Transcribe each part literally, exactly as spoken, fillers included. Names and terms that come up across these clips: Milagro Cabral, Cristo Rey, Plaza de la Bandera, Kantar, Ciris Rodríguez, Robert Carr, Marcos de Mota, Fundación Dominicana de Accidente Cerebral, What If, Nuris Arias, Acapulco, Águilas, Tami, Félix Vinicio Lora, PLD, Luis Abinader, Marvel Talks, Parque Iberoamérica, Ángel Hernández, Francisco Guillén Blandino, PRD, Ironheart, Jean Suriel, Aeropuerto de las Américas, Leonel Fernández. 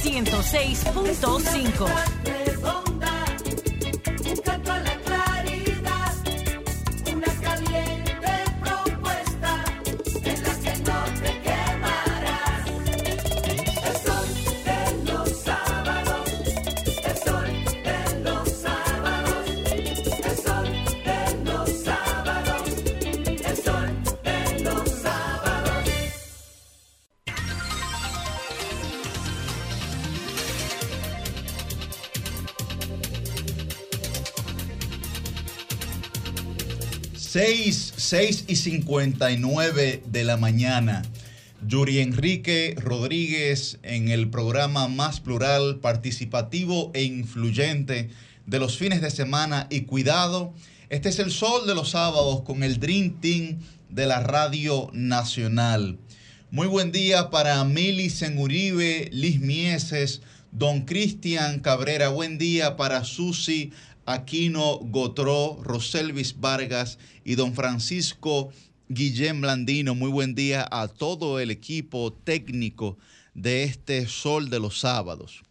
ciento seis punto cinco. seis y cincuenta y nueve de la mañana. Yuri Enrique Rodríguez en el programa más plural, participativo e influyente de los fines de semana. Y cuidado, este es el sol de los sábados con el Dream Team de la Radio Nacional. Muy buen día para Milicen Uribe, Liz Mieses, don Cristian Cabrera. Buen día para Susi Aquino Gautreau, Roselvis Vargas y don Francisco Guillén Blandino. Muy buen día a todo el equipo técnico de este Sol de los Sábados.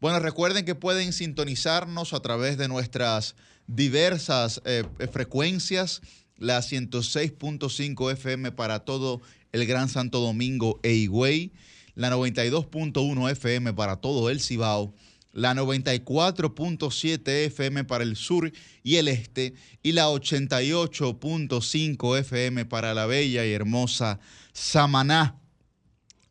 Bueno, recuerden que pueden sintonizarnos a través de nuestras diversas eh, frecuencias, la ciento seis punto cinco F M para todo el Gran Santo Domingo e Higüey, la noventa y dos punto uno F M para todo el Cibao, la noventa y cuatro punto siete F M para el sur y el este y la ochenta y ocho punto cinco F M para la bella y hermosa Samaná.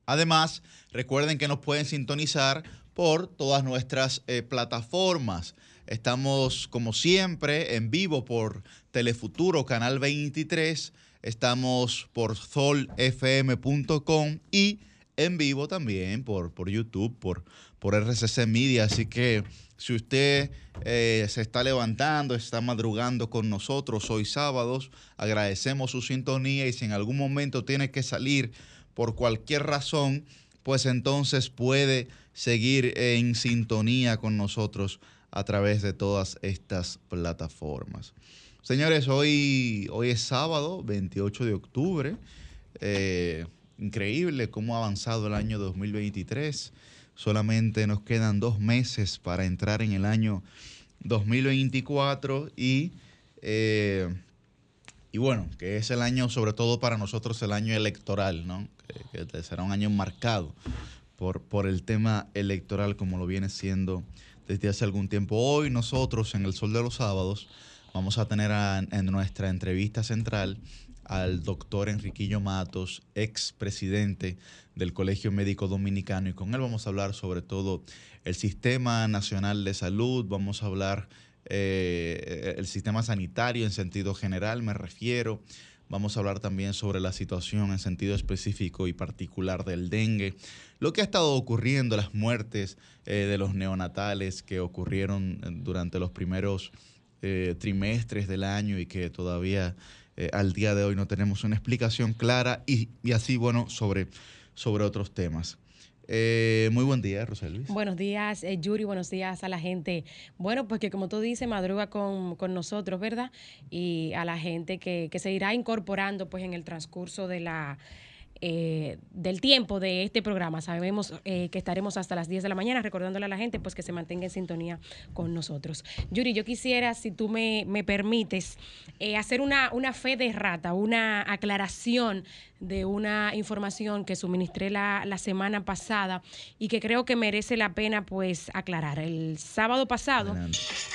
Además, recuerden que nos pueden sintonizar por todas nuestras eh, plataformas. Estamos, como siempre, en vivo por Telefuturo, Canal veintitrés. Estamos por sol f m punto com y en vivo también por, por YouTube, por, por R C C Media. Así que si usted eh, se está levantando, está madrugando con nosotros hoy sábados, agradecemos su sintonía, y si en algún momento tiene que salir por cualquier razón, pues entonces puede seguir en sintonía con nosotros a través de todas estas plataformas. Señores, hoy, hoy es sábado, veintiocho de octubre. Eh, Increíble cómo ha avanzado el año dos mil veintitrés. Solamente nos quedan dos meses para entrar en el año dos mil veinticuatro y, eh, y bueno, que es el año, sobre todo para nosotros, el año electoral, ¿no? Que, que será un año marcado por, por el tema electoral, como lo viene siendo desde hace algún tiempo. Hoy nosotros, en el Sol de los Sábados, vamos a tener a, en nuestra entrevista central al doctor Enriquillo Matos, expresidente del Colegio Médico Dominicano, y con él vamos a hablar sobre todo el Sistema Nacional de Salud. Vamos a hablar eh, el sistema sanitario en sentido general, me refiero. Vamos a hablar también sobre la situación en sentido específico y particular del dengue, lo que ha estado ocurriendo, las muertes eh, de los neonatales que ocurrieron durante los primeros eh, trimestres del año y que todavía Eh, al día de hoy no tenemos una explicación clara, y, y así, bueno, sobre, sobre otros temas. Eh, muy buen día, Roselvis. Buenos días, eh, Yuri, buenos días a la gente. Bueno, pues que como tú dices, madruga con, con nosotros, ¿verdad? Y a la gente que, que se irá incorporando pues en el transcurso de la... Eh, del tiempo de este programa. Sabemos eh, que estaremos hasta las diez de la mañana recordándole a la gente pues que se mantenga en sintonía con nosotros. Yuri, yo quisiera, si tú me, me permites, eh, hacer una, una fe de rata, una aclaración de una información que suministré la, la semana pasada y que creo que merece la pena pues aclarar. El sábado pasado,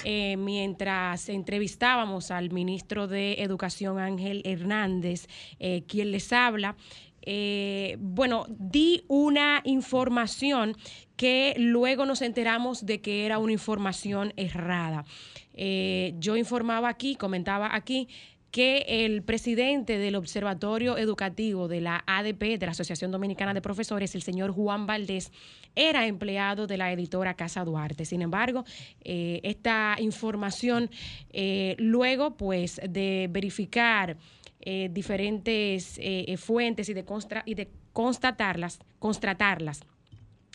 eh, mientras entrevistábamos al ministro de Educación, Ángel Hernández, eh, quien les habla, Eh, bueno, di una información que luego nos enteramos de que era una información errada. Eh, yo informaba aquí, comentaba aquí, que el presidente del Observatorio Educativo de la A D P, de la Asociación Dominicana de Profesores, el señor Juan Valdés, era empleado de la editora Casa Duarte. Sin embargo, eh, esta información, eh, luego pues de verificar Eh, diferentes eh, eh, fuentes y de, constra y de constatarlas, constatarlas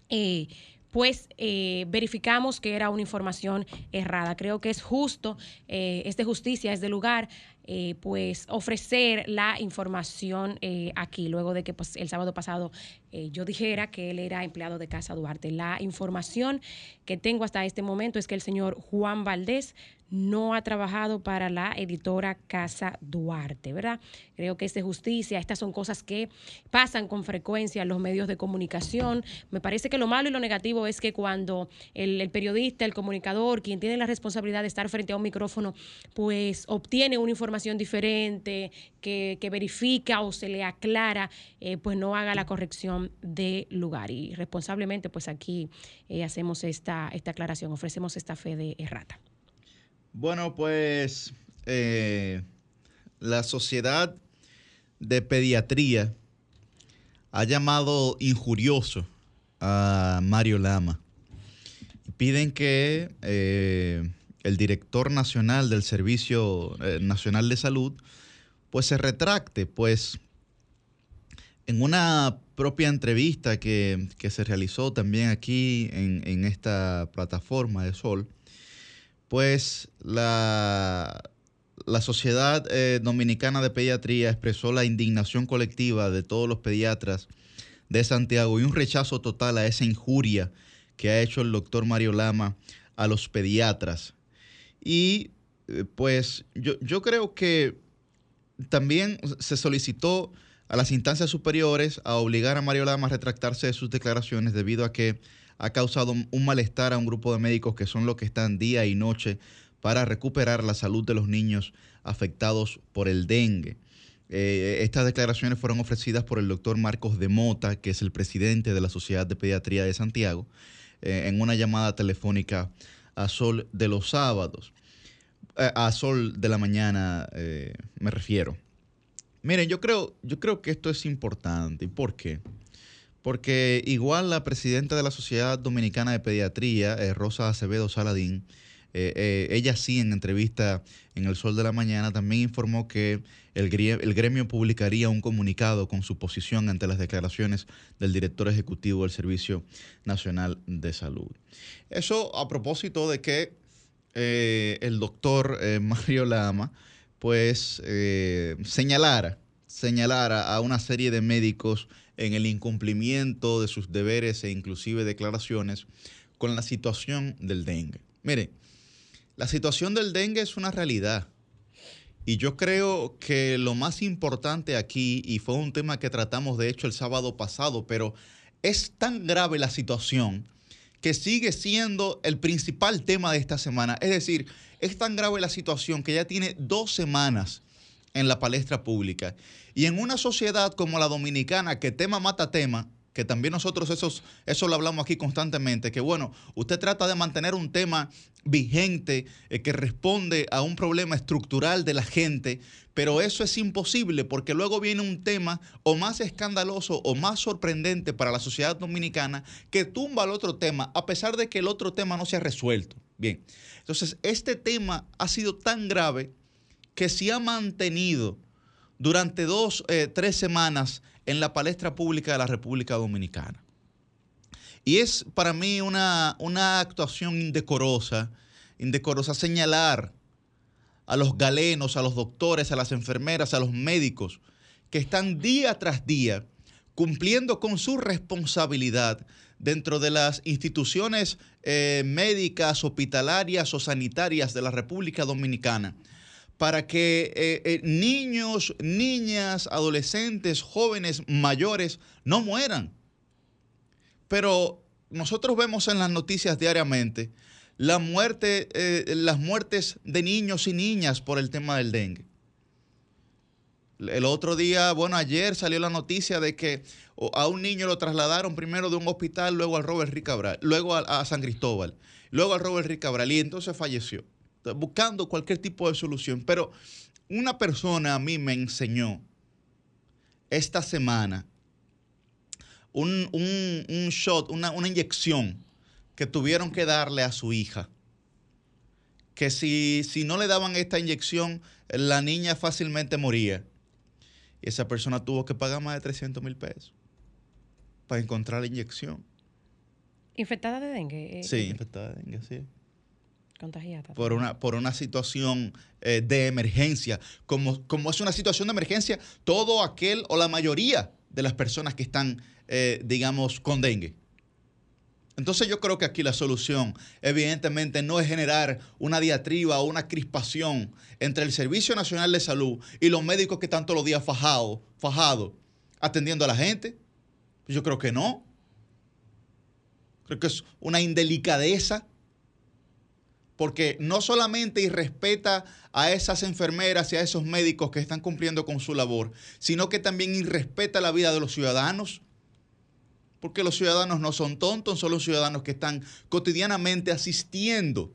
eh, pues eh, verificamos que era una información errada. Creo que es justo, eh, es de justicia, es de lugar eh, pues ofrecer la información eh, aquí, luego de que pues, el sábado pasado eh, yo dijera que él era empleado de Casa Duarte. La información que tengo hasta este momento es que el señor Juan Valdés no ha trabajado para la editora Casa Duarte, ¿verdad? Creo que es de justicia. Estas son cosas que pasan con frecuencia en los medios de comunicación. Me parece que lo malo y lo negativo es que cuando el, el periodista, el comunicador, quien tiene la responsabilidad de estar frente a un micrófono, pues obtiene una información diferente, que, que verifica o se le aclara, eh, pues no haga la corrección de lugar. Y responsablemente, pues aquí eh, hacemos esta, esta aclaración, ofrecemos esta fe de errata. Bueno, pues eh, la Sociedad de Pediatría ha llamado injurioso a Mario Lama. Piden que eh, el director nacional del Servicio eh, Nacional de Salud pues se retracte, pues en una propia entrevista que, que se realizó también aquí en, en esta plataforma de Sol, pues la, la Sociedad eh, Dominicana de Pediatría expresó la indignación colectiva de todos los pediatras de Santiago y un rechazo total a esa injuria que ha hecho el doctor Mario Lama a los pediatras. Y eh, pues yo, yo creo que también se solicitó a las instancias superiores a obligar a Mario Lama a retractarse de sus declaraciones debido a que ha causado un malestar a un grupo de médicos que son los que están día y noche para recuperar la salud de los niños afectados por el dengue. Eh, estas declaraciones fueron ofrecidas por el doctor Marcos de Mota, que es el presidente de la Sociedad de Pediatría de Santiago, eh, en una llamada telefónica a Sol de los sábados. Eh, a Sol de la mañana eh, me refiero. Miren, yo creo, yo creo que esto es importante. ¿Y por qué? Porque igual la presidenta de la Sociedad Dominicana de Pediatría, eh, Rosa Acevedo Saladín, eh, eh, ella sí en entrevista en El Sol de la Mañana también informó que el gremio, el gremio publicaría un comunicado con su posición ante las declaraciones del director ejecutivo del Servicio Nacional de Salud. Eso a propósito de que eh, el doctor eh, Mario Lama pues eh, señalara, señalara a una serie de médicos en el incumplimiento de sus deberes e inclusive declaraciones con la situación del dengue. Miren, la situación del dengue es una realidad y yo creo que lo más importante aquí, y fue un tema que tratamos de hecho el sábado pasado, pero es tan grave la situación que sigue siendo el principal tema de esta semana. Es decir, es tan grave la situación que ya tiene dos semanas en la palestra pública. Y en una sociedad como la dominicana, que tema mata tema, que también nosotros esos, eso lo hablamos aquí constantemente, que bueno, usted trata de mantener un tema vigente, eh, que responde a un problema estructural de la gente, pero eso es imposible porque luego viene un tema o más escandaloso o más sorprendente para la sociedad dominicana que tumba el otro tema, a pesar de que el otro tema no se ha resuelto. Bien, entonces este tema ha sido tan grave que se ha mantenido durante dos, eh, tres semanas en la palestra pública de la República Dominicana. Y es para mí una, una actuación indecorosa, indecorosa señalar a los galenos, a los doctores, a las enfermeras, a los médicos que están día tras día cumpliendo con su responsabilidad dentro de las instituciones eh, médicas, hospitalarias o sanitarias de la República Dominicana, para que eh, eh, niños, niñas, adolescentes, jóvenes, mayores, no mueran. Pero nosotros vemos en las noticias diariamente la muerte, eh, las muertes de niños y niñas por el tema del dengue. El otro día, bueno, ayer salió la noticia de que a un niño lo trasladaron primero de un hospital, luego al Robert Rick Cabral, luego a, a San Cristóbal, luego al Robert Rick Cabral, y entonces falleció, buscando cualquier tipo de solución. Pero una persona a mí me enseñó esta semana un, un, un shot, una, una inyección que tuvieron que darle a su hija. Que si, si no le daban esta inyección, la niña fácilmente moría. Y esa persona tuvo que pagar más de trescientos mil pesos para encontrar la inyección. ¿Infectada de dengue? Sí, infectada de dengue, sí. contagiadas. Por una, por una situación eh, de emergencia. Como, como es una situación de emergencia, todo aquel o la mayoría de las personas que están, eh, digamos, con dengue. Entonces yo creo que aquí la solución, evidentemente, no es generar una diatriba o una crispación entre el Servicio Nacional de Salud y los médicos que están todos los días fajados, fajados, atendiendo a la gente. Yo creo que no. Creo que es una indelicadeza, porque no solamente irrespeta a esas enfermeras y a esos médicos que están cumpliendo con su labor, sino que también irrespeta la vida de los ciudadanos, porque los ciudadanos no son tontos, son los ciudadanos que están cotidianamente asistiendo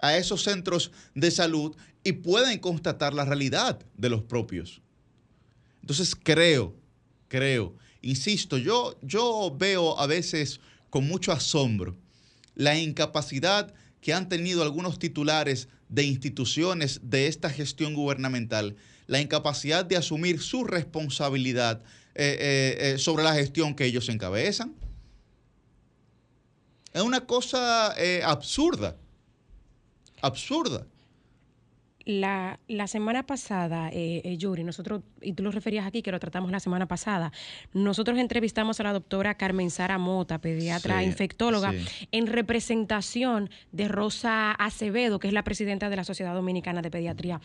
a esos centros de salud y pueden constatar la realidad de los propios. Entonces creo, creo, insisto, yo, yo veo a veces con mucho asombro la incapacidad que han tenido algunos titulares de instituciones de esta gestión gubernamental, la incapacidad de asumir su responsabilidad eh, eh, eh, sobre la gestión que ellos encabezan. Es una cosa eh, absurda, absurda. La, la semana pasada, eh, eh, Yuri, nosotros, y tú lo referías aquí, que lo tratamos la semana pasada, nosotros entrevistamos a la doctora Carmen Sara Mota, pediatra, sí, infectóloga, sí, en representación de Rosa Acevedo, que es la presidenta de la Sociedad Dominicana de Pediatría.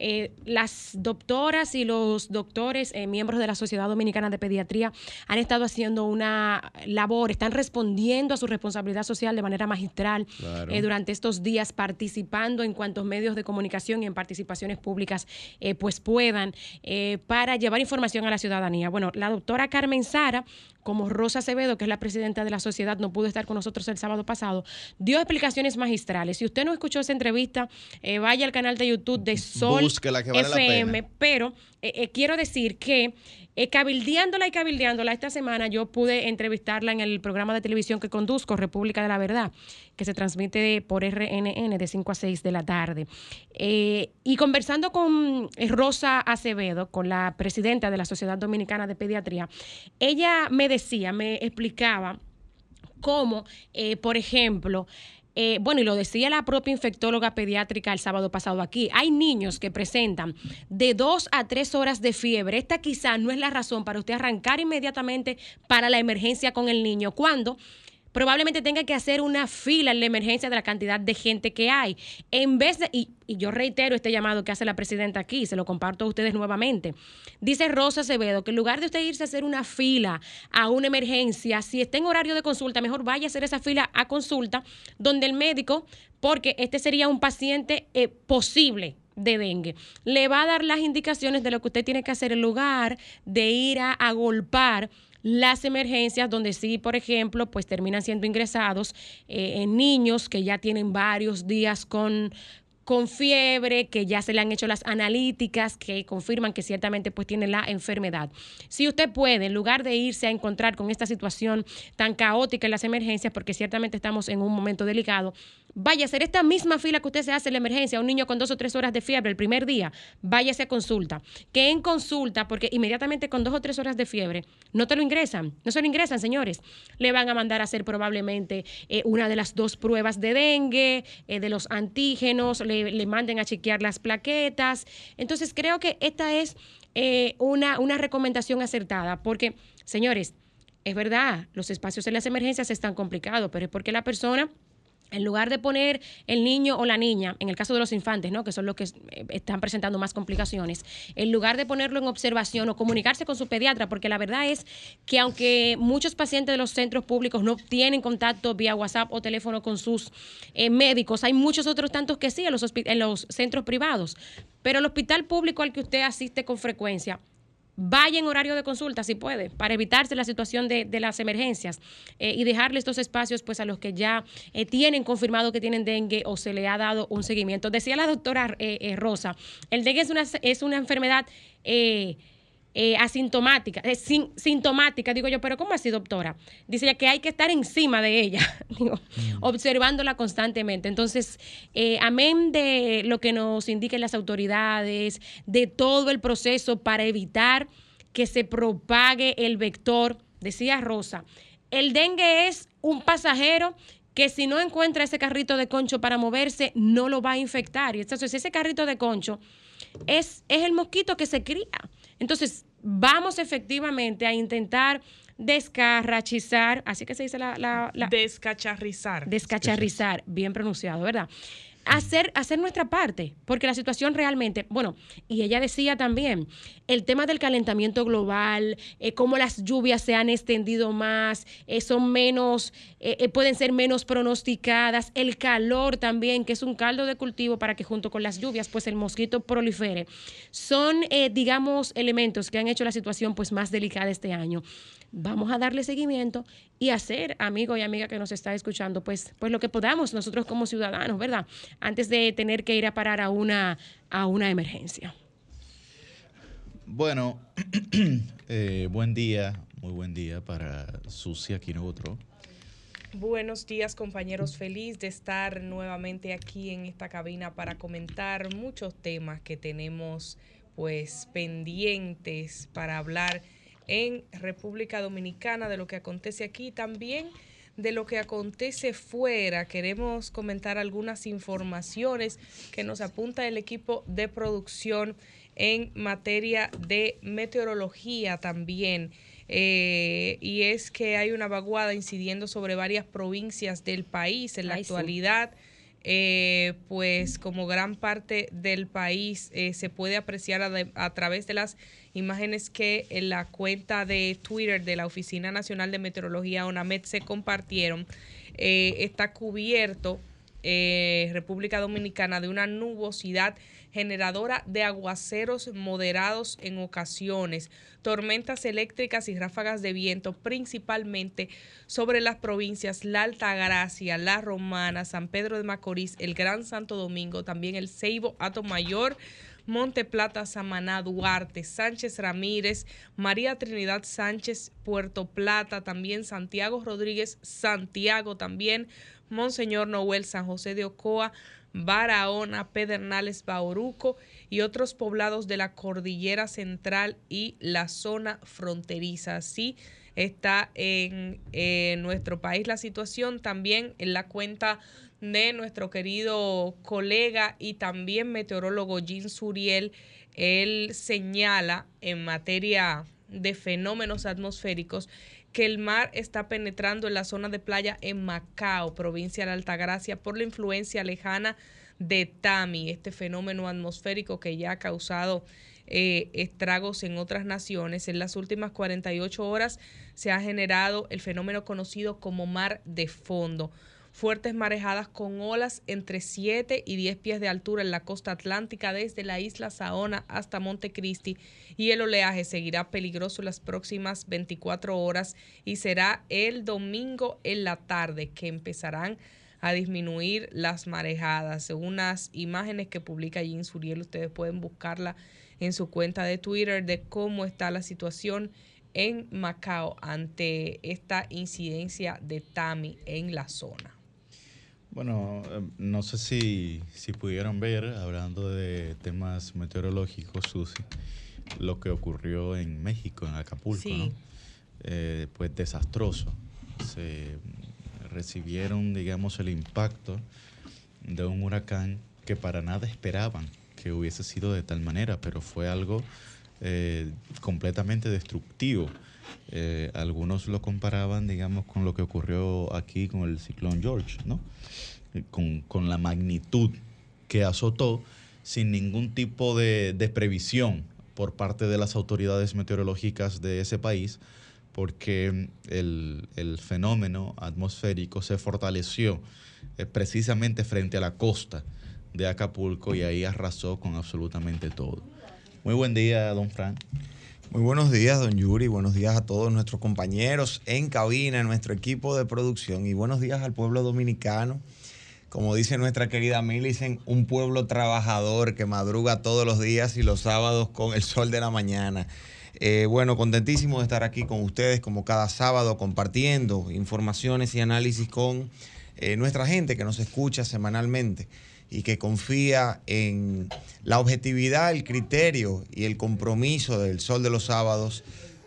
Eh, las doctoras y los doctores, eh, miembros de la Sociedad Dominicana de Pediatría, han estado haciendo una labor, están respondiendo a su responsabilidad social de manera magistral, claro, eh, durante estos días, participando en cuantos medios de comunicación y en participaciones públicas eh, pues puedan, eh, para llevar información a la ciudadanía. Bueno, la doctora Carmen Sara, como Rosa Acevedo, que es la presidenta de la sociedad, no pudo estar con nosotros el sábado pasado, dio explicaciones magistrales. Si usted no escuchó esa entrevista, eh, vaya al canal de YouTube de Sol Búsquela, que vale F M, la pena. Pero eh, eh, quiero decir que eh, cabildeándola y cabildeándola esta semana, yo pude entrevistarla en el programa de televisión que conduzco, República de la Verdad, que se transmite por R N N de cinco a seis de la tarde. Eh, Eh, y conversando con Rosa Acevedo, con la presidenta de la Sociedad Dominicana de Pediatría, ella me decía, me explicaba cómo, eh, por ejemplo, eh, bueno, y lo decía la propia infectóloga pediátrica el sábado pasado aquí, hay niños que presentan de dos a tres horas de fiebre. Esta quizá no es la razón para usted arrancar inmediatamente para la emergencia con el niño, cuando probablemente tenga que hacer una fila en la emergencia de la cantidad de gente que hay. En vez de, y, y yo reitero este llamado que hace la presidenta aquí, se lo comparto a ustedes nuevamente. Dice Rosa Acevedo que en lugar de usted irse a hacer una fila a una emergencia, si está en horario de consulta, mejor vaya a hacer esa fila a consulta donde el médico, porque este sería un paciente eh, posible de dengue, le va a dar las indicaciones de lo que usted tiene que hacer en lugar de ir a agolpar las emergencias, donde sí, por ejemplo, pues terminan siendo ingresados eh, en niños que ya tienen varios días con, con fiebre, que ya se le han hecho las analíticas que confirman que ciertamente pues tienen la enfermedad. Si usted puede, en lugar de irse a encontrar con esta situación tan caótica en las emergencias, porque ciertamente estamos en un momento delicado, vaya a hacer esta misma fila que usted se hace en la emergencia, un niño con dos o tres horas de fiebre el primer día, váyase a consulta. Que en consulta, porque inmediatamente con dos o tres horas de fiebre, no te lo ingresan, no se lo ingresan, señores. Le van a mandar a hacer probablemente eh, una de las dos pruebas de dengue, eh, de los antígenos, le, le manden a chequear las plaquetas. Entonces creo que esta es eh, una, una recomendación acertada, porque, señores, es verdad, los espacios en las emergencias están complicados, pero es porque la persona, en lugar de poner el niño o la niña, en el caso de los infantes, ¿no?, que son los que están presentando más complicaciones, en lugar de ponerlo en observación o comunicarse con su pediatra, porque la verdad es que aunque muchos pacientes de los centros públicos no tienen contacto vía WhatsApp o teléfono con sus eh, médicos, hay muchos otros tantos que sí en los, en los centros privados, pero el hospital público al que usted asiste con frecuencia, vaya en horario de consulta si puede, para evitarse la situación de, de las emergencias eh, y dejarle estos espacios pues a los que ya eh, tienen confirmado que tienen dengue o se le ha dado un seguimiento. Decía la doctora eh, eh, Rosa, el dengue es una, es una enfermedad eh, eh, asintomática, eh, sin, sintomática, digo yo, pero ¿cómo así, doctora? Dice ella que hay que estar encima de ella, digo, mm. observándola constantemente. Entonces, eh, amén de lo que nos indiquen las autoridades, de todo el proceso para evitar que se propague el vector, decía Rosa, el dengue es un pasajero que si no encuentra ese carrito de concho para moverse, no lo va a infectar. Y entonces ese carrito de concho es, es el mosquito que se cría. Entonces vamos efectivamente a intentar descarrachizar, así que se dice la... la, la descacharrizar. Descacharrizar, bien pronunciado, ¿verdad? Hacer, hacer nuestra parte, porque la situación realmente, bueno, y ella decía también, el tema del calentamiento global, eh, cómo las lluvias se han extendido más, eh, son menos, eh, eh, pueden ser menos pronosticadas, el calor también, que es un caldo de cultivo para que junto con las lluvias, pues el mosquito prolifere. Son, eh, digamos, elementos que han hecho la situación pues más delicada este año. Vamos a darle seguimiento y hacer, amigo y amiga que nos está escuchando, pues, pues lo que podamos nosotros como ciudadanos, ¿verdad? Antes de tener que ir a parar a una, a una emergencia. Bueno, eh, buen día, muy buen día para Susi Aquino Gautreau. Buenos días, compañeros. Feliz de estar nuevamente aquí en esta cabina para comentar muchos temas que tenemos pues pendientes para hablar en República Dominicana, de lo que acontece aquí, también de lo que acontece fuera. Queremos comentar algunas informaciones que nos apunta el equipo de producción en materia de meteorología también. Eh, y es que hay una vaguada incidiendo sobre varias provincias del país en la Ay, actualidad. Sí. Eh, pues como gran parte del país eh, se puede apreciar a, de, a través de las imágenes que en la cuenta de Twitter de la Oficina Nacional de Meteorología, ONAMET, se compartieron, eh, está cubierto eh, República Dominicana de una nubosidad generadora de aguaceros moderados en ocasiones, tormentas eléctricas y ráfagas de viento, principalmente sobre las provincias La Altagracia, La Romana, San Pedro de Macorís, el Gran Santo Domingo, también el Ceibo, Atomayor, Monte Plata, Samaná, Duarte, Sánchez Ramírez, María Trinidad Sánchez, Puerto Plata, también Santiago Rodríguez, Santiago también, Monseñor Noel, San José de Ocoa, Barahona, Pedernales, Bauruco y otros poblados de la Cordillera Central y la zona fronteriza. Así está en, en nuestro país la situación, también en la cuenta de nuestro querido colega y también meteorólogo Jean Suriel. Él señala en materia de fenómenos atmosféricos que el mar está penetrando en la zona de playa en Macao, provincia de la Altagracia, por la influencia lejana de Tami, este fenómeno atmosférico que ya ha causado eh, estragos en otras naciones. En las últimas cuarenta y ocho horas se ha generado el fenómeno conocido como mar de fondo. Fuertes marejadas con olas entre siete y diez pies de altura en la costa atlántica desde la isla Saona hasta Montecristi, y el oleaje seguirá peligroso las próximas veinticuatro horas y será el domingo en la tarde que empezarán a disminuir las marejadas. Según las imágenes que publica Jean Suriel, ustedes pueden buscarla en su cuenta de Twitter de cómo está la situación en Macao ante esta incidencia de Tami en la zona. Bueno, no sé si, si pudieron ver, hablando de temas meteorológicos, Susi, lo que ocurrió en México, en Acapulco, sí. ¿no? Eh, pues desastroso. Se recibieron, digamos, el impacto de un huracán que para nada esperaban que hubiese sido de tal manera, pero fue algo eh, completamente destructivo. Eh, algunos lo comparaban, digamos, con lo que ocurrió aquí con el ciclón George, ¿no? Con, con la magnitud que azotó sin ningún tipo de, de previsión por parte de las autoridades meteorológicas de ese país, porque el, el fenómeno atmosférico se fortaleció eh, precisamente frente a la costa de Acapulco y ahí arrasó con absolutamente todo. Muy buen día, don Fran. Muy buenos días, don Yuri. Buenos días a todos nuestros compañeros en cabina, nuestro equipo de producción. Y buenos días al pueblo dominicano. Como dice nuestra querida Millicent, un pueblo trabajador que madruga todos los días y los sábados con el sol de la mañana. Eh, bueno, contentísimo de estar aquí con ustedes como cada sábado compartiendo informaciones y análisis con eh, nuestra gente que nos escucha semanalmente y que confía en la objetividad, el criterio y el compromiso del Sol de los Sábados,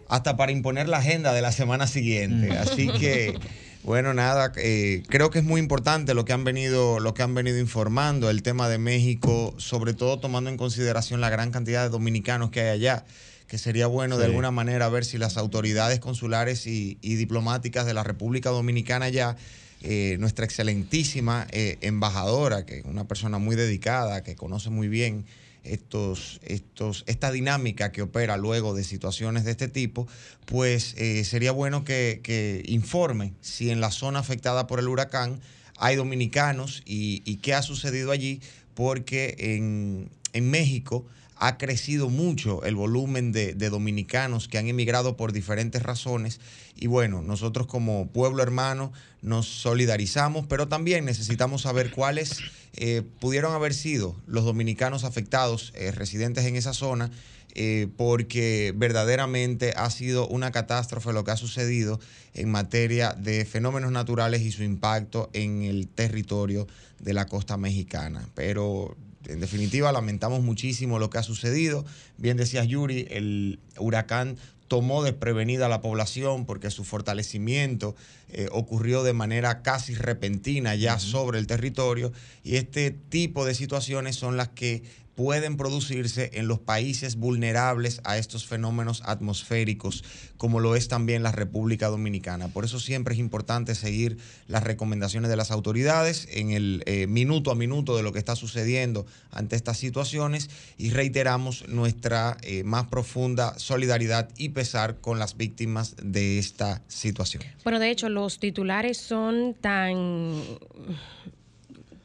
hasta para imponer la agenda de la semana siguiente. Así que Bueno, nada, eh, creo que es muy importante lo que han venido, lo que han venido informando, el tema de México, sobre todo tomando en consideración la gran cantidad de dominicanos que hay allá, que sería bueno, sí, de alguna manera ver si las autoridades consulares y, y diplomáticas de la República Dominicana allá, eh, nuestra excelentísima eh, embajadora, que es una persona muy dedicada, que conoce muy bien Estos, estos, esta dinámica que opera luego de situaciones de este tipo, pues eh, sería bueno que, que informen si en la zona afectada por el huracán hay dominicanos y, y qué ha sucedido allí, porque en, en México ha crecido mucho el volumen de, de dominicanos que han emigrado por diferentes razones. Y bueno, nosotros como pueblo hermano nos solidarizamos, pero también necesitamos saber cuáles eh, pudieron haber sido los dominicanos afectados, eh, residentes en esa zona, eh, porque verdaderamente ha sido una catástrofe lo que ha sucedido en materia de fenómenos naturales y su impacto en el territorio de la costa mexicana. Pero en definitiva, lamentamos muchísimo lo que ha sucedido. Bien decías, Yuri, el huracán tomó desprevenida a la población porque su fortalecimiento eh, ocurrió de manera casi repentina ya sobre el territorio, y este tipo de situaciones son las que pueden producirse en los países vulnerables a estos fenómenos atmosféricos, como lo es también la República Dominicana. Por eso siempre es importante seguir las recomendaciones de las autoridades en el eh, minuto a minuto de lo que está sucediendo ante estas situaciones, y reiteramos nuestra eh, más profunda solidaridad y pesar con las víctimas de esta situación. Bueno, de hecho, los titulares son tan...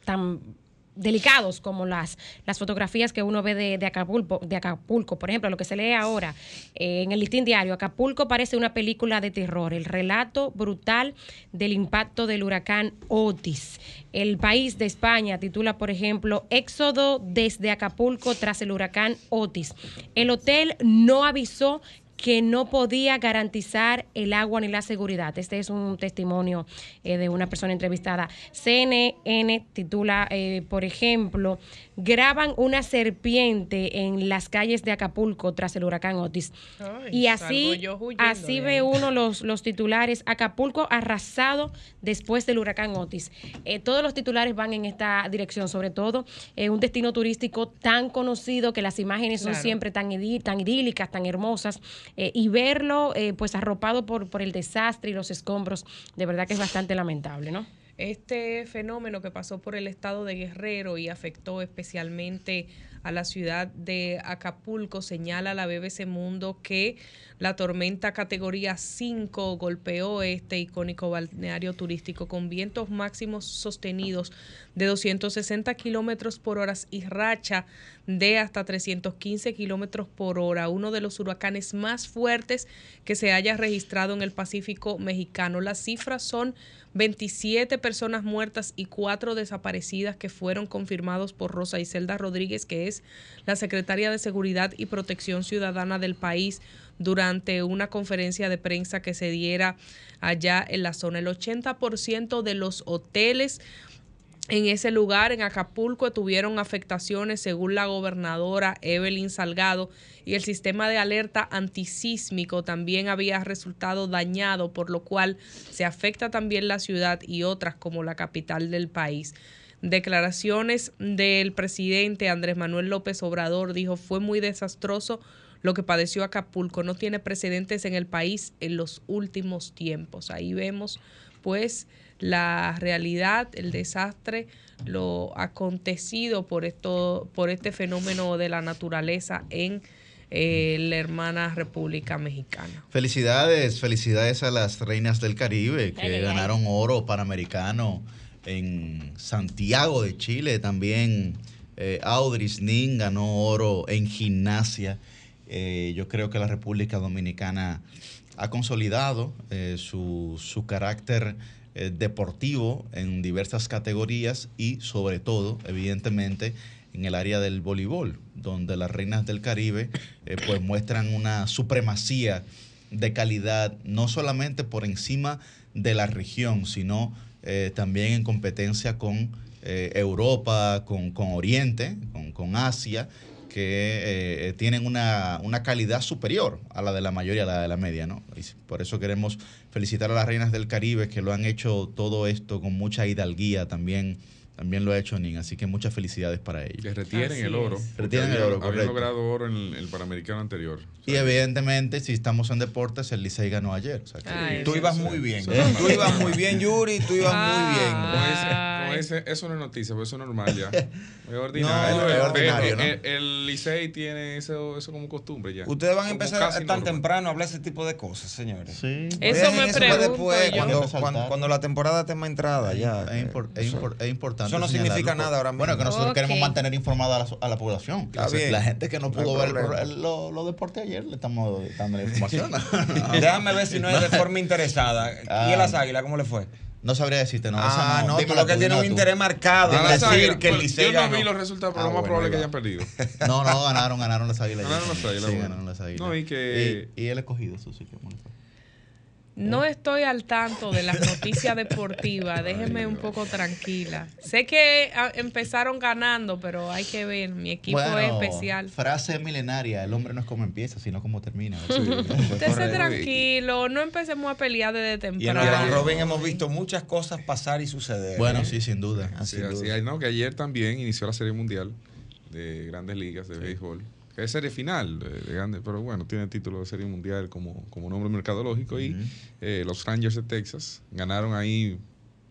tan... delicados como las, las fotografías que uno ve de, de, Acapulco, de Acapulco. Por ejemplo, lo que se lee ahora eh, en el listín diario: Acapulco parece una película de terror, el relato brutal del impacto del huracán Otis. El País de España titula, por ejemplo, éxodo desde Acapulco tras el huracán Otis. El hotel no avisó que no podía garantizar el agua ni la seguridad. Este es un testimonio eh, de una persona entrevistada. C N N titula, eh, por ejemplo, graban una serpiente en las calles de Acapulco tras el huracán Otis. Ay, y así, así ve uno los, los titulares. Acapulco arrasado después del huracán Otis. Eh, todos los titulares van en esta dirección, sobre todo eh, un destino turístico tan conocido, que las imágenes son, claro, siempre tan, idí- tan idílicas, tan hermosas. Eh, y verlo eh, pues arropado por, por el desastre y los escombros, de verdad que es bastante lamentable, ¿no? Este fenómeno que pasó por el estado de Guerrero y afectó especialmente a la ciudad de Acapulco, señala la B B C Mundo que la tormenta categoría cinco golpeó este icónico balneario turístico con vientos máximos sostenidos de doscientos sesenta kilómetros por hora y racha de hasta trescientos quince kilómetros por hora, uno de los huracanes más fuertes que se haya registrado en el Pacífico mexicano. Las cifras son veintisiete personas muertas y cuatro desaparecidas, que fueron confirmados por Rosa Acevedo Rodríguez, que es la secretaria de Seguridad y Protección Ciudadana del país, durante una conferencia de prensa que se diera allá en la zona. El ochenta por ciento de los hoteles en ese lugar, en Acapulco, tuvieron afectaciones, según la gobernadora Evelyn Salgado, y el sistema de alerta antisísmico también había resultado dañado, por lo cual se afecta también la ciudad y otras como la capital del país. Declaraciones del presidente Andrés Manuel López Obrador, dijo: fue muy desastroso lo que padeció Acapulco, no tiene precedentes en el país en los últimos tiempos. Ahí vemos pues la realidad, el desastre, lo acontecido por esto, por este fenómeno de la naturaleza en eh, la hermana República Mexicana. Felicidades, felicidades a las Reinas del Caribe, que ay, ganaron ay. oro panamericano en Santiago de Chile. También eh, Audrys Nin ganó oro en gimnasia. Eh, yo creo que la República Dominicana ha consolidado eh, su, su carácter eh, deportivo en diversas categorías, y sobre todo, evidentemente, en el área del voleibol, donde las Reinas del Caribe eh, pues muestran una supremacía de calidad, no solamente por encima de la región, sino eh, también en competencia con eh, Europa, con, con Oriente, con, con Asia, que eh, tienen una, una calidad superior a la de la mayoría, a la de la media, ¿no? Y por eso queremos felicitar a las Reinas del Caribe, que lo han hecho todo esto con mucha hidalguía también. También lo ha hecho Nin, así que muchas felicidades para ellos. Que retienen así el oro. Retienen el oro, habían correcto. logrado oro en el, el Panamericano anterior. ¿Sabes? Y evidentemente, si estamos en deportes, el Licey ganó ayer. O sea, que... Ay, tú ibas muy bien. ¿Eh? Tú ibas muy bien, Yuri, tú ibas ah, muy bien. Ese, no, ese, eso no es noticia, pero eso es normal ya. Es ordinario. No, es ordinario, ¿no? El, el Licey tiene eso, eso como costumbre ya. Ustedes van a empezar tan normal. temprano a hablar ese tipo de cosas, señores. Sí. Eso Oye, me eso pregunto. Después, cuando, cuando, cuando la temporada tema entrada ya. Es, impor, es, impor, es importante. Eso no señalarlo. significa nada ahora mismo. Bueno, que nosotros okay. queremos mantener informada a la, a la población. Entonces, la gente que no pudo no ver los lo deportes ayer, le estamos dando la información. no. Déjame ver si no es de forma interesada. Ah. ¿Y a las Águilas cómo le fue? No sabría decirte, no. Ah, no, tú lo que tiene un interés marcado. Decir que el Licey ganó. Yo no vi los resultados, pero lo más probable es que hayan perdido. No, no, ganaron, ganaron las Águilas. Ganaron las Águilas. Sí, ganaron las Águilas. No, y que... Y el escogido, Susi, que molestó. No estoy al tanto de las noticias deportivas, déjenme un poco tranquila. Sé que empezaron ganando, pero hay que ver, mi equipo bueno, es especial. Frase milenaria, el hombre no es como empieza, sino como termina. Sí, Estése tranquilo, no empecemos a pelear desde temprano. Y en Robin hemos visto muchas cosas pasar y suceder. Bueno, ¿eh? sí, sin duda. Así, sin duda. Así, no, que ayer también inició la Serie Mundial de Grandes Ligas de sí. béisbol. Es serie final, de grande, pero bueno, tiene el título de serie mundial como, como nombre mercadológico. Uh-huh. Y eh, los Rangers de Texas ganaron ahí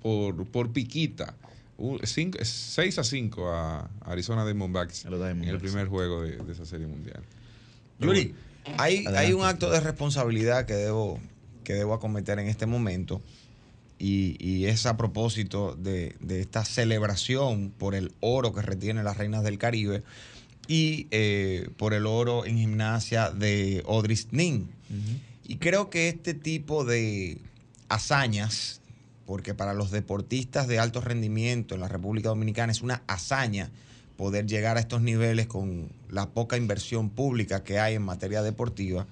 por, por piquita, seis a cinco a Arizona Diamondbacks en el primer juego de, de esa serie mundial. Pero Yuri, bueno, hay, hay un acto de responsabilidad que debo, que debo acometer en este momento y, y es a propósito de, de esta celebración por el oro que retienen las Reinas del Caribe y eh, por el oro en gimnasia de Audrys Nin. Uh-huh. Y creo que este tipo de hazañas, porque para los deportistas de alto rendimiento en la República Dominicana es una hazaña poder llegar a estos niveles con la poca inversión pública que hay en materia deportiva,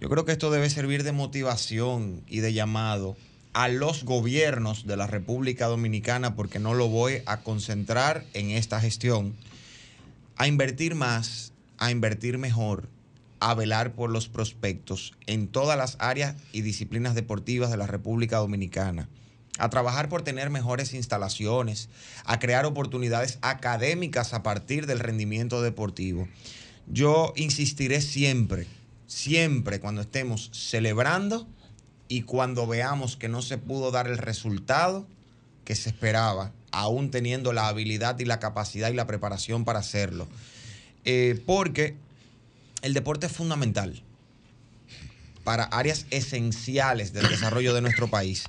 yo creo que esto debe servir de motivación y de llamado a los gobiernos de la República Dominicana, porque no lo voy a concentrar en esta gestión, a invertir más, a invertir mejor, a velar por los prospectos en todas las áreas y disciplinas deportivas de la República Dominicana, a trabajar por tener mejores instalaciones, a crear oportunidades académicas a partir del rendimiento deportivo. Yo insistiré siempre, siempre cuando estemos celebrando y cuando veamos que no se pudo dar el resultado que se esperaba, aún teniendo la habilidad y la capacidad y la preparación para hacerlo. Eh, porque el deporte es fundamental para áreas esenciales del desarrollo de nuestro país.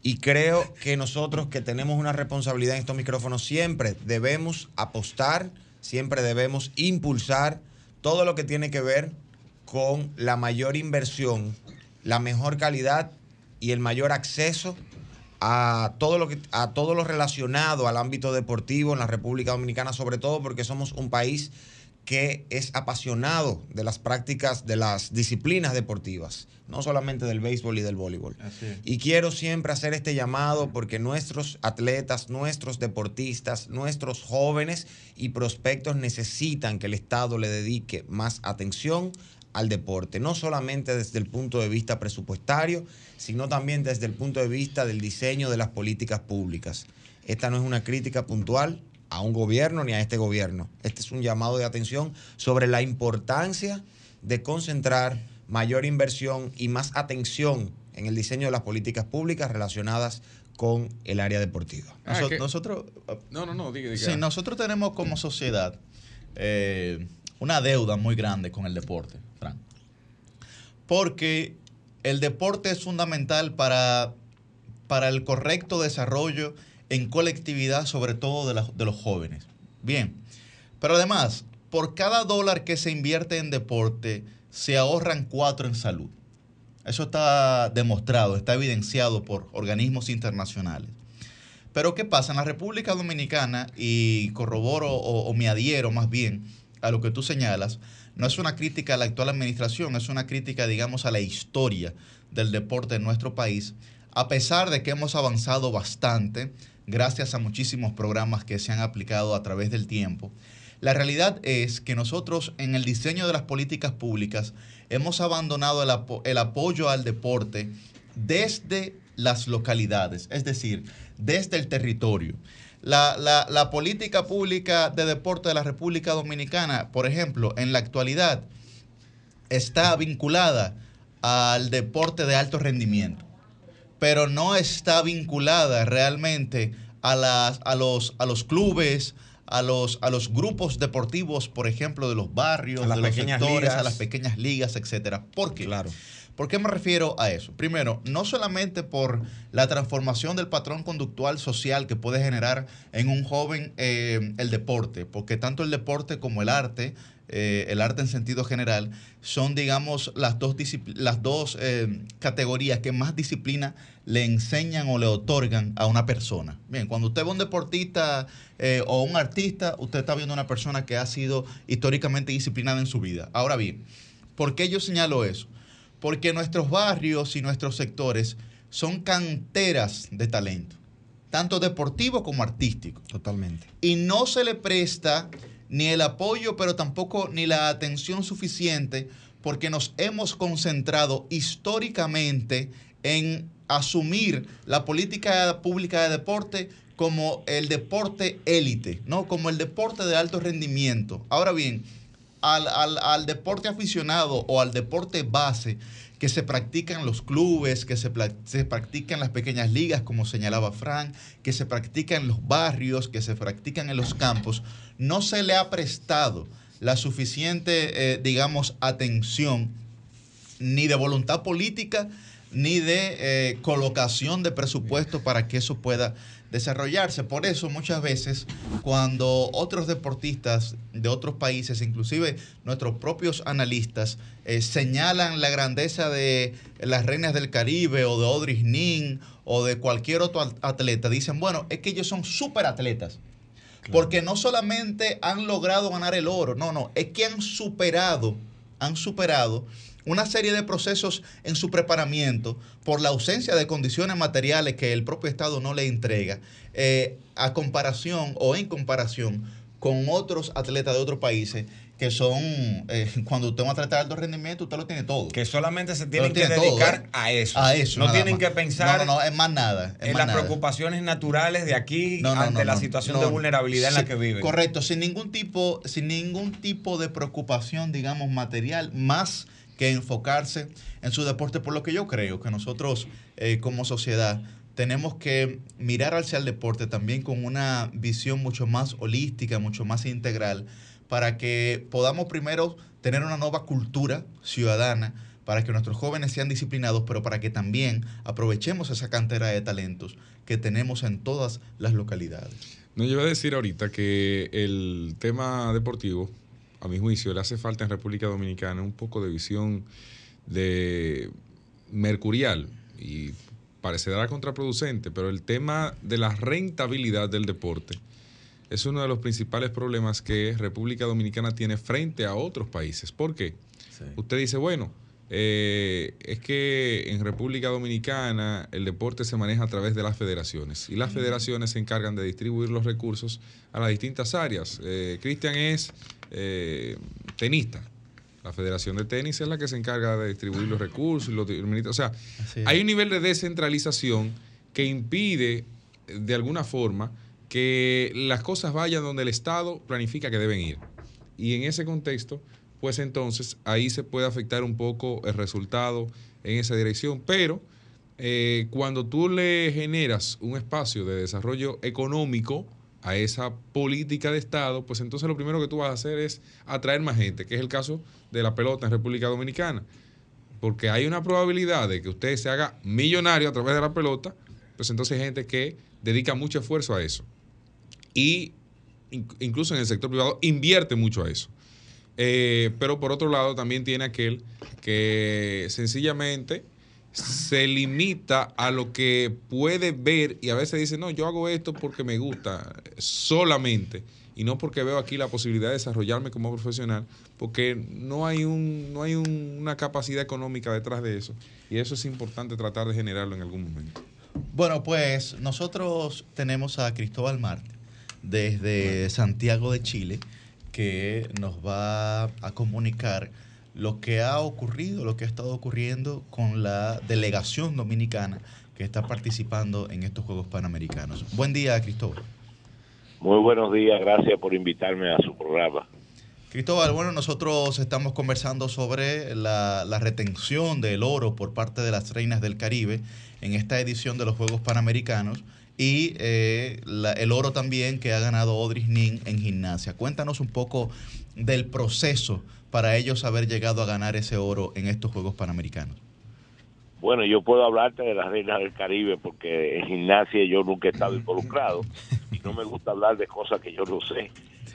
Y creo que nosotros que tenemos una responsabilidad en estos micrófonos, siempre debemos apostar, siempre debemos impulsar todo lo que tiene que ver con la mayor inversión, la mejor calidad y el mayor acceso a todo lo que, a todo lo relacionado al ámbito deportivo en la República Dominicana, sobre todo porque somos un país que es apasionado de las prácticas, de las disciplinas deportivas, no solamente del béisbol y del voleibol. Y quiero siempre hacer este llamado porque nuestros atletas, nuestros deportistas, nuestros jóvenes y prospectos necesitan que el Estado le dedique más atención al deporte, no solamente desde el punto de vista presupuestario, sino también desde el punto de vista del diseño de las políticas públicas. Esta no es una crítica puntual a un gobierno ni a este gobierno. Este es un llamado de atención sobre la importancia de concentrar mayor inversión y más atención en el diseño de las políticas públicas relacionadas con el área deportiva. Ah, Nos, que... Nosotros... No, no, no. Diga, diga. Sí, nosotros tenemos como sociedad eh, una deuda muy grande con el deporte, Frank. Porque el deporte es fundamental para, para el correcto desarrollo en colectividad, sobre todo de, la, de los jóvenes. Bien, pero además, por cada dólar que se invierte en deporte, se ahorran cuatro en salud. Eso está demostrado, está evidenciado por organismos internacionales. Pero ¿qué pasa? En la República Dominicana, y corroboro o, o me adhiero más bien a lo que tú señalas, no es una crítica a la actual administración, es una crítica, digamos, a la historia del deporte en nuestro país, a pesar de que hemos avanzado bastante, gracias a muchísimos programas que se han aplicado a través del tiempo. La realidad es que nosotros en el diseño de las políticas públicas hemos abandonado el, apo- el apoyo al deporte desde las localidades, es decir, desde el territorio. La, la, la política pública de deporte de la República Dominicana, por ejemplo, en la actualidad está vinculada al deporte de alto rendimiento, pero no está vinculada realmente a, las, a, los, a los clubes, a los, a los grupos deportivos, por ejemplo, de los barrios, de los sectores, a las pequeñas ligas, etcétera. ¿Por qué? Claro. ¿Por qué me refiero a eso? Primero, no solamente por la transformación del patrón conductual social que puede generar en un joven eh, el deporte, porque tanto el deporte como el arte, eh, el arte en sentido general, son, digamos, las dos, las dos eh, categorías que más disciplina le enseñan o le otorgan a una persona. Bien, cuando usted ve un deportista eh, o un artista, usted está viendo una persona que ha sido históricamente disciplinada en su vida. Ahora bien, ¿por qué yo señalo eso? Porque nuestros barrios y nuestros sectores son canteras de talento, tanto deportivo como artístico. Totalmente. Y no se le presta ni el apoyo, pero tampoco ni la atención suficiente, porque nos hemos concentrado históricamente en asumir la política pública de deporte como el deporte élite, ¿no? Como el deporte de alto rendimiento. Ahora bien, Al, al, al deporte aficionado o al deporte base que se practican los clubes, que se, se practican las pequeñas ligas, como señalaba Frank, que se practican en los barrios, que se practican en los campos, no se le ha prestado la suficiente, eh, digamos, atención, ni de voluntad política, ni de eh, colocación de presupuesto para que eso pueda desarrollarse. Por eso muchas veces cuando otros deportistas de otros países, inclusive nuestros propios analistas, eh, señalan la grandeza de las Reinas del Caribe o de Audrys Nin o de cualquier otro atleta, dicen, bueno, es que ellos son superatletas. Claro. Porque no solamente han logrado ganar el oro, no, no, es que han superado, han superado una serie de procesos en su preparamiento por la ausencia de condiciones materiales que el propio Estado no le entrega, eh, a comparación o en comparación con otros atletas de otros países que son, eh, cuando usted va a tratar de alto rendimiento, usted lo tiene todo. Que solamente se tienen que dedicar todo, ¿eh? a eso. A eso. No tienen más que pensar no, no, no, es más nada, es en más las nada. preocupaciones naturales de aquí no, no, ante no, no, la situación no, de vulnerabilidad no, en la que viven. Correcto, sin ningún tipo, sin ningún tipo de preocupación, digamos, material, más que enfocarse en su deporte, por lo que yo creo que nosotros eh, como sociedad tenemos que mirar hacia el deporte también con una visión mucho más holística, mucho más integral, para que podamos primero tener una nueva cultura ciudadana, para que nuestros jóvenes sean disciplinados, pero para que también aprovechemos esa cantera de talentos que tenemos en todas las localidades. No, yo iba a decir ahorita que el tema deportivo, a mi juicio, le hace falta en República Dominicana un poco de visión de mercurial y parecerá contraproducente, pero el tema de la rentabilidad del deporte es uno de los principales problemas que República Dominicana tiene frente a otros países. ¿Por qué? Sí. Usted dice, bueno, eh, es que en República Dominicana el deporte se maneja a través de las federaciones y las federaciones se encargan de distribuir los recursos a las distintas áreas. Eh, Cristian es Eh, tenista. La Federación de Tenis es la que se encarga de distribuir los recursos. Los, o sea, hay un nivel de descentralización que impide, de alguna forma, que las cosas vayan donde el Estado planifica que deben ir. Y en ese contexto, pues entonces, ahí se puede afectar un poco el resultado en esa dirección. Pero eh, cuando tú le generas un espacio de desarrollo económico a esa política de Estado, pues entonces lo primero que tú vas a hacer es atraer más gente, que es el caso de la pelota en República Dominicana, porque hay una probabilidad de que usted se haga millonario a través de la pelota, pues entonces hay gente que dedica mucho esfuerzo a eso, y incluso en el sector privado invierte mucho a eso. Eh, pero por otro lado también tiene aquel que sencillamente se limita a lo que puede ver y a veces dice, no, yo hago esto porque me gusta solamente y no porque veo aquí la posibilidad de desarrollarme como profesional, porque no hay un no hay un, una capacidad económica detrás de eso, y eso es importante tratar de generarlo en algún momento. Bueno, pues nosotros tenemos a Cristóbal Marte desde Santiago de Chile, que nos va a comunicar lo que ha ocurrido, lo que ha estado ocurriendo con la delegación dominicana que está participando en estos Juegos Panamericanos. Buen día, Cristóbal. Muy buenos días, gracias por invitarme a su programa. Cristóbal, bueno, nosotros estamos conversando sobre la, la retención del oro por parte de las Reinas del Caribe en esta edición de los Juegos Panamericanos y eh, la, el oro también que ha ganado Audrys Nin en gimnasia. Cuéntanos un poco del proceso para ellos haber llegado a ganar ese oro en estos Juegos Panamericanos. Bueno, yo puedo hablarte de las Reinas del Caribe porque en gimnasia yo nunca he estado involucrado y no me gusta hablar de cosas que yo no sé.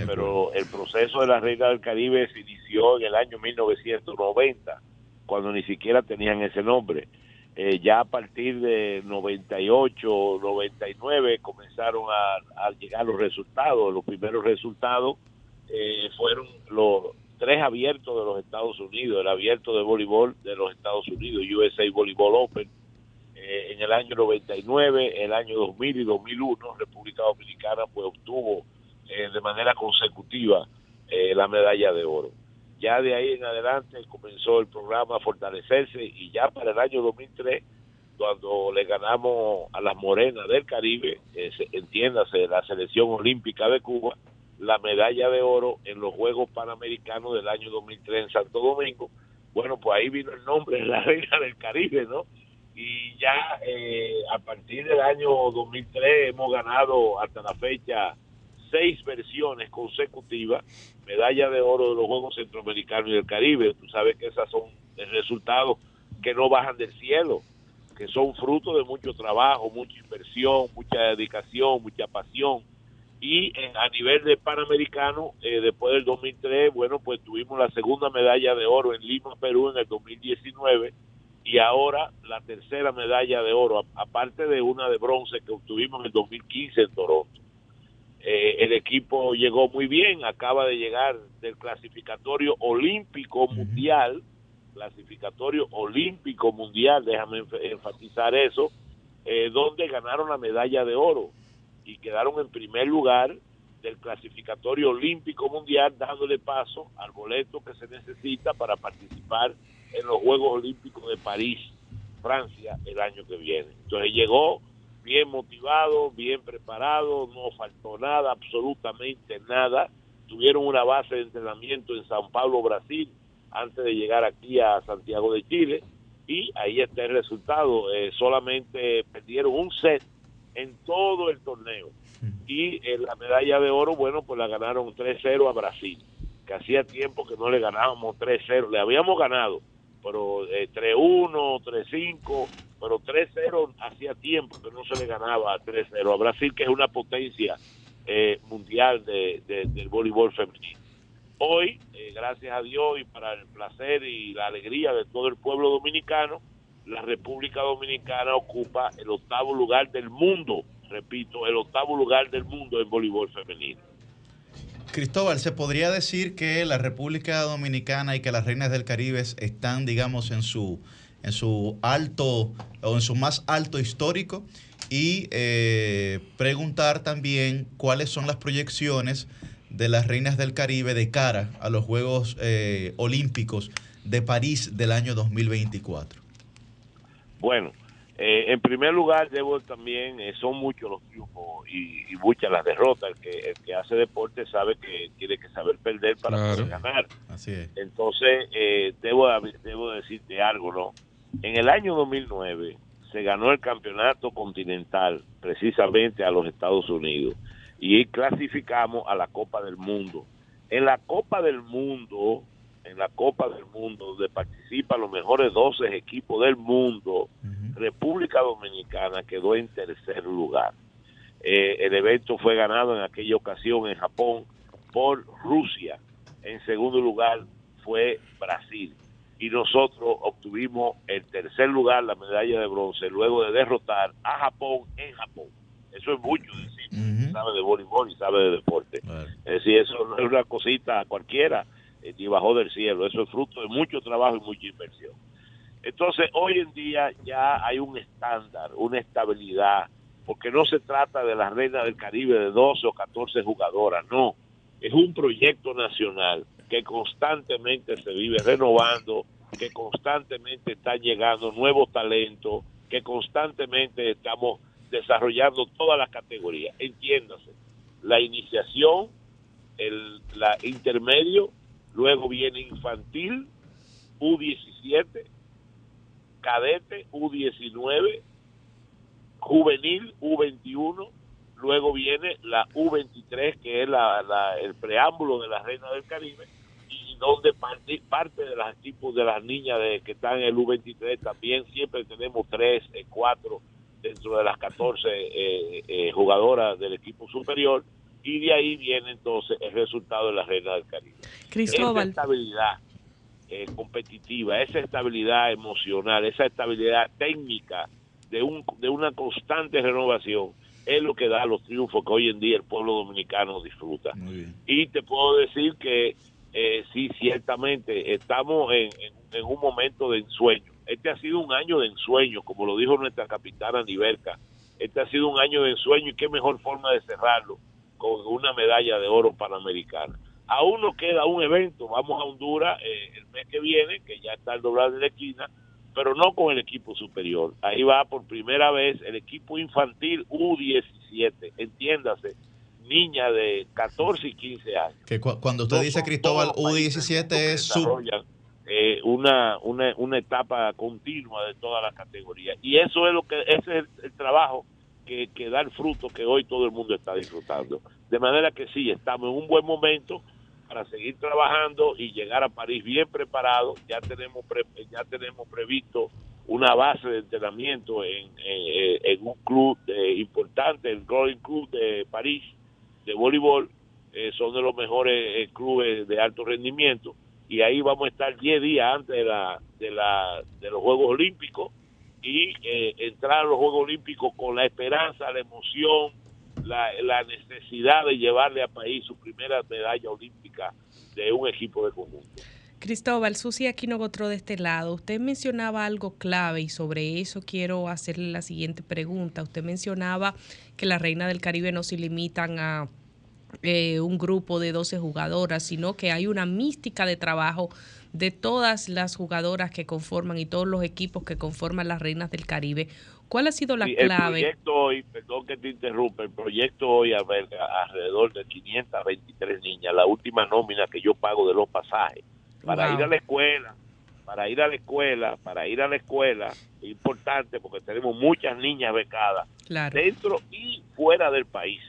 Pero el proceso de las Reinas del Caribe se inició en el año mil novecientos noventa, cuando ni siquiera tenían ese nombre. Eh, ya a partir de noventa y ocho, noventa y nueve comenzaron a, a llegar los resultados. Los primeros resultados eh, fueron los tres abiertos de los Estados Unidos, el abierto de voleibol de los Estados Unidos, U S A Volleyball Open, eh, en el año noventa y nueve, el año dos mil y dos mil uno, República Dominicana pues obtuvo eh, de manera consecutiva eh, la medalla de oro. Ya de ahí en adelante comenzó el programa a fortalecerse y ya para el año dos mil tres, cuando le ganamos a las Morenas del Caribe, eh, entiéndase, la selección olímpica de Cuba, la medalla de oro en los Juegos Panamericanos del año dos mil tres en Santo Domingo. Bueno, pues ahí vino el nombre de la Reina del Caribe, ¿no? Y ya eh, a partir del año dos mil tres hemos ganado hasta la fecha seis versiones consecutivas, medalla de oro de los Juegos Centroamericanos y del Caribe. Tú sabes que esas son resultados que no bajan del cielo, que son fruto de mucho trabajo, mucha inversión, mucha dedicación, mucha pasión. Y a nivel de Panamericano, eh, después del dos mil tres, bueno, pues tuvimos la segunda medalla de oro en Lima, Perú, en el dos mil diecinueve, y ahora la tercera medalla de oro, aparte de una de bronce que obtuvimos en el dos mil quince en Toronto. Eh, el equipo llegó muy bien, acaba de llegar del clasificatorio olímpico mundial, clasificatorio olímpico mundial, déjame enfatizar eso, eh, donde ganaron la medalla de oro y quedaron en primer lugar del clasificatorio olímpico mundial, dándole paso al boleto que se necesita para participar en los Juegos Olímpicos de París, Francia, el año que viene. Entonces llegó bien motivado, bien preparado, no faltó nada, absolutamente nada. Tuvieron una base de entrenamiento en San Pablo, Brasil, antes de llegar aquí a Santiago de Chile, y ahí está el resultado. Eh, solamente perdieron un set en todo el torneo y eh, la medalla de oro, bueno, pues la ganaron tres cero a Brasil, que hacía tiempo que no le ganábamos tres cero, le habíamos ganado, pero eh, tres uno, tres cinco, pero tres cero hacía tiempo que no se le ganaba tres cero a Brasil, que es una potencia eh, mundial de, de, del voleibol femenino. Hoy, eh, gracias a Dios y para el placer y la alegría de todo el pueblo dominicano, la República Dominicana ocupa el octavo lugar del mundo, repito, el octavo lugar del mundo en voleibol femenino. Cristóbal, ¿se podría decir que la República Dominicana y que las Reinas del Caribe están, digamos, en su, en su alto o en su más alto histórico? Y eh, preguntar también cuáles son las proyecciones de las Reinas del Caribe de cara a los Juegos eh, Olímpicos de París del año dos mil veinticuatro. Bueno, eh, en primer lugar, debo también, eh, son muchos los triunfos y, y muchas las derrotas. El que, el que hace deporte sabe que tiene que saber perder para claro. poder ganar. Así es. Entonces, eh, debo, debo decirte algo, ¿no? En el año dos mil nueve se ganó el campeonato continental precisamente a los Estados Unidos y clasificamos a la Copa del Mundo. En la Copa del Mundo... en la Copa del Mundo, donde participan los mejores doce equipos del mundo, uh-huh. República Dominicana quedó en tercer lugar. Eh, el evento fue ganado en aquella ocasión en Japón por Rusia. En segundo lugar fue Brasil. Y nosotros obtuvimos el tercer lugar, la medalla de bronce, luego de derrotar a Japón en Japón. Eso es mucho decir, uh-huh. Sabe de voleibol y sabe de deporte. Uh-huh. Es decir, eso no es una cosita cualquiera, ni bajó del cielo, eso es fruto de mucho trabajo y mucha inversión. Entonces, hoy en día ya hay un estándar, una estabilidad, porque no se trata de las Reinas del Caribe de doce o catorce jugadoras, no. es un proyecto nacional que constantemente se vive renovando, que constantemente está llegando nuevos talentos, que constantemente estamos desarrollando todas las categorías. Entiéndase, la iniciación, el la intermedio, luego viene infantil, U diecisiete, cadete, U diecinueve, juvenil, U veintiuno, luego viene la U veintitrés, que es la, la, el preámbulo de la Reina del Caribe, y donde parte, parte de los tipos de las niñas de, que están en el U veintitrés también, siempre tenemos tres, cuatro dentro de las catorce eh, eh, jugadoras del equipo superior, y de ahí viene entonces el resultado de la Reina del Caribe. Cristóbal. Esa estabilidad eh, competitiva, esa estabilidad emocional, esa estabilidad técnica de, un, de una constante renovación es lo que da los triunfos que hoy en día el pueblo dominicano disfruta. Muy bien. Y te puedo decir que eh, sí, ciertamente estamos en, en, en un momento de ensueño. Este ha sido un año de ensueño, como lo dijo nuestra capitana Niverca. Este ha sido un año de ensueño, y qué mejor forma de cerrarlo con una medalla de oro panamericana. Aún nos queda un evento, vamos a Honduras eh, el mes que viene, que ya está al doblar de la esquina, pero no con el equipo superior. Ahí va por primera vez el equipo infantil U diecisiete, entiéndase, niña de catorce y quince años. Que cu cuando usted no, dice, Cristóbal, U diecisiete es su... Eh, una, una, una etapa continua de todas las categorías. Y eso es lo que, ese es el, el trabajo que, que da el fruto que hoy todo el mundo está disfrutando. De manera que sí, estamos en un buen momento para seguir trabajando y llegar a París bien preparado. Ya tenemos pre, ya tenemos previsto una base de entrenamiento en, en, en un club de, importante, el Golden Club de París de voleibol. Eh, son de los mejores eh, clubes de alto rendimiento, y ahí vamos a estar diez días antes de la de la de los Juegos Olímpicos, y eh, entrar a los Juegos Olímpicos con la esperanza, la emoción, La, la necesidad de llevarle al país su primera medalla olímpica de un equipo de conjunto. Cristóbal, Susi Aquino Gautreau de este lado. Usted mencionaba algo clave, y sobre eso quiero hacerle la siguiente pregunta. Usted mencionaba que la Reina del Caribe no se limitan a eh, un grupo de doce jugadoras, sino que hay una mística de trabajo de todas las jugadoras que conforman y todos los equipos que conforman las Reinas del Caribe. ¿Cuál ha sido la sí, clave? El proyecto hoy, perdón que te interrumpa, el proyecto hoy alberga alrededor de quinientas veintitrés niñas, la última nómina que yo pago de los pasajes, para wow. ir a la escuela, para ir a la escuela, para ir a la escuela, es importante porque tenemos muchas niñas becadas, claro, dentro y fuera del país.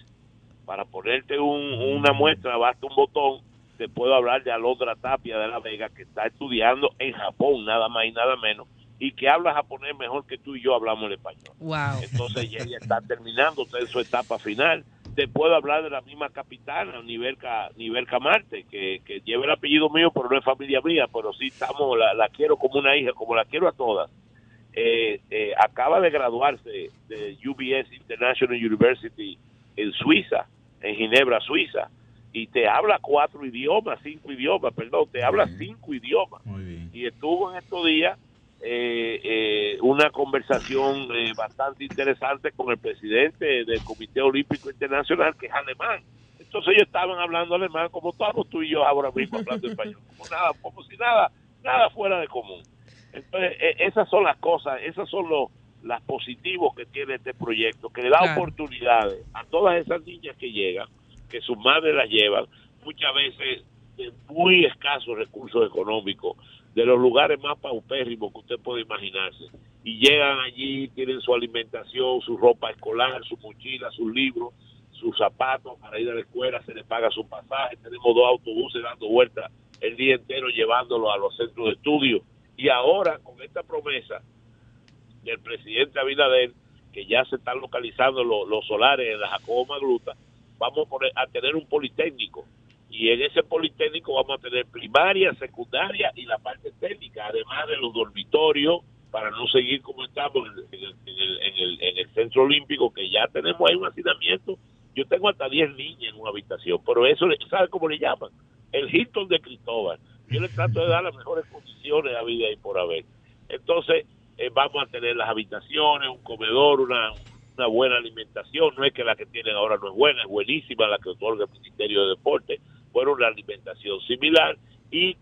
Para ponerte un, una muestra, basta un botón, te puedo hablar de Alondra Tapia de La Vega, que está estudiando en Japón, nada más y nada menos, y que habla japonés mejor que tú y yo hablamos el español. Wow. Entonces ella está terminando en su etapa final. Te puedo hablar de la misma capitana, Niverca, Niverca Marte, que, que lleva el apellido mío, pero no es familia mía, pero sí estamos, la, la quiero como una hija, como la quiero a todas. Eh, eh, acaba de graduarse de U B S, International University, en Suiza, en Ginebra, Suiza, y te habla cuatro idiomas, cinco idiomas, perdón, te habla mm. cinco idiomas. Muy bien. Y estuvo en estos días Eh, eh, una conversación eh, bastante interesante con el presidente del Comité Olímpico Internacional, que es alemán. Entonces ellos estaban hablando alemán como todos tú y yo ahora mismo hablando español, como nada, como si nada, nada fuera de común. Entonces eh, esas son las cosas, esas son los las positivos que tiene este proyecto, que le da claro. oportunidades a todas esas niñas que llegan, que sus madres las llevan, muchas veces de muy escasos recursos económicos, de los lugares más paupérrimos que usted puede imaginarse, y llegan allí, tienen su alimentación, su ropa escolar, su mochila, sus libros, sus zapatos para ir a la escuela, se les paga su pasaje, tenemos dos autobuses dando vueltas el día entero llevándolos a los centros de estudio. Y ahora, con esta promesa del presidente Abinader, que ya se están localizando los, los solares en la Jacobo Magluta, vamos a, poner, a tener un politécnico. Y en ese politécnico vamos a tener primaria, secundaria y la parte técnica, además de los dormitorios, para no seguir como estamos en el, en el, en el, en el centro olímpico, que ya tenemos ahí un hacinamiento. Yo tengo hasta diez niñas en una habitación, pero eso, ¿sabe cómo le llaman? El Hilton de Cristóbal. Yo le trato de dar las mejores condiciones a vida y por haber. Entonces, eh, vamos a tener las habitaciones, un comedor, una... una buena alimentación. No es que la que tienen ahora no es buena, es buenísima la que otorga el Ministerio de Deporte, fueron la alimentación similar y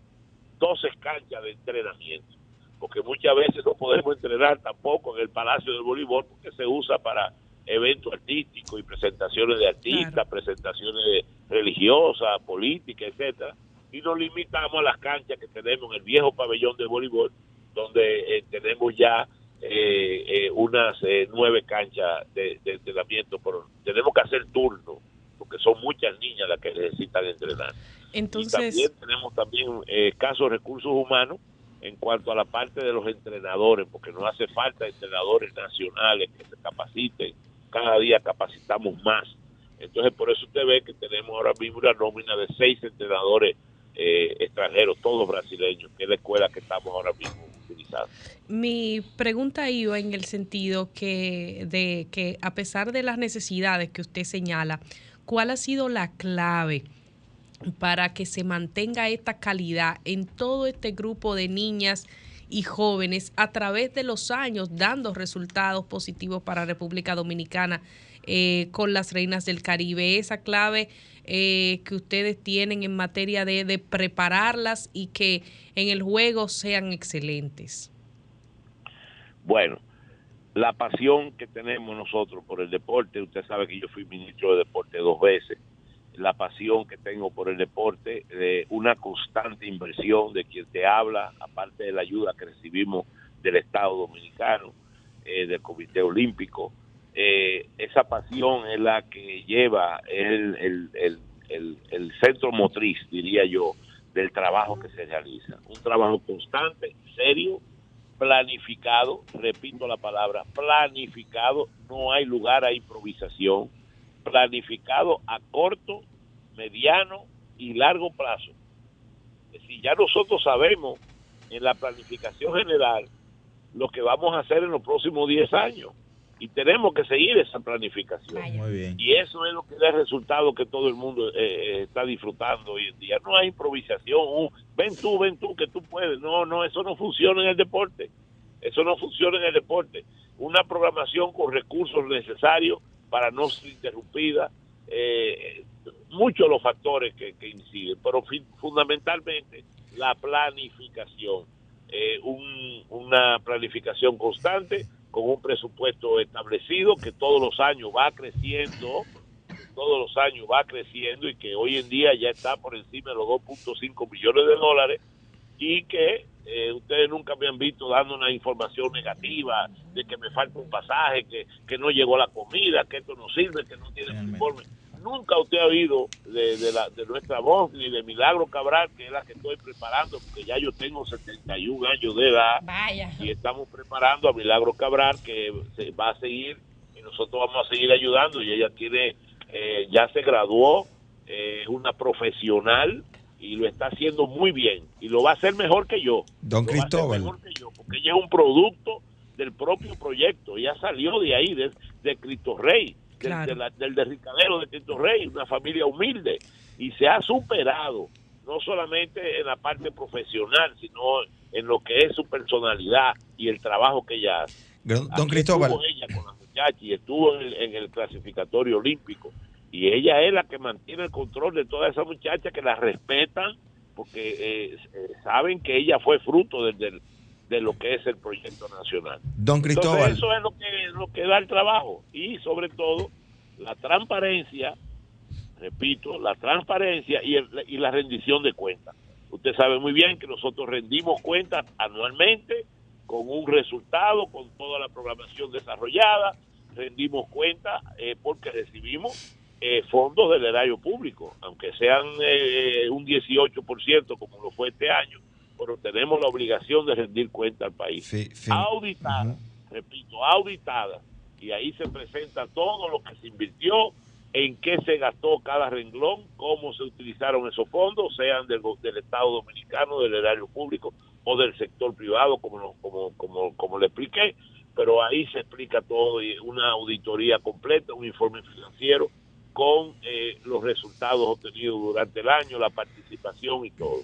dos canchas de entrenamiento, porque muchas veces no podemos entrenar tampoco en el Palacio del Voleibol porque se usa para eventos artísticos y presentaciones de artistas, claro, presentaciones religiosas, políticas, etcétera, y nos limitamos a las canchas que tenemos en el viejo pabellón de voleibol, donde eh, tenemos ya eh, eh, unas eh, nueve canchas de, de entrenamiento, pero tenemos que hacer turno, porque son muchas niñas las que necesitan entrenar. Entonces, y también tenemos también eh, escasos recursos humanos en cuanto a la parte de los entrenadores, porque nos hace falta entrenadores nacionales que se capaciten. Cada día capacitamos más. Entonces, por eso usted ve que tenemos ahora mismo una nómina de seis entrenadores eh, extranjeros, todos brasileños, que es la escuela que estamos ahora mismo utilizando. Mi pregunta iba en el sentido que, de que a pesar de las necesidades que usted señala, ¿cuál ha sido la clave para que se mantenga esta calidad en todo este grupo de niñas y jóvenes a través de los años, dando resultados positivos para República Dominicana eh, con las Reinas del Caribe? Esa clave eh, que ustedes tienen en materia de, de prepararlas y que en el juego sean excelentes. Bueno, la pasión que tenemos nosotros por el deporte, usted sabe que yo fui ministro de deporte dos veces, la pasión que tengo por el deporte, de una constante inversión de quien te habla, aparte de la ayuda que recibimos del Estado Dominicano, eh, del Comité Olímpico, eh, esa pasión es la que lleva el, el, el, el, el centro motriz, diría yo, del trabajo que se realiza. Un trabajo constante, serio, planificado, repito la palabra, planificado, no hay lugar a improvisación, planificado a corto, mediano y largo plazo. Es decir, ya nosotros sabemos en la planificación general lo que vamos a hacer en los próximos diez años y tenemos que seguir esa planificación. Muy bien. Y eso es lo que da el resultado que todo el mundo eh, está disfrutando hoy en día. No hay improvisación, uh, ven tú, ven tú, que tú puedes. No, no, eso no funciona en el deporte. Eso no funciona en el deporte. Una programación con recursos necesarios para no ser interrumpida, eh, muchos los factores que, que inciden, pero fi- fundamentalmente la planificación, eh, un, una planificación constante con un presupuesto establecido que todos los años va creciendo, todos los años va creciendo y que hoy en día ya está por encima de los dos punto cinco millones de dólares y que Eh, ustedes nunca me han visto dando una información negativa de que me falta un pasaje, que, que no llegó la comida, que esto no sirve, que no tiene informe. Nunca usted ha oído de, de, la, de nuestra voz ni de Milagro Cabral, que es la que estoy preparando, porque ya yo tengo setenta y un años de edad. Vaya. Y estamos preparando a Milagro Cabral, que se va a seguir y nosotros vamos a seguir ayudando. Y ella tiene, eh, ya se graduó, eh, una profesional, y lo está haciendo muy bien, y lo va a hacer mejor que yo. Don lo Cristóbal. Mejor que yo, porque ella es un producto del propio proyecto, ella salió de ahí, de, de Cristo Rey, claro, de, de la, del derricadero de Cristo Rey, una familia humilde, y se ha superado, no solamente en la parte profesional, sino en lo que es su personalidad y el trabajo que ella hace. Don, don Cristóbal. Estuvo ella con las muchachas y estuvo en, en el clasificatorio olímpico. Y ella es la que mantiene el control de todas esas muchachas que las respetan porque eh, saben que ella fue fruto de, de, de lo que es el proyecto nacional. Don Cristóbal. Entonces eso es lo que, lo que da el trabajo y sobre todo la transparencia, repito, la transparencia y, el, y la rendición de cuentas. Usted sabe muy bien que nosotros rendimos cuentas anualmente con un resultado, con toda la programación desarrollada, rendimos cuentas eh, porque recibimos Eh, fondos del erario público, aunque sean eh, un dieciocho por ciento como lo fue este año, pero tenemos la obligación de rendir cuenta al país. Sí, sí. Auditada, uh-huh. repito, auditada, y ahí se presenta todo lo que se invirtió, en qué se gastó cada renglón, cómo se utilizaron esos fondos, sean del, del Estado Dominicano, del erario público o del sector privado, como, no, como, como, como le expliqué, pero ahí se explica todo, y una auditoría completa, un informe financiero, con eh, los resultados obtenidos durante el año, la participación y todo.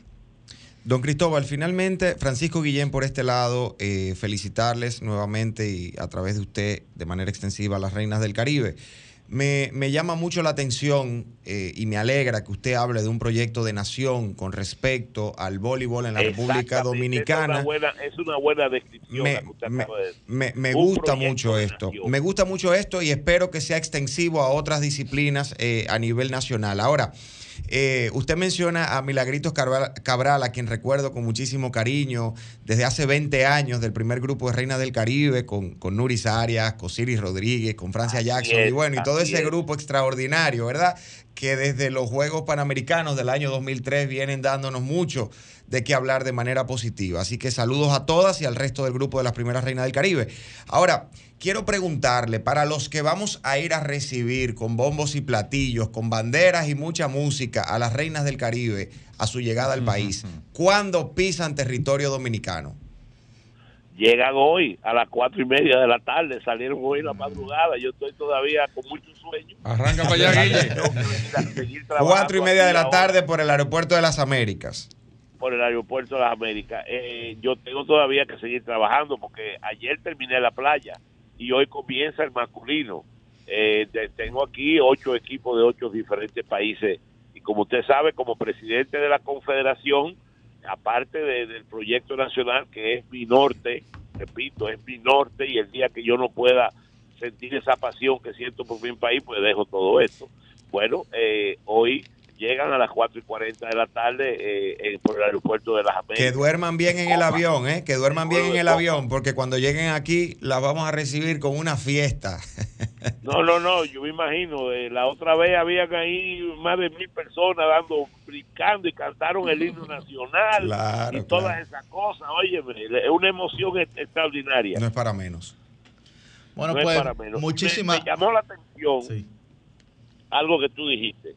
Don Cristóbal, finalmente, Francisco Guillén por este lado, eh, felicitarles nuevamente y a través de usted de manera extensiva a las Reinas del Caribe. Me, me llama mucho la atención eh, y me alegra que usted hable de un proyecto de nación con respecto al voleibol en la República Dominicana. Es una buena, es una buena descripción. Me, que usted me, acaba de decir. me, me gusta mucho esto. Me gusta mucho esto y espero que sea extensivo a otras disciplinas eh, a nivel nacional. Ahora, eh, usted menciona a Milagritos Cabral, Cabral, a quien recuerdo con muchísimo cariño desde hace veinte años del primer grupo de Reinas del Caribe, con, con Nuris Arias, con Ciris Rodríguez, con Francia así Jackson es, y bueno, y todo ese grupo extraordinario, ¿verdad? Que desde los Juegos Panamericanos del año dos mil tres vienen dándonos mucho de qué hablar de manera positiva. Así que saludos a todas y al resto del grupo de las primeras Reinas del Caribe. Ahora, quiero preguntarle, para los que vamos a ir a recibir con bombos y platillos, con banderas y mucha música a las Reinas del Caribe a su llegada al país, ¿cuándo pisan territorio dominicano? Llegan hoy a las cuatro y media de la tarde, salieron hoy la madrugada, yo estoy todavía con mucho sueño. Arranca para allá, Guille. Cuatro y media de la tarde por el Aeropuerto de las Américas. Por el Aeropuerto de las Américas. Eh, yo tengo todavía que seguir trabajando porque ayer terminé la playa y hoy comienza el masculino. Eh, tengo aquí ocho equipos de ocho diferentes países y como usted sabe, como presidente de la Confederación, aparte de, del proyecto nacional que es mi norte, repito, es mi norte, y el día que yo no pueda sentir esa pasión que siento por mi país, pues dejo todo esto. Bueno, eh, hoy llegan a las cuatro y cuarenta de la tarde eh, eh, por el Aeropuerto de las Américas. Que duerman bien en el avión, eh, que duerman bien en el avión, porque cuando lleguen aquí las vamos a recibir con una fiesta. No, no, no, yo me imagino, eh, la otra vez habían ahí más de mil personas dando, brincando y cantaron el himno nacional, claro, y todas claro. esas cosas. Óyeme, es una emoción extraordinaria. No es para menos. Bueno, no pues, es para menos. Muchísima... Me, me llamó la atención sí. algo que tú dijiste.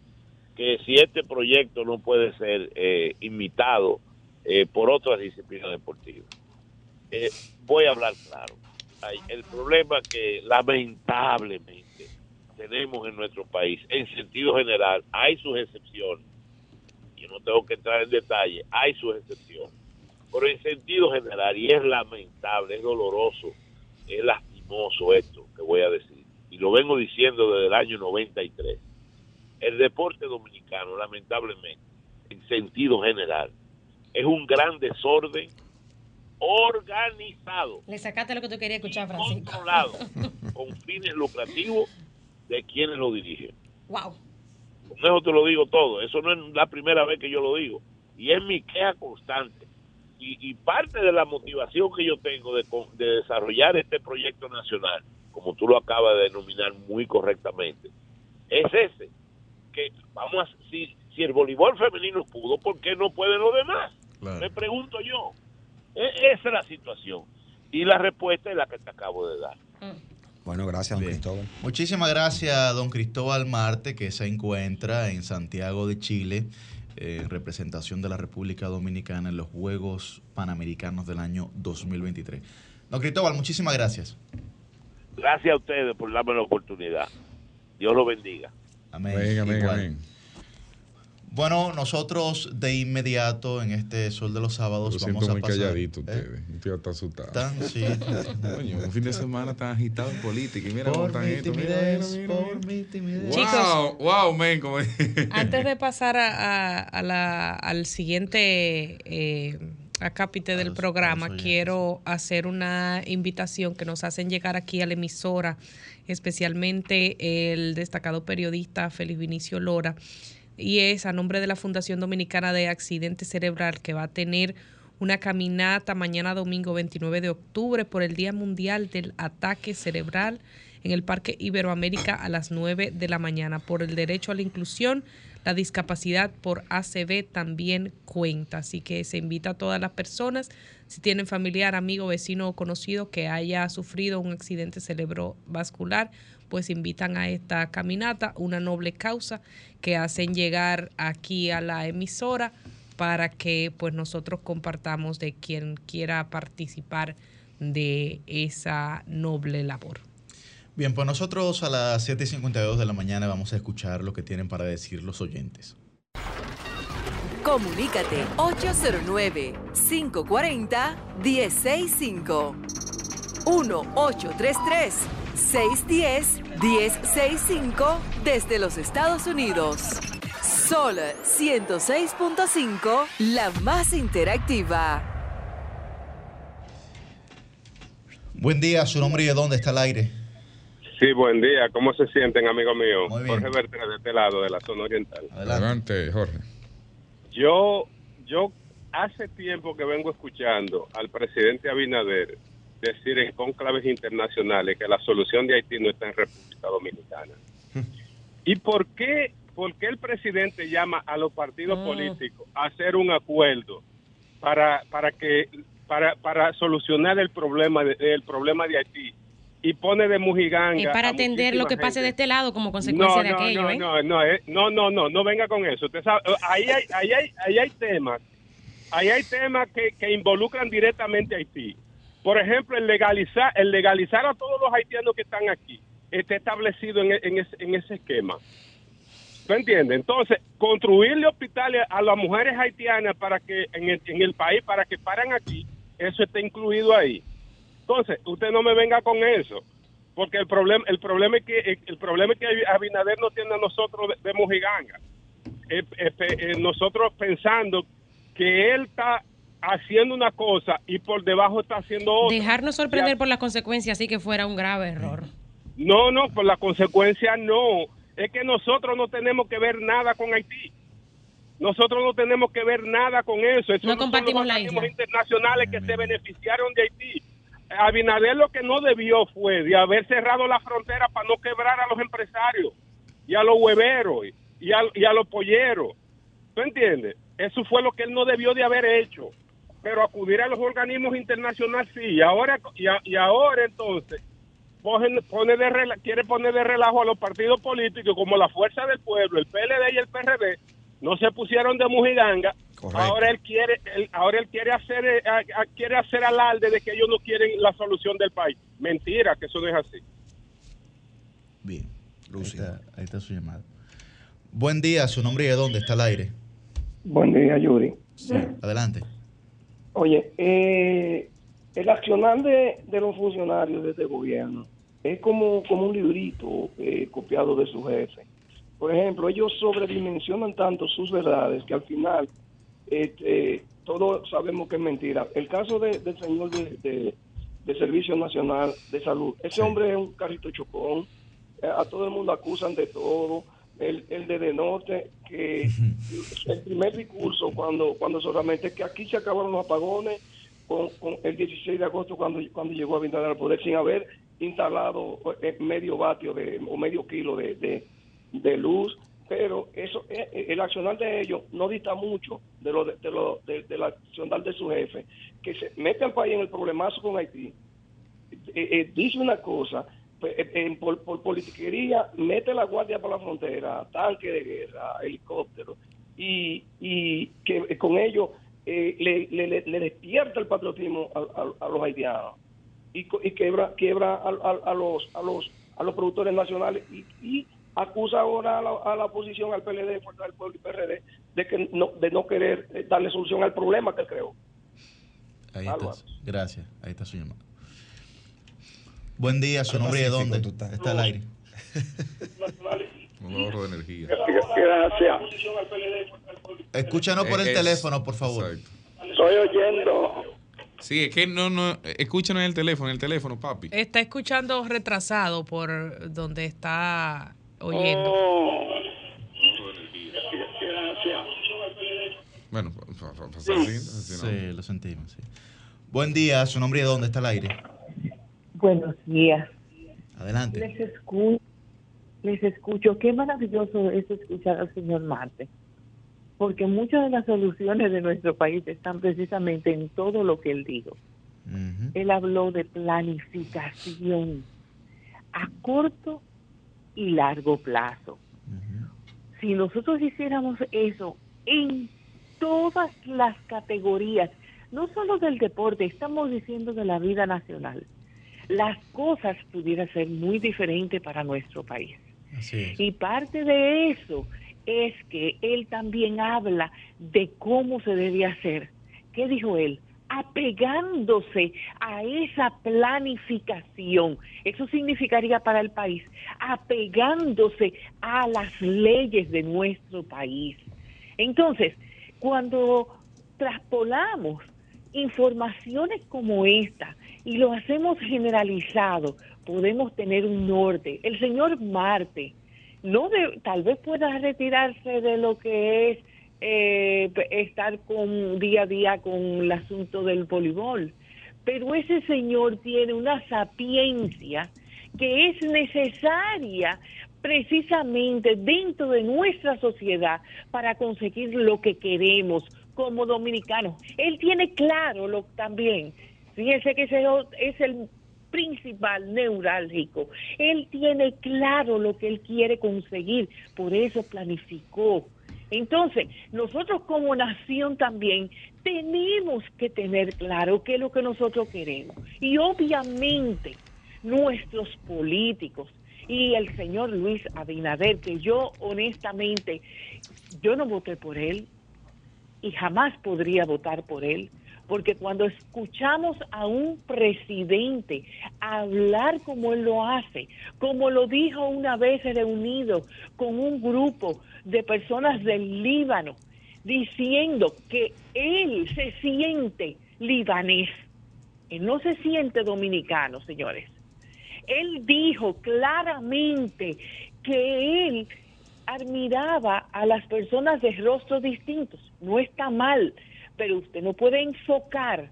Que si este proyecto no puede ser eh, imitado eh, por otras disciplinas deportivas. Eh, voy a hablar claro. Hay el problema que lamentablemente tenemos en nuestro país, en sentido general, hay sus excepciones. Yo no tengo que entrar en detalle, hay sus excepciones. Pero en sentido general, y es lamentable, es doloroso, es lastimoso esto que voy a decir. Y lo vengo diciendo desde el año noventa y tres. El deporte dominicano, lamentablemente, en sentido general, es un gran desorden organizado. Le sacaste lo que tú querías escuchar, Francisco. Controlado, con fines lucrativos de quienes lo dirigen. Wow. Con eso te lo digo todo. Eso no es la primera vez que yo lo digo. Y es mi queja constante. Y, y parte de la motivación que yo tengo de, de desarrollar este proyecto nacional, como tú lo acabas de denominar muy correctamente, es ese. Que vamos a, si, si el voleibol femenino pudo, ¿por qué no pueden los demás? Claro. Me pregunto yo. E esa es la situación. Y la respuesta es la que te acabo de dar. Bueno, gracias, don Bien. Cristóbal. Muchísimas gracias, don Cristóbal Marte, que se encuentra en Santiago de Chile, eh, en representación de la República Dominicana en los Juegos Panamericanos del año dos mil veintitrés. Don Cristóbal, muchísimas gracias. Gracias a ustedes por darme la oportunidad. Dios los bendiga. Amén. Venga, venga, amén. Bueno, nosotros de inmediato en este Sol de los Sábados lo vamos a pasar. Siento muy calladito ustedes. ¿Eh? Estoy hasta asustado. Tan, sí. Coño, un fin de semana tan agitado en política. Y mira por cómo mi están timidez, mira, mira, mira, por mi timidez. Wow, wow, men. Antes de pasar a, a, a la, al siguiente eh, acápite del los, programa, los quiero hacer una invitación que nos hacen llegar aquí a la emisora, especialmente el destacado periodista Félix Vinicio Lora, y es a nombre de la Fundación Dominicana de Accidente Cerebral, que va a tener una caminata mañana domingo veintinueve de octubre por el Día Mundial del Ataque Cerebral en el Parque Iberoamérica a las nueve de la mañana, por el derecho a la inclusión, la discapacidad por A C V también cuenta. Así que se invita a todas las personas, si tienen familiar, amigo, vecino o conocido que haya sufrido un accidente cerebrovascular, pues invitan a esta caminata, una noble causa que hacen llegar aquí a la emisora para que pues nosotros compartamos de quien quiera participar de esa noble labor. Bien, pues nosotros a las siete y cincuenta y dos de la mañana vamos a escuchar lo que tienen para decir los oyentes. Comunícate ocho cero nueve, cinco cuatro cero, uno cero seis cinco, uno ocho tres tres seis diez, diez sesenta y cinco desde los Estados Unidos. Sol ciento seis punto cinco, la más interactiva. Buen día, su nombre y de dónde está el aire. Sí, buen día. ¿Cómo se sienten, amigo mío? Muy bien. Jorge Bertrán, de este lado, de la zona oriental. Adelante, Jorge. Yo, yo hace tiempo que vengo escuchando al presidente Abinader decir en conclaves internacionales que la solución de Haití no está en República Dominicana. ¿Y por qué, por qué el presidente llama a los partidos ah. políticos a hacer un acuerdo para para que para para solucionar el problema de, el problema de Haití y pone de mujiganga? Es para atender lo que gente. pase de este lado como consecuencia no, de no, aquello. No, ¿eh? no, no, eh, no, no, no, no venga con eso. Usted sabe, ahí hay, ahí hay, ahí hay temas, ahí hay temas que, que involucran directamente a Haití. Por ejemplo, el legalizar, el legalizar a todos los haitianos que están aquí está establecido en, en, ese, en ese esquema. ¿Tú entiendes? Entonces, construirle hospitales a las mujeres haitianas para que en el, en el país, para que paran aquí, eso está incluido ahí. Entonces, usted no me venga con eso, porque el problema, el problema es que el problema es que Abinader nos tiene a nosotros de, de mojiganga. Eh, eh, eh, nosotros pensando que él está haciendo una cosa y por debajo está haciendo otra. Dejarnos sorprender ya por las consecuencias, sí que fuera un grave error. No, no, por las consecuencias no. Es que nosotros no tenemos que ver nada con Haití. Nosotros no tenemos que ver nada con eso. Eso no, no compartimos la isla. Internacionales que se beneficiaron de Haití. Abinader lo que no debió fue de haber cerrado la frontera para no quebrar a los empresarios y a los hueveros y a, y a los polleros. ¿Tú entiendes? Eso fue lo que él no debió de haber hecho. Pero acudir a los organismos internacionales sí, y ahora y, a, y ahora entonces pone, pone de rela, quiere poner de relajo a los partidos políticos como la Fuerza del Pueblo, el P L D y el P R D, no se pusieron de mujiganga. Correcto. Ahora él quiere él, ahora él quiere hacer a, a, quiere hacer alarde de que ellos no quieren la solución del país. Mentira, que eso no es así. Bien, Lucia, ahí, ahí está su llamada. Buen día, su nombre y de dónde está el aire. Buen día, Yuri. Sí, adelante. Oye, eh, el accionar de, de los funcionarios de este gobierno es como, como un librito eh, copiado de su jefe. Por ejemplo, ellos sobredimensionan tanto sus verdades que al final eh, eh, todos sabemos que es mentira. El caso de, del señor de, de, de Servicio Nacional de Salud, ese sí. hombre es un carrito chocón, eh, a todo el mundo acusan de todo. El, el de Denote, que el primer discurso, cuando cuando solamente que aquí se acabaron los apagones con, con el dieciséis de agosto, cuando cuando llegó a Binader al poder, sin haber instalado medio vatio de, o medio kilo de, de, de luz, pero eso el accionar de ellos no dista mucho de lo de, de lo de, de la accionar de su jefe, que se mete al país en el problemazo con Haití, eh, eh, dice una cosa. Por, por politiquería mete la guardia para la frontera, tanque de guerra, helicóptero, y, y que con ello eh, le, le, le despierta el patriotismo a, a, a los haitianos y, y quiebra quiebra a, a, a los a los a los productores nacionales y, y acusa ahora a la, a la oposición, al P L D, Fuerza del Pueblo y P R D, de que no de no querer darle solución al problema que él creó. Ahí está. Gracias. Ahí está su llamada. Buen día, su nombre y de dónde está el aire. Un ahorro de energía. Gracias. Escúchanos por el es, teléfono, por favor. Exacto. Estoy oyendo. Sí, es que no, no, escúchanos en el teléfono, en el teléfono, papi. Está escuchando retrasado por donde está oyendo. Oh. Gracias. Bueno, pasar sí. sí, sí, lo sentimos. Sí. Buen día, su nombre y de dónde está el aire. Buenos días. Adelante. Les escucho, les escucho. Qué maravilloso es escuchar al señor Marte, porque muchas de las soluciones de nuestro país están precisamente en todo lo que él dijo. Uh-huh. Él habló de planificación a corto y largo plazo. Uh-huh. Si nosotros hiciéramos eso en todas las categorías, no solo del deporte, estamos diciendo de la vida nacional, las cosas pudieran ser muy diferentes para nuestro país. Así es. Y parte de eso es que él también habla de cómo se debe hacer. ¿Qué dijo él? apegándose a esa planificación. Eso significaría para el país apegándose a las leyes de nuestro país. Entonces, cuando traspolamos informaciones como esta y lo hacemos generalizado, podemos tener un norte. El señor Marte no de, tal vez pueda retirarse de lo que es eh, estar con día a día con el asunto del voleibol, pero ese señor tiene una sapiencia que es necesaria precisamente dentro de nuestra sociedad para conseguir lo que queremos como dominicanos. Él tiene claro lo también, fíjense que ese es el principal neurálgico, él tiene claro lo que él quiere conseguir, por eso planificó. Entonces, nosotros como nación también tenemos que tener claro qué es lo que nosotros queremos. Y obviamente nuestros políticos y el señor Luis Abinader, que yo honestamente, yo no voté por él y jamás podría votar por él, porque cuando escuchamos a un presidente hablar como él lo hace, como lo dijo una vez reunido con un grupo de personas del Líbano, diciendo que él se siente libanés, él no se siente dominicano, señores. Él dijo claramente que él admiraba a las personas de rostros distintos. No está mal, pero usted no puede enfocar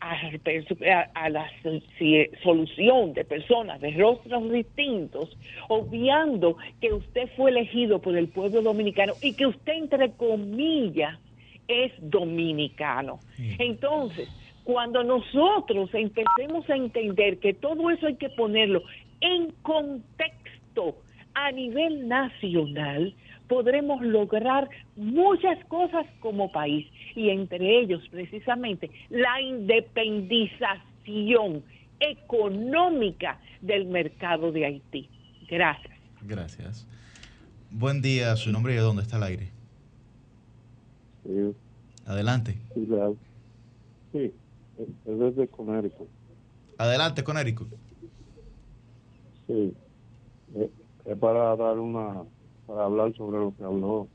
a, a, a la solución de personas de rostros distintos, obviando que usted fue elegido por el pueblo dominicano y que usted, entre comillas, es dominicano. Entonces, cuando nosotros empecemos a entender que todo eso hay que ponerlo en contexto a nivel nacional, podremos lograr muchas cosas como país, y entre ellos precisamente la independización económica del mercado de Haití. Gracias. Gracias. Buen día, su nombre y de dónde está el aire. Sí. Adelante. Sí, claro. Sí, es desde Conérico. Adelante, Conérico. Sí, es para dar una... para hablar sobre lo que habló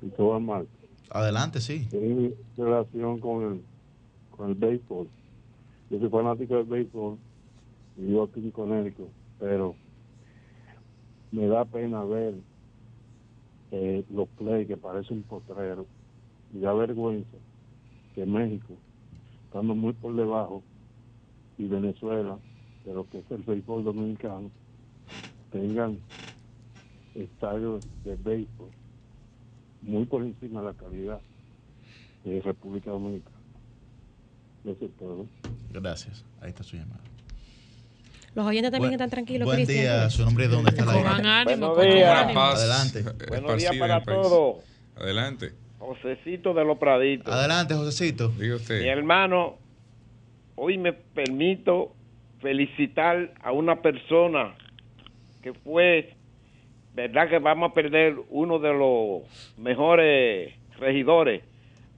Cristóbal Marte. Adelante, sí. En relación con el, con el béisbol. Yo soy fanático del béisbol, vivo aquí en Conérico, pero me da pena ver eh, los play que parecen potreros, y da vergüenza que México, estando muy por debajo, y Venezuela, de lo que es el béisbol dominicano, tengan estadios de béisbol muy por encima de la calidad de República Dominicana. Eso es todo. Gracias. Ahí está su llamada. Los oyentes también buen, están tranquilos. Buen Cristian. Día. Su nombre es dónde está la llamada. Buenos días. Adelante. Buenos días para todos. Adelante. Josecito de los Praditos. Adelante, Josecito. Diga usted. Mi hermano, hoy me permito felicitar a una persona que fue... verdad que vamos a perder uno de los mejores regidores,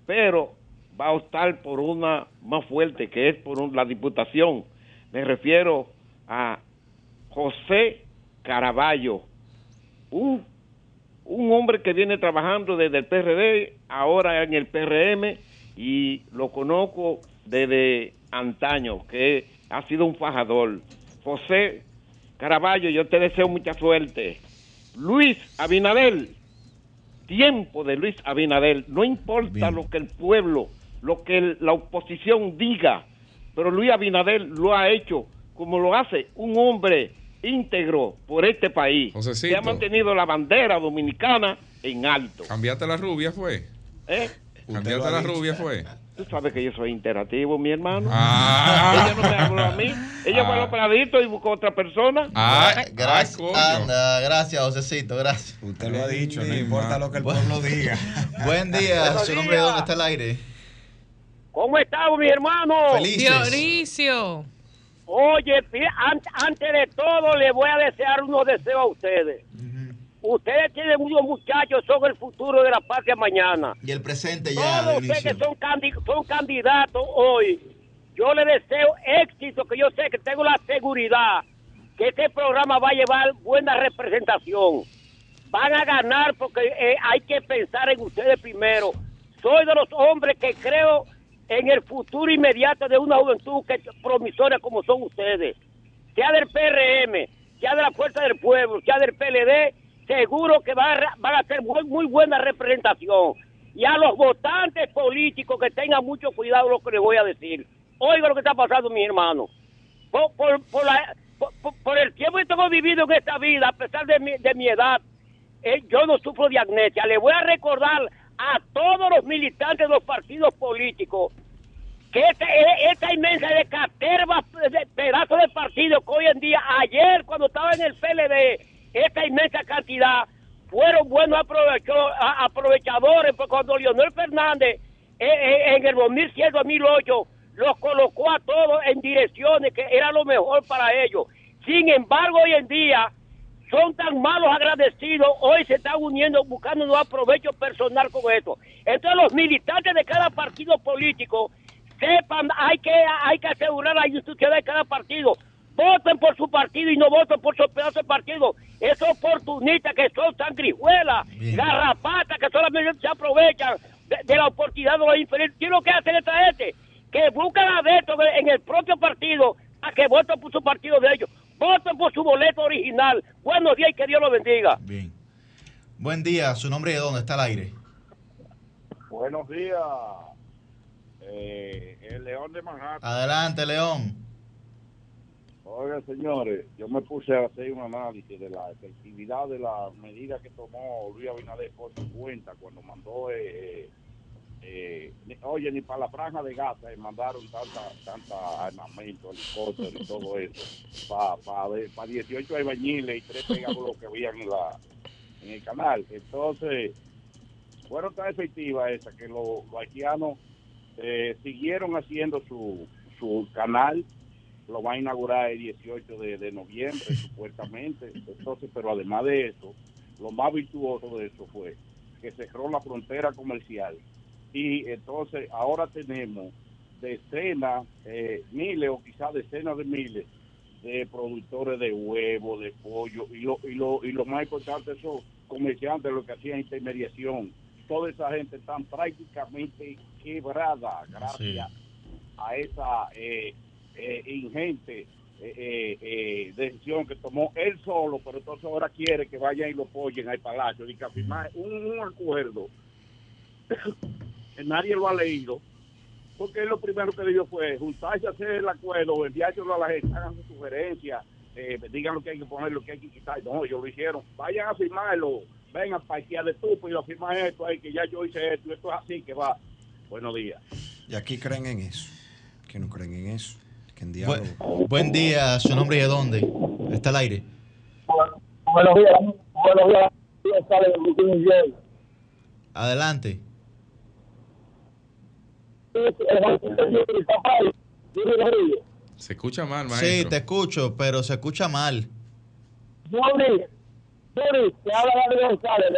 pero va a optar por una más fuerte, que es por un, la diputación. Me refiero a José Caraballo, un, un hombre que viene trabajando desde el P R D, ahora en el P R M, y lo conozco desde antaño, que ha sido un fajador. José Caraballo, yo te deseo mucha suerte. Luis Abinader, tiempo de Luis Abinader, no importa bien lo que el pueblo, lo que el, la oposición diga, pero Luis Abinader lo ha hecho como lo hace un hombre íntegro por este país, Josecito, que ha mantenido la bandera dominicana en alto. ¿Cambiaste la rubia fue? ¿Eh? ¿Cambiaste la rubia fue? Tú sabes que yo soy interactivo, mi hermano. Ah. Ella no me habló a mí. Ella fue ah. al paradito y buscó a otra persona. Ah, gracias. Anda, gracias, Josecito, gracias. Usted lo ha dicho, no importa lo que el pueblo diga. Buen día. Su nombre, ¿dónde está el aire? ¿Cómo estamos, mi hermano? Felices. Dionisio. Oye, antes de todo, le voy a desear unos deseos a ustedes. Uh-huh. Ustedes tienen unos muchachos, son el futuro de la patria mañana. Y el presente ya. Todos ustedes que son, candid son candidatos hoy, yo les deseo éxito, que yo sé que tengo la seguridad que este programa va a llevar buena representación. Van a ganar porque eh, hay que pensar en ustedes primero. Soy de los hombres que creo en el futuro inmediato de una juventud que promisoria como son ustedes. Sea del P R M, sea de la Fuerza del Pueblo, sea del P L D, seguro que van a, van a hacer muy, muy buena representación. Y a los votantes políticos que tengan mucho cuidado lo que les voy a decir. Oiga lo que está pasando, mi hermano. Por, por, por, la, por, por el tiempo que tengo vivido en esta vida, a pesar de mi, de mi edad, eh, yo no sufro de amnesia. Le voy a recordar a todos los militantes de los partidos políticos que esta, esta inmensa de caterva, de pedazo de partido que hoy en día, ayer cuando estaba en el P L D, esta inmensa cantidad fueron buenos aprovechadores, porque cuando Leonel Fernández eh, eh, en el dos mil siete dos mil ocho los colocó a todos en direcciones que era lo mejor para ellos. Sin embargo, hoy en día son tan malos agradecidos, hoy se están uniendo buscando un aprovecho personal con esto. Entonces los militantes de cada partido político, sepan, hay que, hay que asegurar la institución de cada partido. Voten por su partido y no voten por su pedazo de partido. Esos oportunistas que son sangrijuelas, garrapatas que solamente se aprovechan de, de la oportunidad de los infelices. ¿Qué es lo que hacen esta gente? Que buscan adeptos en el propio partido a que voten por su partido de ellos. Voten por su boleto original. Buenos días y que Dios los bendiga. Bien. Buen día. ¿Su nombre es dónde está el aire? Buenos días. Eh, el León de Manhattan. Adelante, León. Oigan, señores, yo me puse a hacer un análisis de la efectividad de la medida que tomó Luis Abinader por su cuenta cuando mandó, eh, eh, eh, oye, ni para la franja de Gaza eh, mandaron tanta, tanta armamento, helicóptero y todo eso, para pa, pa dieciocho albañiles y tres pegados que habían en, la, en el canal. Entonces, fueron tan efectivas esas que los, los haitianos Eh, siguieron haciendo su, su canal, lo va a inaugurar el dieciocho de noviembre, supuestamente. Entonces, pero además de eso, lo más virtuoso de eso fue que cerró la frontera comercial. Y entonces ahora tenemos decenas, eh, miles o quizás decenas de miles de productores de huevo, de pollo, y lo, y lo, y lo más importante, esos comerciantes, lo que hacían intermediación. Toda esa gente está prácticamente quebrada gracias sí. a esa eh, eh, ingente eh, eh, decisión que tomó él solo, pero entonces ahora quiere que vayan y lo apoyen al Palacio. Y que firmar un acuerdo que nadie lo ha leído, porque él lo primero que dijo fue juntarse a hacer el acuerdo, enviárselo a la gente, hagan sus sugerencias, eh, digan lo que hay que poner, lo que hay que quitar. No, ellos lo hicieron, vayan a firmarlo. Ven a parquear de tupo y lo firma esto, ahí que ya yo hice esto, esto es así que va. Buenos días. Y aquí creen en eso, que no creen en eso, que en diálogo. Buen, buen día, su nombre y de dónde, está al aire. Buenos días, buenos días, adelante. Se escucha mal, maestro. Sí, te escucho, pero se escucha mal. Yuri, te habla Dani González.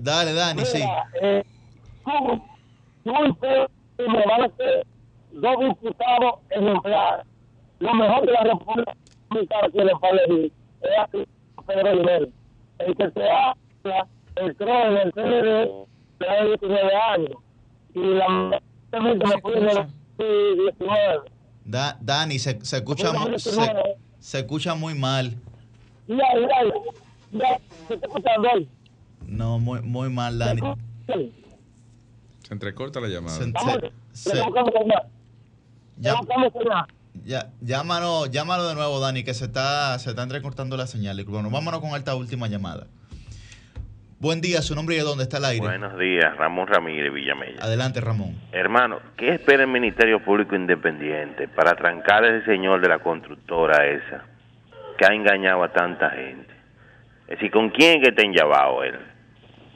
Dale, Dani, mira, sí. Eh, tú, tú y usted me van a hacer dos diputados ejemplares. Lo mejor de la República Dominicana tiene para elegir es aquí, Pedro Rivera. El que se habla, el C R O, el C R D, trae diecinueve años. Y lamentablemente me pueden elegir diecinueve. Da, Dani, se, se, escucha, se, se, se escucha muy mal. Ya, ya, ya, se te escucha mal. No, muy, muy mal, Dani. Se entrecorta la llamada. Se, se, se, ya, ya, llámalo, llámalo de nuevo, Dani, que se está, se está entrecortando la señal. Bueno, vámonos con esta última llamada. Buen día, su nombre y de dónde está el aire. Buenos días, Ramón Ramírez Villamella. Adelante, Ramón. Hermano, ¿qué espera el Ministerio Público Independiente para trancar a ese señor de la constructora esa? Que ha engañado a tanta gente. Es decir, ¿con quién es que está enllavado él?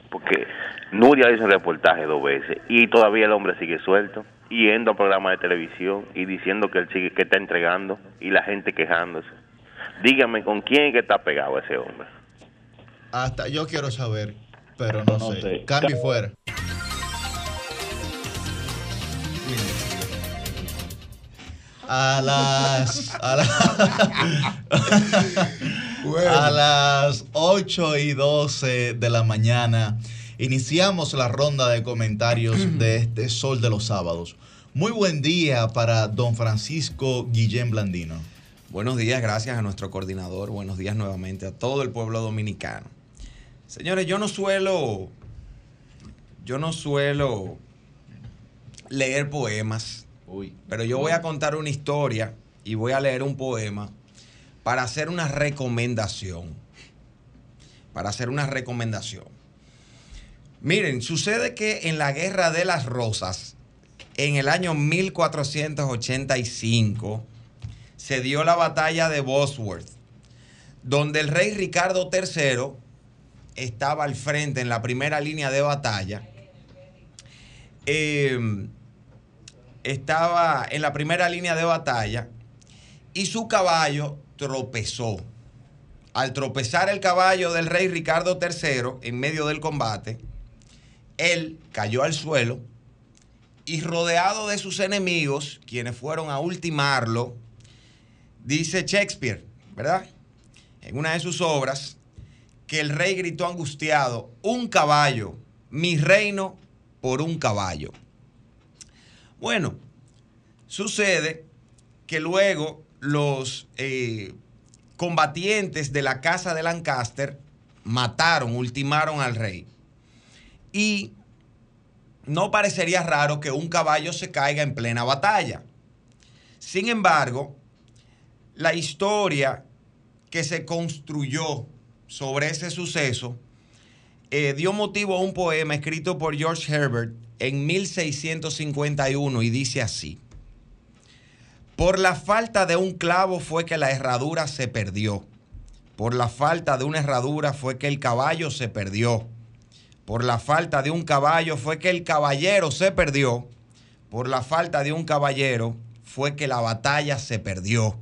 Porque Nuria hizo el reportaje dos veces y todavía el hombre sigue suelto, yendo a programas de televisión y diciendo que él sigue, que está entregando, y la gente quejándose. Dígame, ¿con quién es que está pegado ese hombre? Hasta yo quiero saber, pero no, no sé. sé. Cambio y fuera. A las, a, la, bueno. a las ocho y doce de la mañana iniciamos la ronda de comentarios de este Sol de los Sábados. Muy buen día para don Francisco Guillén Blandino. Buenos días, gracias a nuestro coordinador. Buenos días nuevamente a todo el pueblo dominicano. Señores, yo no suelo, yo no suelo leer poemas. Uy. Pero yo voy a contar una historia y voy a leer un poema para hacer una recomendación. Para hacer una recomendación. Miren, sucede que en la Guerra de las Rosas, en el año mil cuatrocientos ochenta y cinco, se dio la batalla de Bosworth, donde el rey Ricardo tercero estaba al frente en la primera línea de batalla. Eh... Estaba en la primera línea de batalla y su caballo tropezó. Al tropezar el caballo del rey Ricardo tercero en medio del combate, él cayó al suelo y, rodeado de sus enemigos, quienes fueron a ultimarlo, dice Shakespeare, ¿verdad?, en una de sus obras, que el rey gritó angustiado: un caballo, mi reino por un caballo. Bueno, sucede que luego los eh, combatientes de la casa de Lancaster mataron, ultimaron al rey. Y no parecería raro que un caballo se caiga en plena batalla. Sin embargo, la historia que se construyó sobre ese suceso eh, dio motivo a un poema escrito por George Herbert en mil seiscientos cincuenta y uno, y dice así: por la falta de un clavo fue que la herradura se perdió, por la falta de una herradura fue que el caballo se perdió, por la falta de un caballo fue que el caballero se perdió, por la falta de un caballero fue que la batalla se perdió.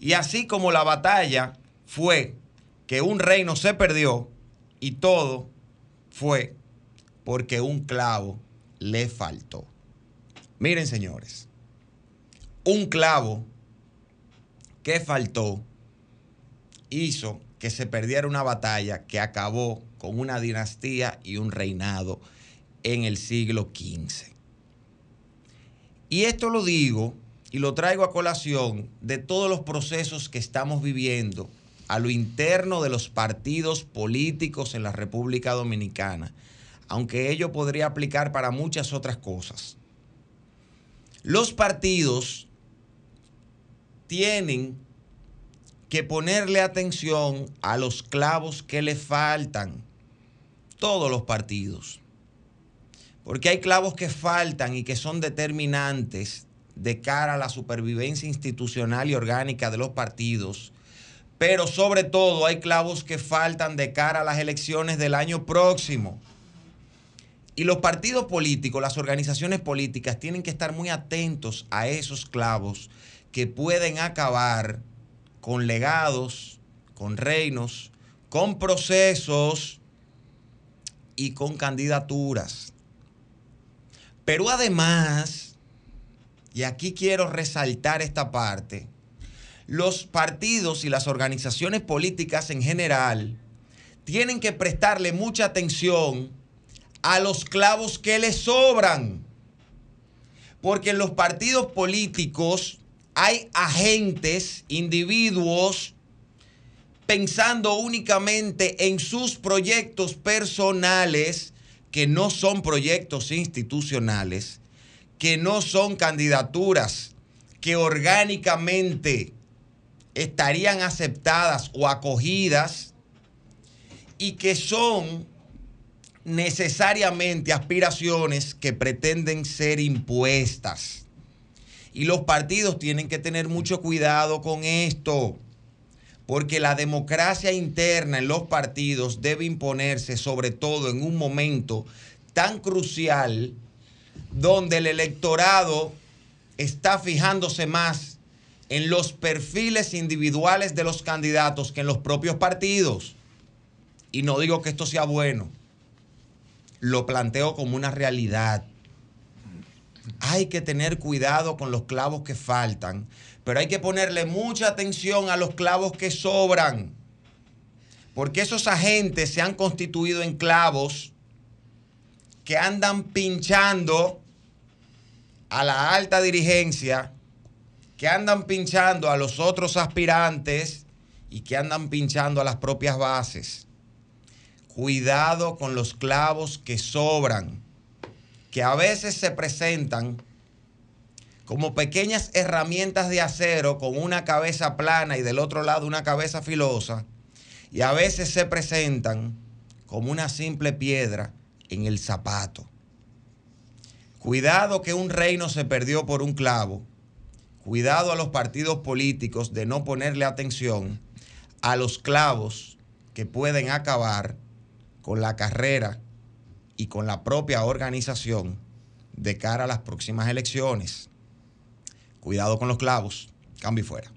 Y así como la batalla fue que un reino se perdió, y todo fue porque un clavo le faltó. Miren, señores, un clavo que faltó hizo que se perdiera una batalla que acabó con una dinastía y un reinado en el siglo quince. Y esto lo digo y lo traigo a colación de todos los procesos que estamos viviendo a lo interno de los partidos políticos en la República Dominicana, aunque ello podría aplicar para muchas otras cosas. Los partidos tienen que ponerle atención a los clavos que le faltan. Todos los partidos. Porque hay clavos que faltan y que son determinantes de cara a la supervivencia institucional y orgánica de los partidos. Pero sobre todo hay clavos que faltan de cara a las elecciones del año próximo. Y los partidos políticos, las organizaciones políticas, tienen que estar muy atentos a esos clavos que pueden acabar con legados, con reinos, con procesos y con candidaturas. Pero además, y aquí quiero resaltar esta parte, los partidos y las organizaciones políticas en general tienen que prestarle mucha atención a los clavos que les sobran, porque en los partidos políticos hay agentes, individuos, pensando únicamente en sus proyectos personales, que no son proyectos institucionales, que no son candidaturas que orgánicamente estarían aceptadas o acogidas, y que son necesariamente aspiraciones que pretenden ser impuestas. Y los partidos tienen que tener mucho cuidado con esto, porque la democracia interna en los partidos debe imponerse, sobre todo en un momento tan crucial donde el electorado está fijándose más en los perfiles individuales de los candidatos que en los propios partidos. y no digo que esto sea bueno, lo planteo como una realidad. Hay que tener cuidado con los clavos que faltan, pero hay que ponerle mucha atención a los clavos que sobran, porque esos agentes se han constituido en clavos que andan pinchando a la alta dirigencia, que andan pinchando a los otros aspirantes y que andan pinchando a las propias bases. Cuidado con los clavos que sobran, que a veces se presentan como pequeñas herramientas de acero con una cabeza plana y del otro lado una cabeza filosa, y a veces se presentan como una simple piedra en el zapato. Cuidado que un reino se perdió por un clavo. Cuidado a los partidos políticos de no ponerle atención a los clavos que pueden acabar con la carrera y con la propia organización de cara a las próximas elecciones. Cuidado con los clavos. Cambio y fuera.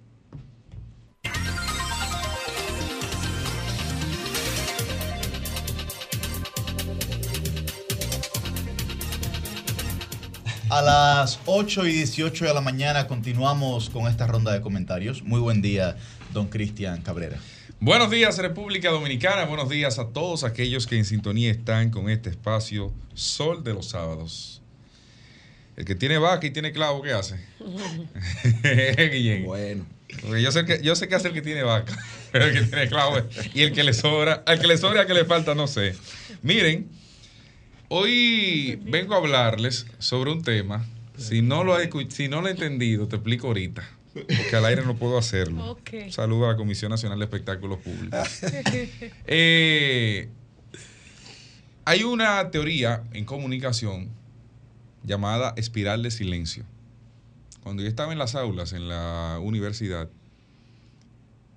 A las ocho y dieciocho de la mañana continuamos con esta ronda de comentarios. Muy buen día, don Cristian Cabrera. Buenos días, República Dominicana. Buenos días a todos aquellos que en sintonía están con este espacio Sol de los Sábados. El que tiene vaca y tiene clavo, ¿qué hace? Guillén. Bueno. Porque yo sé que, yo sé que hace el que tiene vaca, pero el que tiene clavo y el que le sobra, al que le sobra, al que le falta, no sé. Miren, hoy vengo a hablarles sobre un tema. Si no lo he, si no lo he entendido, te explico ahorita, porque al aire no puedo hacerlo. Okay. Saludo a la Comisión Nacional de Espectáculos Públicos. Eh, hay una teoría en comunicación llamada espiral de silencio. Cuando yo estaba en las aulas, en la universidad,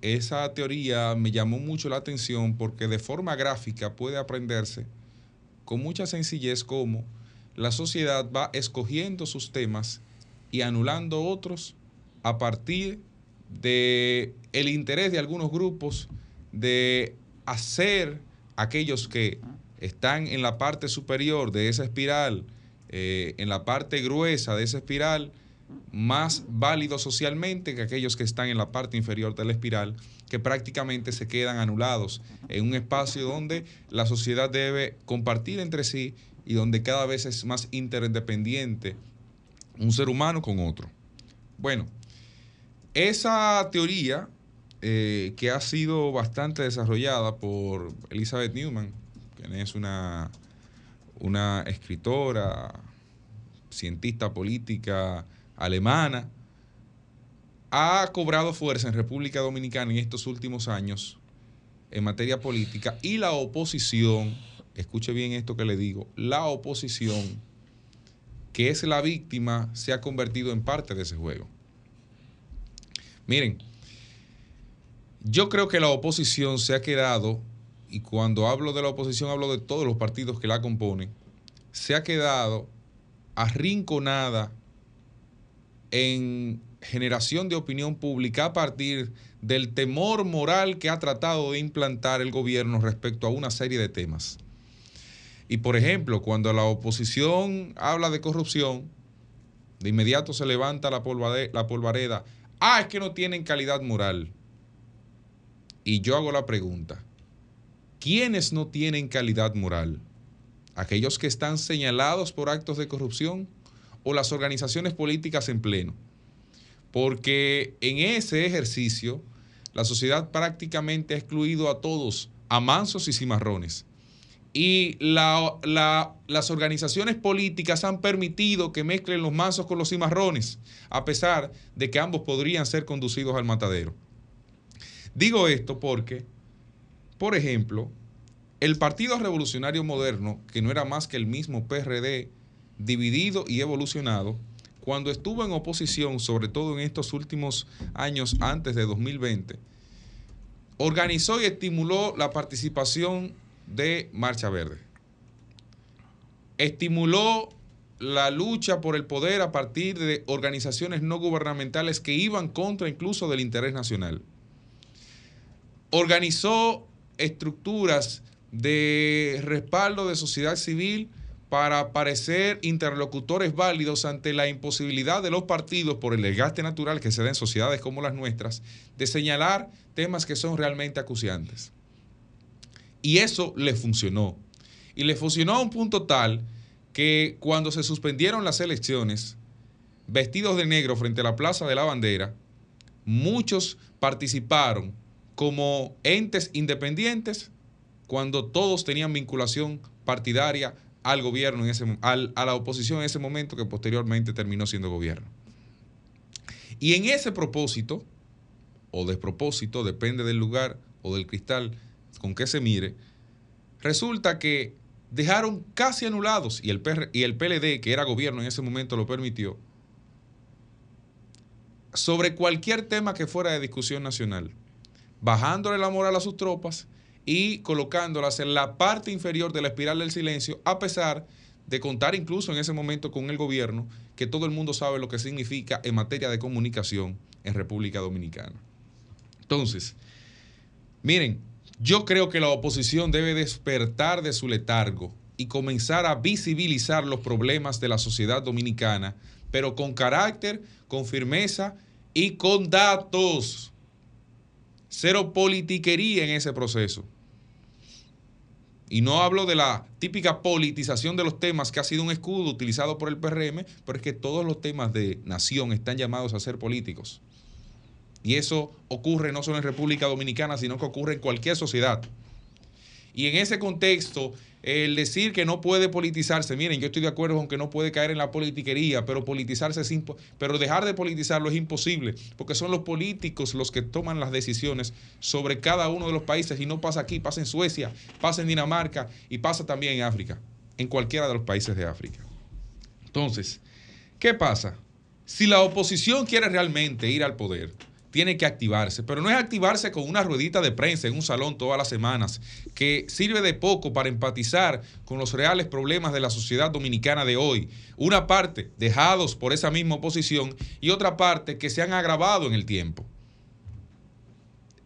esa teoría me llamó mucho la atención porque de forma gráfica puede aprenderse con mucha sencillez cómo la sociedad va escogiendo sus temas y anulando otros a partir del interés de algunos grupos de hacer aquellos que están en la parte superior de esa espiral, eh, en la parte gruesa de esa espiral, más válidos socialmente que aquellos que están en la parte inferior de la espiral, que prácticamente se quedan anulados en un espacio donde la sociedad debe compartir entre sí y donde cada vez es más interdependiente un ser humano con otro. Bueno, esa teoría eh, que ha sido bastante desarrollada por Elizabeth Newman, quien es una, una escritora, cientista política alemana, ha cobrado fuerza en República Dominicana en estos últimos años en materia política, y la oposición, escuche bien esto que le digo, la oposición, que es la víctima, se ha convertido en parte de ese juego. Miren, yo creo que la oposición se ha quedado, y cuando hablo de la oposición hablo de todos los partidos que la componen, se ha quedado arrinconada en generación de opinión pública a partir del temor moral que ha tratado de implantar el gobierno respecto a una serie de temas. Y por ejemplo, cuando la oposición habla de corrupción, de inmediato se levanta la polvareda. Ah, es que no tienen calidad moral. Y yo hago la pregunta: ¿quiénes no tienen calidad moral? ¿Aquellos que están señalados por actos de corrupción o las organizaciones políticas en pleno? Porque en ese ejercicio la sociedad prácticamente ha excluido a todos, a mansos y cimarrones. Y la, la, las organizaciones políticas han permitido que mezclen los mansos con los cimarrones, a pesar de que ambos podrían ser conducidos al matadero. Digo esto porque, por ejemplo, el Partido Revolucionario Moderno, que no era más que el mismo P R D, dividido y evolucionado, cuando estuvo en oposición, sobre todo en estos últimos años antes de dos mil veinte, organizó y estimuló la participación de Marcha Verde, estimuló la lucha por el poder a partir de organizaciones no gubernamentales que iban contra incluso del interés nacional, organizó estructuras de respaldo de sociedad civil para parecer interlocutores válidos ante la imposibilidad de los partidos, por el desgaste natural que se da en sociedades como las nuestras, de señalar temas que son realmente acuciantes. Y eso le funcionó. Y le funcionó a un punto tal que cuando se suspendieron las elecciones, vestidos de negro frente a la Plaza de la Bandera, muchos participaron como entes independientes cuando todos tenían vinculación partidaria al gobierno, en ese, al, a la oposición en ese momento, que posteriormente terminó siendo gobierno. Y en ese propósito, o despropósito, depende del lugar o del cristal con que se mire, resulta que dejaron casi anulados, y el, P R, y el P L D, que era gobierno en ese momento, lo permitió, sobre cualquier tema que fuera de discusión nacional, bajándole la moral a sus tropas y colocándolas en la parte inferior de la espiral del silencio, a pesar de contar incluso en ese momento con el gobierno, que todo el mundo sabe lo que significa en materia de comunicación en República Dominicana. Entonces, miren, yo creo que la oposición debe despertar de su letargo y comenzar a visibilizar los problemas de la sociedad dominicana, pero con carácter, con firmeza y con datos. Cero politiquería en ese proceso. Y no hablo de la típica politización de los temas, que ha sido un escudo utilizado por el P R M, pero es que todos los temas de nación están llamados a ser políticos. Y eso ocurre no solo en República Dominicana, sino que ocurre en cualquier sociedad. Y en ese contexto, el decir que no puede politizarse, miren, yo estoy de acuerdo con que no puede caer en la politiquería, pero politizarse es impo- pero dejar de politizarlo es imposible, porque son los políticos los que toman las decisiones sobre cada uno de los países, y no pasa aquí, pasa en Suecia, pasa en Dinamarca y pasa también en África, en cualquiera de los países de África. Entonces, ¿qué pasa? Si la oposición quiere realmente ir al poder, tiene que activarse, pero no es activarse con una ruedita de prensa en un salón todas las semanas, que sirve de poco para empatizar con los reales problemas de la sociedad dominicana de hoy. Una parte dejados por esa misma oposición y otra parte que se han agravado en el tiempo.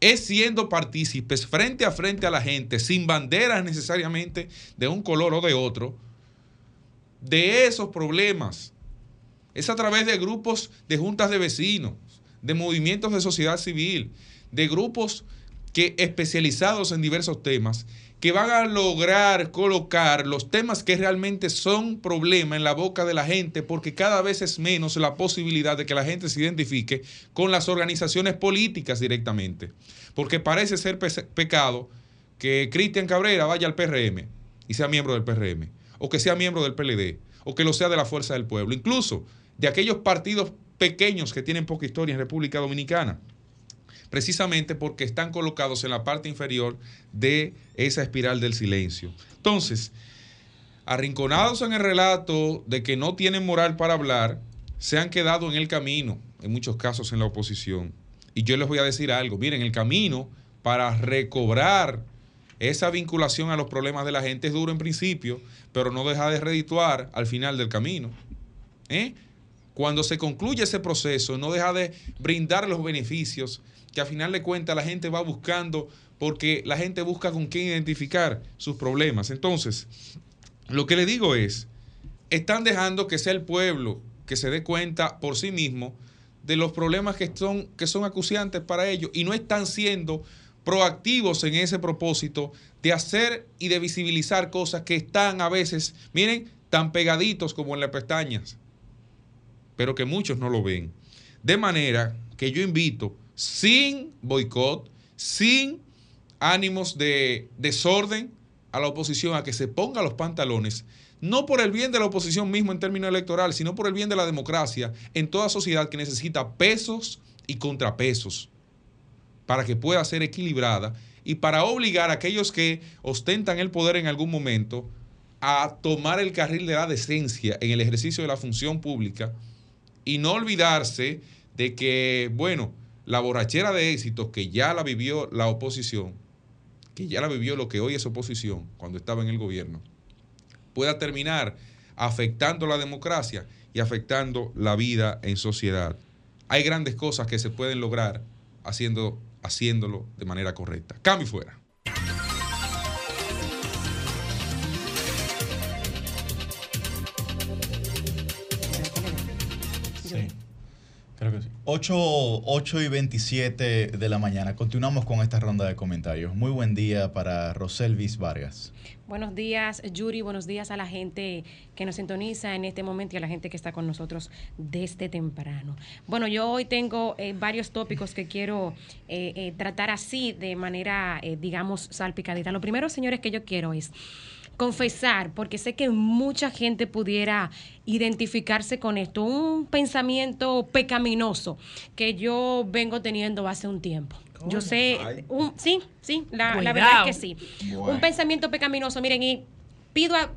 Es siendo partícipes frente a frente a la gente, sin banderas necesariamente de un color o de otro, de esos problemas. Es a través de grupos de juntas de vecinos, de movimientos de sociedad civil, de grupos que, especializados en diversos temas, que van a lograr colocar los temas que realmente son problema en la boca de la gente, porque cada vez es menos la posibilidad de que la gente se identifique con las organizaciones políticas directamente, porque parece ser pe- pecado que Cristian Cabrera vaya al P R M y sea miembro del P R M, o que sea miembro del P L D, o que lo sea de la Fuerza del Pueblo, incluso de aquellos partidos pequeños que tienen poca historia en República Dominicana, precisamente porque están colocados en la parte inferior de esa espiral del silencio. Entonces, arrinconados en el relato de que no tienen moral para hablar, se han quedado en el camino, en muchos casos en la oposición. Y yo les voy a decir algo, miren, el camino para recobrar esa vinculación a los problemas de la gente es duro en principio, pero no deja de redituar al final del camino. ¿Eh? Cuando se concluye ese proceso, no deja de brindar los beneficios que a final de cuentas la gente va buscando, porque la gente busca con quién identificar sus problemas. Entonces, lo que le digo es, están dejando que sea el pueblo que se dé cuenta por sí mismo de los problemas que son, que son acuciantes para ellos, y no están siendo proactivos en ese propósito de hacer y de visibilizar cosas que están a veces, miren, tan pegaditos como en las pestañas, pero que muchos no lo ven. De manera que yo invito, sin boicot, sin ánimos de desorden, a la oposición a que se ponga los pantalones, no por el bien de la oposición misma en términos electorales, sino por el bien de la democracia en toda sociedad, que necesita pesos y contrapesos para que pueda ser equilibrada y para obligar a aquellos que ostentan el poder en algún momento a tomar el carril de la decencia en el ejercicio de la función pública. Y no olvidarse de que, bueno, la borrachera de éxitos que ya la vivió la oposición, que ya la vivió lo que hoy es oposición cuando estaba en el gobierno, pueda terminar afectando la democracia y afectando la vida en sociedad. Hay grandes cosas que se pueden lograr haciendo, haciéndolo de manera correcta. Cambio y fuera. Yuri. Sí, creo que sí. ocho y veintisiete de la mañana. Continuamos con esta ronda de comentarios. Muy buen día para Roselvis Vargas. Buenos días, Yuri. Buenos días a la gente que nos sintoniza en este momento y a la gente que está con nosotros desde temprano. Bueno, yo hoy tengo eh, varios tópicos que quiero eh, eh, tratar así de manera, eh, digamos, salpicadita. Lo primero, señores, que yo quiero es confesar, porque sé que mucha gente pudiera identificarse con esto, un pensamiento pecaminoso que yo vengo teniendo hace un tiempo. Oh, yo sé, un, sí, sí, la, la verdad es que sí. Bueno. Un pensamiento pecaminoso, miren, y pido a...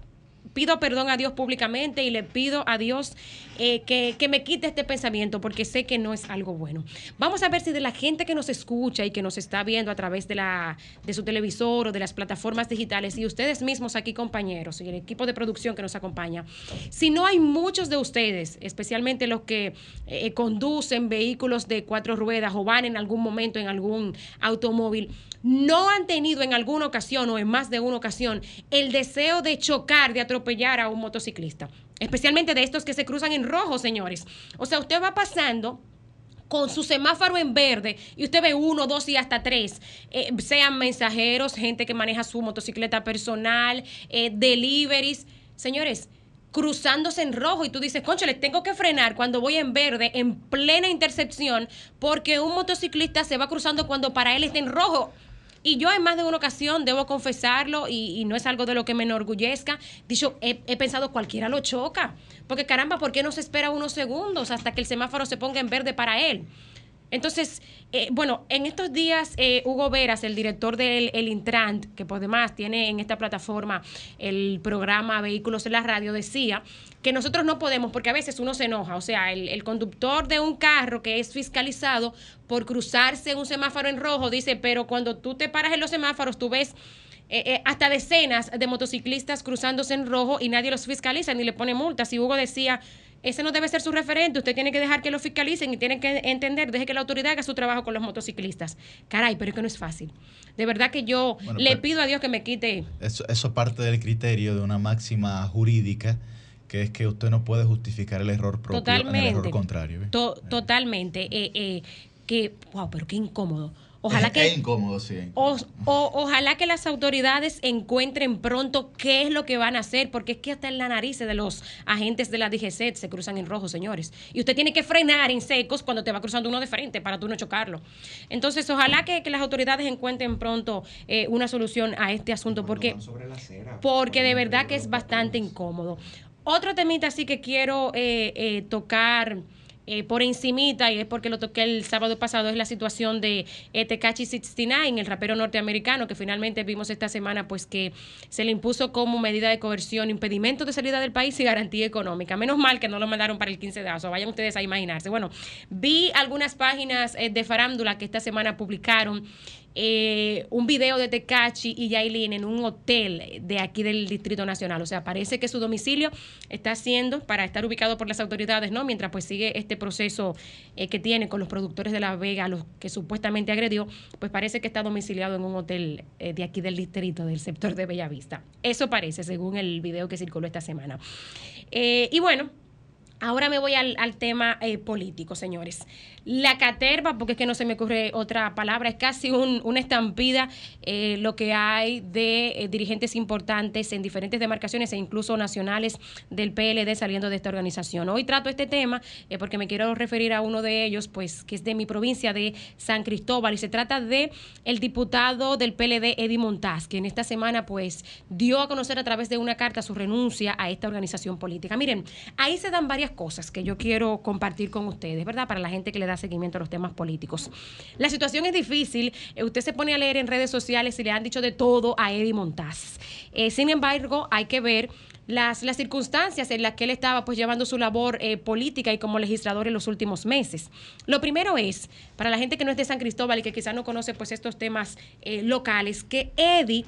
Pido perdón a Dios públicamente y le pido a Dios eh, que, que me quite este pensamiento, porque sé que no es algo bueno. Vamos a ver si de la gente que nos escucha y que nos está viendo a través de, la, de su televisor o de las plataformas digitales, y ustedes mismos aquí, compañeros, y el equipo de producción que nos acompaña, si no hay muchos de ustedes, especialmente los que eh, conducen vehículos de cuatro ruedas o van en algún momento en algún automóvil, no han tenido en alguna ocasión o en más de una ocasión el deseo de chocar, de atropellar atropellar a un motociclista, especialmente de estos que se cruzan en rojo, señores. O sea, usted va pasando con su semáforo en verde y usted ve uno, dos y hasta tres, eh, sean mensajeros, gente que maneja su motocicleta personal, eh, deliveries, señores, cruzándose en rojo, y tú dices, cónchale, tengo que frenar cuando voy en verde, en plena intercepción, porque un motociclista se va cruzando cuando para él está en rojo. Y yo en más de una ocasión, debo confesarlo, y, y no es algo de lo que me enorgullezca, dicho, he, he pensado, cualquiera lo choca. Porque caramba, ¿por qué no se espera unos segundos hasta que el semáforo se ponga en verde para él? Entonces, eh, bueno, en estos días, eh, Hugo Veras, el director del el Intrant, que por demás tiene en esta plataforma el programa Vehículos en la Radio, decía que nosotros no podemos, porque a veces uno se enoja. O sea, el, el conductor de un carro que es fiscalizado por cruzarse un semáforo en rojo, dice, pero cuando tú te paras en los semáforos, tú ves eh, eh, hasta decenas de motociclistas cruzándose en rojo y nadie los fiscaliza ni le pone multas. Y Hugo decía, ese no debe ser su referente, usted tiene que dejar que lo fiscalicen y tiene que entender, deje que la autoridad haga su trabajo con los motociclistas. Caray, pero es que no es fácil. De verdad que yo bueno, le pido a Dios que me quite. Eso, eso es parte del criterio de una máxima jurídica, que es que usted no puede justificar el error propio, totalmente, en el error contrario. To, totalmente. Eh, eh, que, wow, pero qué incómodo. Ojalá es que, es incómodo, sí. O, o, ojalá que las autoridades encuentren pronto qué es lo que van a hacer, porque es que hasta en la nariz de los agentes de la D G C se cruzan en rojo, señores. Y usted tiene que frenar en secos cuando te va cruzando uno de frente para tú no chocarlo. Entonces, ojalá que, que las autoridades encuentren pronto eh, una solución a este asunto, porque, acera, porque de verdad que es bastante incómodo. Otro temita así que quiero eh, eh, tocar... Eh, por encimita, y es porque lo toqué el sábado pasado, es la situación de eh, Tekashi sesenta y nueve, el rapero norteamericano, que finalmente vimos esta semana pues que se le impuso como medida de coerción impedimento de salida del país y garantía económica. Menos mal que no lo mandaron para el quince de marzo, vayan ustedes a imaginarse. Bueno, vi algunas páginas eh, de farándula que esta semana publicaron Eh, un video de Tekashi y Yailin en un hotel de aquí del Distrito Nacional. O sea, parece que su domicilio está siendo para estar ubicado por las autoridades, ¿no? Mientras pues sigue este proceso eh, que tiene con los productores de La Vega, los que supuestamente agredió, pues parece que está domiciliado en un hotel eh, de aquí del distrito, del sector de Bellavista. Eso parece, según el video que circuló esta semana. Eh, y bueno, ahora me voy al, al tema eh, político, señores. La caterva, porque es que no se me ocurre otra palabra, es casi un, una estampida eh, lo que hay de eh, dirigentes importantes en diferentes demarcaciones e incluso nacionales del P L D saliendo de esta organización. Hoy trato este tema eh, porque me quiero referir a uno de ellos, pues que es de mi provincia de San Cristóbal, y se trata de el diputado del P L D, Eddy Montás, quien esta semana pues dio a conocer a través de una carta su renuncia a esta organización política. Miren, ahí se dan varias cosas que yo quiero compartir con ustedes, ¿verdad? Para la gente que le da seguimiento a los temas políticos. La situación es difícil. Eh, usted se pone a leer en redes sociales y le han dicho de todo a Eddy Montás. Eh, sin embargo, hay que ver las, las circunstancias en las que él estaba pues llevando su labor eh, política y como legislador en los últimos meses. Lo primero es, para la gente que no es de San Cristóbal y que quizás no conoce pues estos temas eh, locales, que Eddy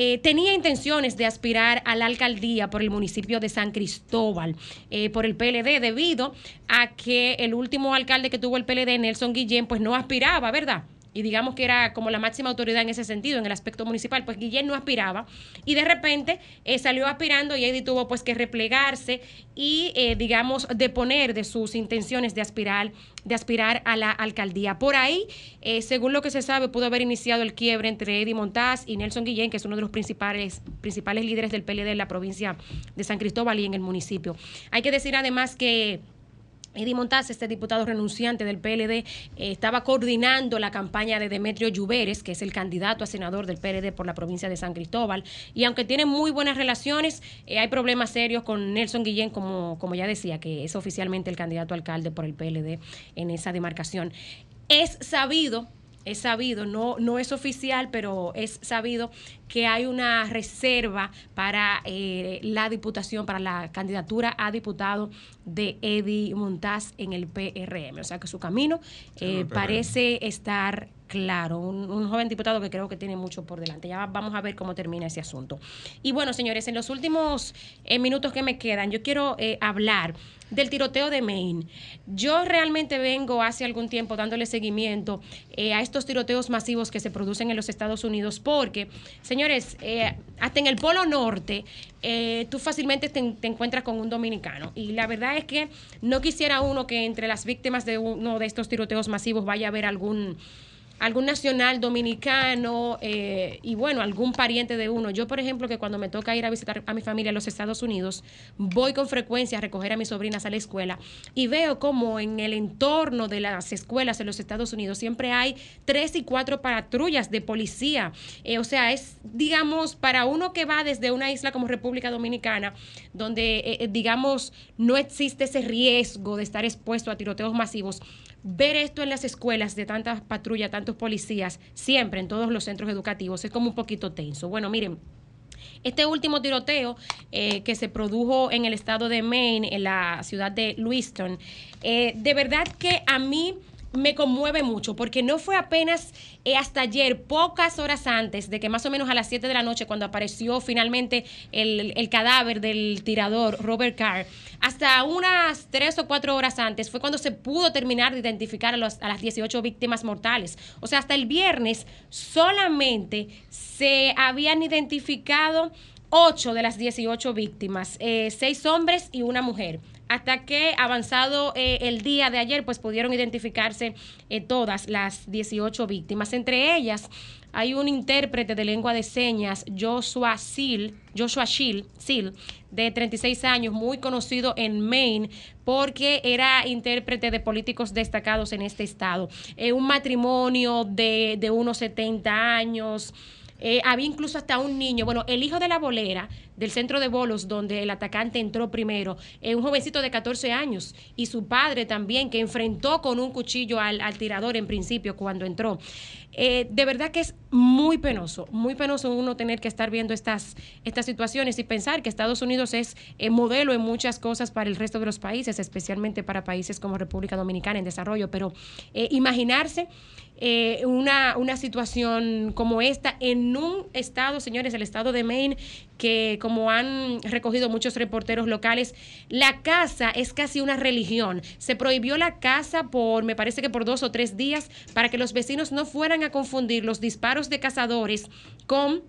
eh, tenía intenciones de aspirar a la alcaldía por el municipio de San Cristóbal, eh, por el P L D, debido a que el último alcalde que tuvo el P L D, Nelson Guillén, pues no aspiraba, ¿verdad?, y digamos que era como la máxima autoridad en ese sentido, en el aspecto municipal, pues Guillén no aspiraba y de repente eh, salió aspirando y Eddy tuvo pues que replegarse y eh, digamos deponer de sus intenciones de aspirar, de aspirar a la alcaldía. Por ahí, eh, según lo que se sabe, pudo haber iniciado el quiebre entre Eddy Montás y Nelson Guillén, que es uno de los principales, principales líderes del P L D en la provincia de San Cristóbal y en el municipio. Hay que decir además que Eddy Montás, este diputado renunciante del P L D, eh, estaba coordinando la campaña de Demetrio Lluveres, que es el candidato a senador del P L D por la provincia de San Cristóbal, y aunque tiene muy buenas relaciones, eh, hay problemas serios con Nelson Guillén, como, como ya decía, que es oficialmente el candidato a alcalde por el P L D en esa demarcación. Es sabido, es sabido, no, no es oficial, pero es sabido que hay una reserva para eh, la diputación, para la candidatura a diputado de Eddy Montás en el P R M. O sea que su camino eh, parece estar claro. Un, un joven diputado que creo que tiene mucho por delante. Ya vamos a ver cómo termina ese asunto. Y bueno, señores, en los últimos eh, minutos que me quedan, yo quiero eh, hablar del tiroteo de Maine. Yo realmente vengo hace algún tiempo dándole seguimiento eh, a estos tiroteos masivos que se producen en los Estados Unidos porque, señores, eh, hasta en el Polo Norte, eh, tú fácilmente te, te encuentras con un dominicano. Y la verdad es que no quisiera uno que entre las víctimas de uno de estos tiroteos masivos vaya a haber algún... algún nacional dominicano eh, y bueno, algún pariente de uno. Yo, por ejemplo, que cuando me toca ir a visitar a mi familia a los Estados Unidos, voy con frecuencia a recoger a mis sobrinas a la escuela y veo como en el entorno de las escuelas en los Estados Unidos siempre hay tres y cuatro patrullas de policía. Eh, o sea, es, digamos, para uno que va desde una isla como República Dominicana, donde, eh, digamos, no existe ese riesgo de estar expuesto a tiroteos masivos, ver esto en las escuelas de tantas patrullas, tantos policías, siempre en todos los centros educativos, es como un poquito tenso. Bueno, miren, este último tiroteo eh, que se produjo en el estado de Maine, en la ciudad de Lewiston, eh, de verdad que a mí me conmueve mucho, porque no fue apenas eh, hasta ayer, pocas horas antes de que más o menos a las siete de la noche, cuando apareció finalmente el, el cadáver del tirador Robert Carr, hasta unas tres o cuatro horas antes fue cuando se pudo terminar de identificar a, los, a las dieciocho víctimas mortales. O sea, hasta el viernes solamente se habían identificado ocho de las dieciocho víctimas, eh, seis hombres y una mujer. Hasta que avanzado eh, el día de ayer, pues pudieron identificarse eh, todas las dieciocho víctimas. Entre ellas hay un intérprete de lengua de señas, Joshua Seal, Joshua Seal, Seal, de treinta y seis años, muy conocido en Maine porque era intérprete de políticos destacados en este estado. Eh, un matrimonio de, de unos setenta años. Eh, había incluso hasta un niño, bueno, el hijo de la bolera del centro de bolos donde el atacante entró primero, eh, un jovencito de catorce años y su padre también, que enfrentó con un cuchillo al, al tirador en principio cuando entró. Eh, de verdad que es muy penoso, muy penoso uno tener que estar viendo estas, estas situaciones y pensar que Estados Unidos es eh, modelo en muchas cosas para el resto de los países, especialmente para países como República Dominicana en desarrollo, pero eh, imaginarse eh, una, una situación como esta en un estado, señores, el estado de Maine, que como han recogido muchos reporteros locales, la caza es casi una religión. Se prohibió la caza por, me parece que por dos o tres días, para que los vecinos no fueran a confundir los disparos de cazadores con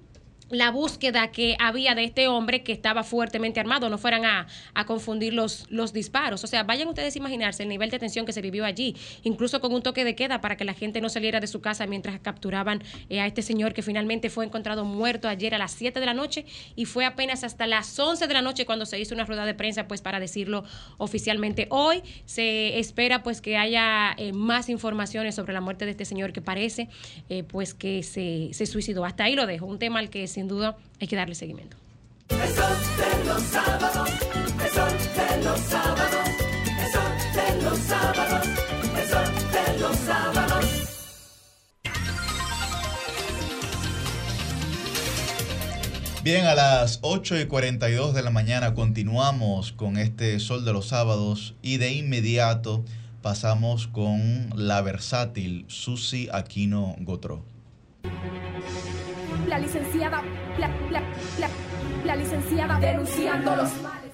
la búsqueda que había de este hombre que estaba fuertemente armado, no fueran a, a confundir los, los disparos. O sea, vayan ustedes a imaginarse el nivel de tensión que se vivió allí, incluso con un toque de queda para que la gente no saliera de su casa mientras capturaban eh, a este señor que finalmente fue encontrado muerto ayer a las siete de la noche y fue apenas hasta las once de la noche cuando se hizo una rueda de prensa, pues para decirlo oficialmente. Hoy se espera pues que haya eh, más informaciones sobre la muerte de este señor que parece eh, pues que se, se suicidó. Hasta ahí lo dejo, un tema al que sin duda hay que darle seguimiento. El sol de los sábados, el sol de los sábados, el sol de los sábados, el sol de los sábados. Bien, a las ocho y cuarenta y dos de la mañana continuamos con este Sol de los Sábados y de inmediato pasamos con la versátil Susi Aquino Gautreau. La licenciada, la, la, la, la licenciada denunciando los males.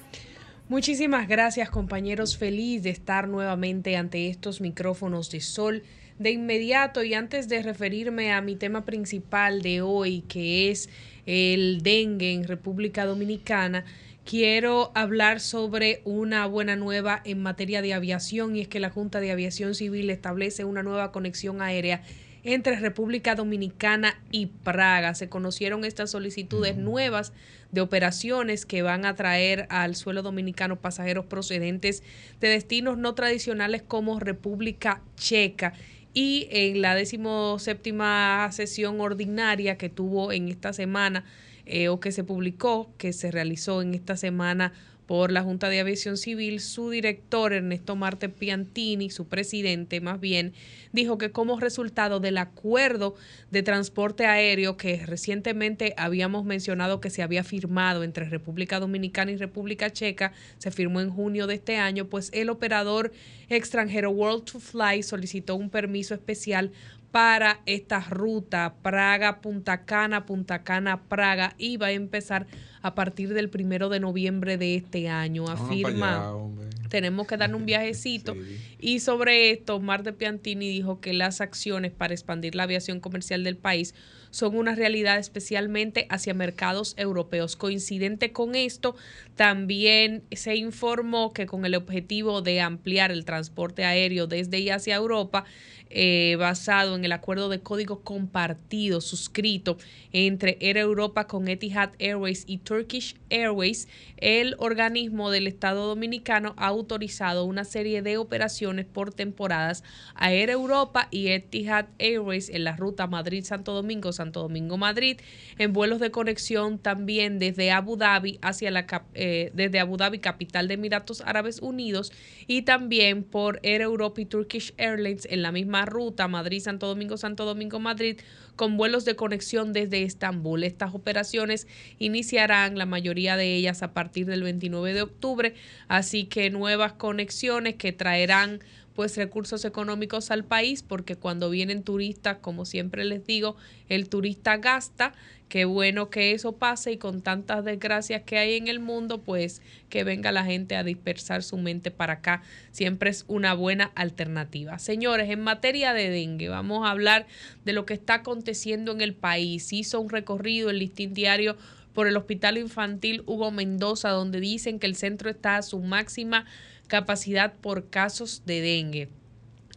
Muchísimas gracias, compañeros. Feliz de estar nuevamente ante estos micrófonos de Sol de inmediato y antes de referirme a mi tema principal de hoy, que es el dengue en República Dominicana, quiero hablar sobre una buena nueva en materia de aviación, y es que la Junta de Aviación Civil establece una nueva conexión aérea entre República Dominicana y Praga. Se conocieron estas solicitudes nuevas de operaciones que van a traer al suelo dominicano pasajeros procedentes de destinos no tradicionales como República Checa. Y en la decimoséptima sesión ordinaria que tuvo en esta semana, Eh, o que se publicó, que se realizó en esta semana por la Junta de Aviación Civil, su director Ernesto Marte Piantini, su presidente más bien, dijo que como resultado del acuerdo de transporte aéreo que recientemente habíamos mencionado que se había firmado entre República Dominicana y República Checa, se firmó en junio de este año, pues el operador extranjero World to Fly solicitó un permiso especial para esta ruta Praga-Punta Cana, Punta Cana-Praga, y va a empezar a partir del primero de noviembre de este año. Afirma, oh, no, allá, tenemos que darle un viajecito. Sí. Y sobre esto, Marte Piantini dijo que las acciones para expandir la aviación comercial del país son una realidad, especialmente hacia mercados europeos. Coincidente con esto, también se informó que con el objetivo de ampliar el transporte aéreo desde y hacia Europa, eh, basado en el acuerdo de código compartido suscrito entre Air Europa con Etihad Airways y Turkish Airways, el organismo del Estado Dominicano ha autorizado una serie de operaciones por temporadas a Air Europa y Etihad Airways en la ruta Madrid-Santo Domingo, Santo Domingo-Madrid, en vuelos de conexión también desde Abu Dhabi hacia la cap eh, desde Abu Dhabi, capital de Emiratos Árabes Unidos, y también por Air Europa y Turkish Airlines en la misma ruta Madrid-Santo Domingo-Santo Domingo-Madrid, con vuelos de conexión desde Estambul. Estas operaciones iniciarán la mayoría de ellas a partir del veintinueve de octubre, así que nuevas conexiones que traerán pues recursos económicos al país, porque cuando vienen turistas, como siempre les digo, el turista gasta. Qué bueno que eso pase, y con tantas desgracias que hay en el mundo, pues que venga la gente a dispersar su mente para acá. Siempre es una buena alternativa. Señores, en materia de dengue, vamos a hablar de lo que está aconteciendo en el país. Hizo un recorrido el Listín Diario por el Hospital Infantil Hugo Mendoza, donde dicen que el centro está a su máxima capacidad por casos de dengue.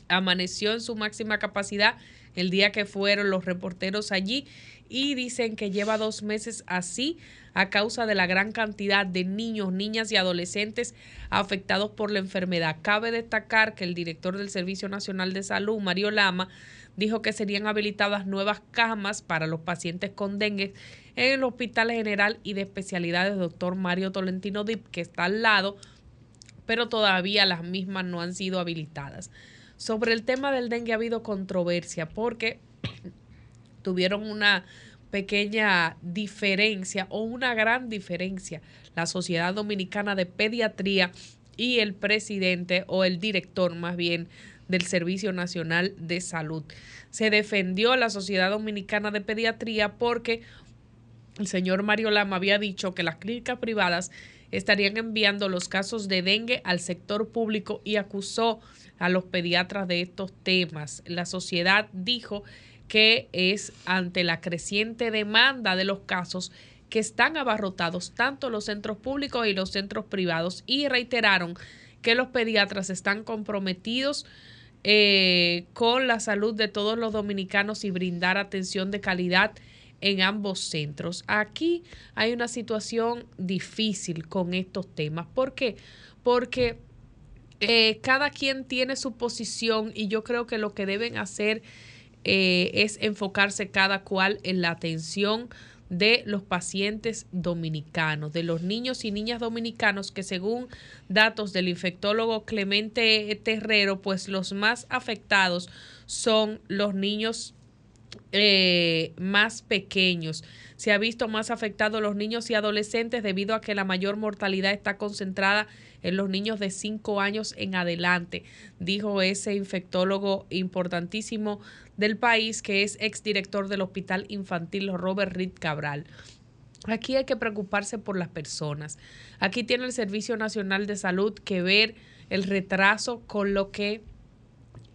Amaneció en su máxima capacidad el día que fueron los reporteros allí, y dicen que lleva dos meses así a causa de la gran cantidad de niños, niñas y adolescentes afectados por la enfermedad. Cabe destacar que el director del Servicio Nacional de Salud, Mario Lama, dijo que serían habilitadas nuevas camas para los pacientes con dengue en el Hospital General y de Especialidades Doctor Mario Tolentino Dip, que está al lado, pero todavía las mismas no han sido habilitadas. Sobre el tema del dengue ha habido controversia porque tuvieron una pequeña diferencia o una gran diferencia la Sociedad Dominicana de Pediatría y el presidente o el director más bien del Servicio Nacional de Salud. Se defendió la Sociedad Dominicana de Pediatría porque el señor Mario Lama había dicho que las clínicas privadas estarían enviando los casos de dengue al sector público y acusó a los pediatras de estos temas. La sociedad dijo que es ante la creciente demanda de los casos que están abarrotados tanto los centros públicos y los centros privados, y reiteraron que los pediatras están comprometidos eh, con la salud de todos los dominicanos y brindar atención de calidad en ambos centros. Aquí hay una situación difícil con estos temas. ¿Por qué? Porque eh, cada quien tiene su posición, y yo creo que lo que deben hacer eh, es enfocarse cada cual en la atención de los pacientes dominicanos, de los niños y niñas dominicanos, que según datos del infectólogo Clemente Terrero, pues los más afectados son los niños Eh, más pequeños. Se ha visto más afectados los niños y adolescentes debido a que la mayor mortalidad está concentrada en los niños de cinco años en adelante, dijo ese infectólogo importantísimo del país, que es exdirector del Hospital Infantil Robert Rick Cabral. Aquí hay que preocuparse por las personas. Aquí tiene el Servicio Nacional de Salud que ver el retraso con lo que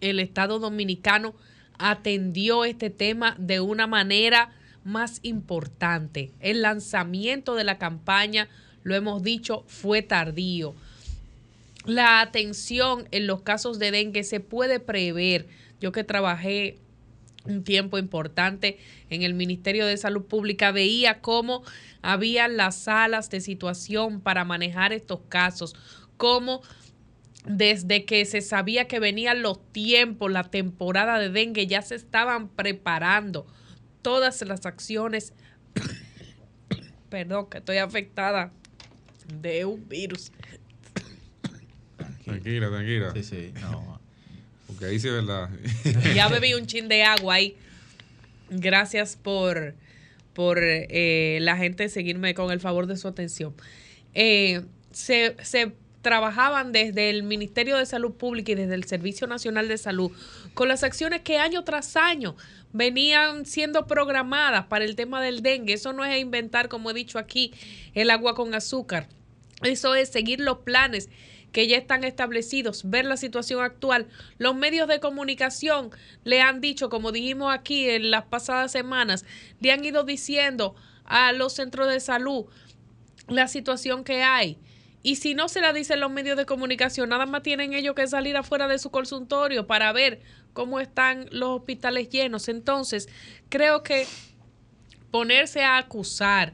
el Estado dominicano atendió este tema de una manera más importante. El lanzamiento de la campaña, lo hemos dicho, fue tardío. La atención en los casos de dengue se puede prever. Yo que trabajé un tiempo importante en el Ministerio de Salud Pública, veía cómo había las salas de situación para manejar estos casos, cómo desde que se sabía que venían los tiempos, la temporada de dengue, ya se estaban preparando todas las acciones, perdón, que estoy afectada de un virus. Tranquila, tranquila. Sí, sí, no. Porque ahí sí es verdad. Ya bebí un chin de agua ahí. Gracias por, por eh, la gente seguirme con el favor de su atención. Eh, se, se trabajaban desde el Ministerio de Salud Pública y desde el Servicio Nacional de Salud con las acciones que año tras año venían siendo programadas para el tema del dengue. Eso no es inventar, como he dicho aquí, el agua con azúcar. Eso es seguir los planes que ya están establecidos, ver la situación actual. Los medios de comunicación le han dicho, como dijimos aquí en las pasadas semanas, le han ido diciendo a los centros de salud la situación que hay. Y si no se la dicen los medios de comunicación, nada más tienen ellos que salir afuera de su consultorio para ver cómo están los hospitales llenos. Entonces, creo que ponerse a acusar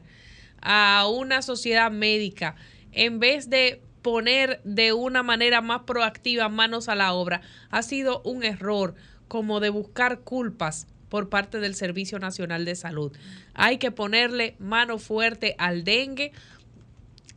a una sociedad médica en vez de poner de una manera más proactiva manos a la obra ha sido un error, como de buscar culpas por parte del Servicio Nacional de Salud. Hay que ponerle mano fuerte al dengue,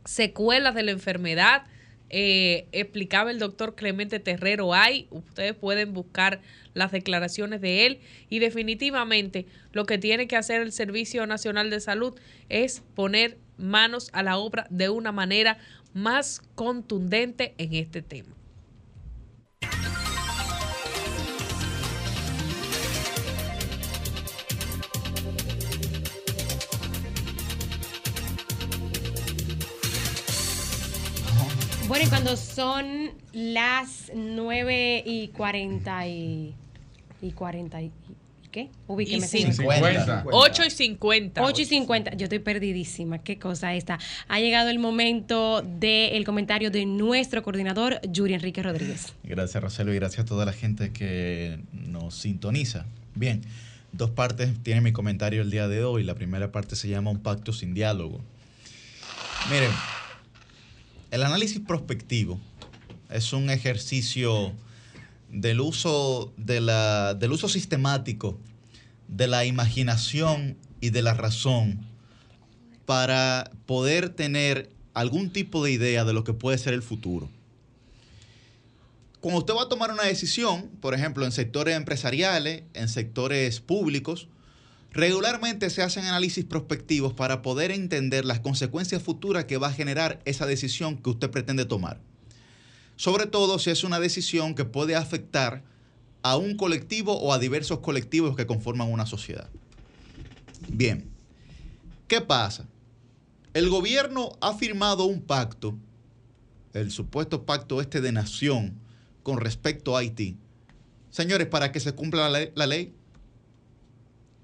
secuelas de la enfermedad, eh, explicaba el doctor Clemente Terrero, hay, ustedes pueden buscar las declaraciones de él, y definitivamente lo que tiene que hacer el Servicio Nacional de Salud es poner manos a la obra de una manera más contundente en este tema. Bueno, y cuando son las nueve y cuarenta y cuarenta y ¿qué? Ubíqueme, cincuenta. ocho y cincuenta. ocho y cincuenta. Yo estoy perdidísima. Qué cosa esta. Ha llegado el momento del comentario de nuestro coordinador, Yuri Enrique Rodríguez. Gracias, Roselvis, y gracias a toda la gente que nos sintoniza. Bien, dos partes tiene mi comentario el día de hoy. La primera parte se llama Un pacto sin diálogo. Miren, el análisis prospectivo es un ejercicio del uso, de la, del uso sistemático de la imaginación y de la razón para poder tener algún tipo de idea de lo que puede ser el futuro. Cuando usted va a tomar una decisión, por ejemplo, en sectores empresariales, en sectores públicos, regularmente se hacen análisis prospectivos para poder entender las consecuencias futuras que va a generar esa decisión que usted pretende tomar. Sobre todo si es una decisión que puede afectar a un colectivo o a diversos colectivos que conforman una sociedad. Bien, ¿qué pasa? El gobierno ha firmado un pacto, el supuesto pacto este de nación con respecto a Haití. Señores, para que se cumpla la ley, la ley.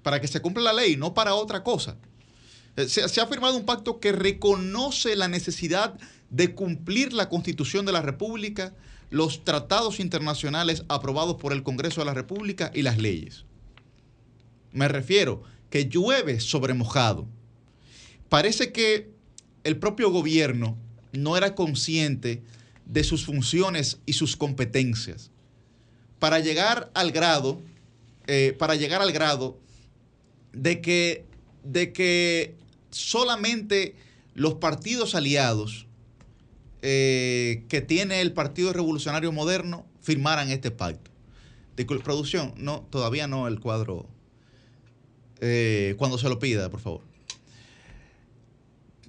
Para que se cumpla la ley, no para otra cosa. Se, se ha firmado un pacto que reconoce la necesidad de cumplir la Constitución de la República, los tratados internacionales aprobados por el Congreso de la República y las leyes. Me refiero que llueve sobre mojado. Parece que el propio gobierno no era consciente de sus funciones y sus competencias. Para llegar al grado, eh, para llegar al grado de que, de que solamente los partidos aliados Eh, que tiene el Partido Revolucionario Moderno firmaran este pacto. Disculpe, producción, no, todavía no el cuadro. Eh, cuando se lo pida, por favor.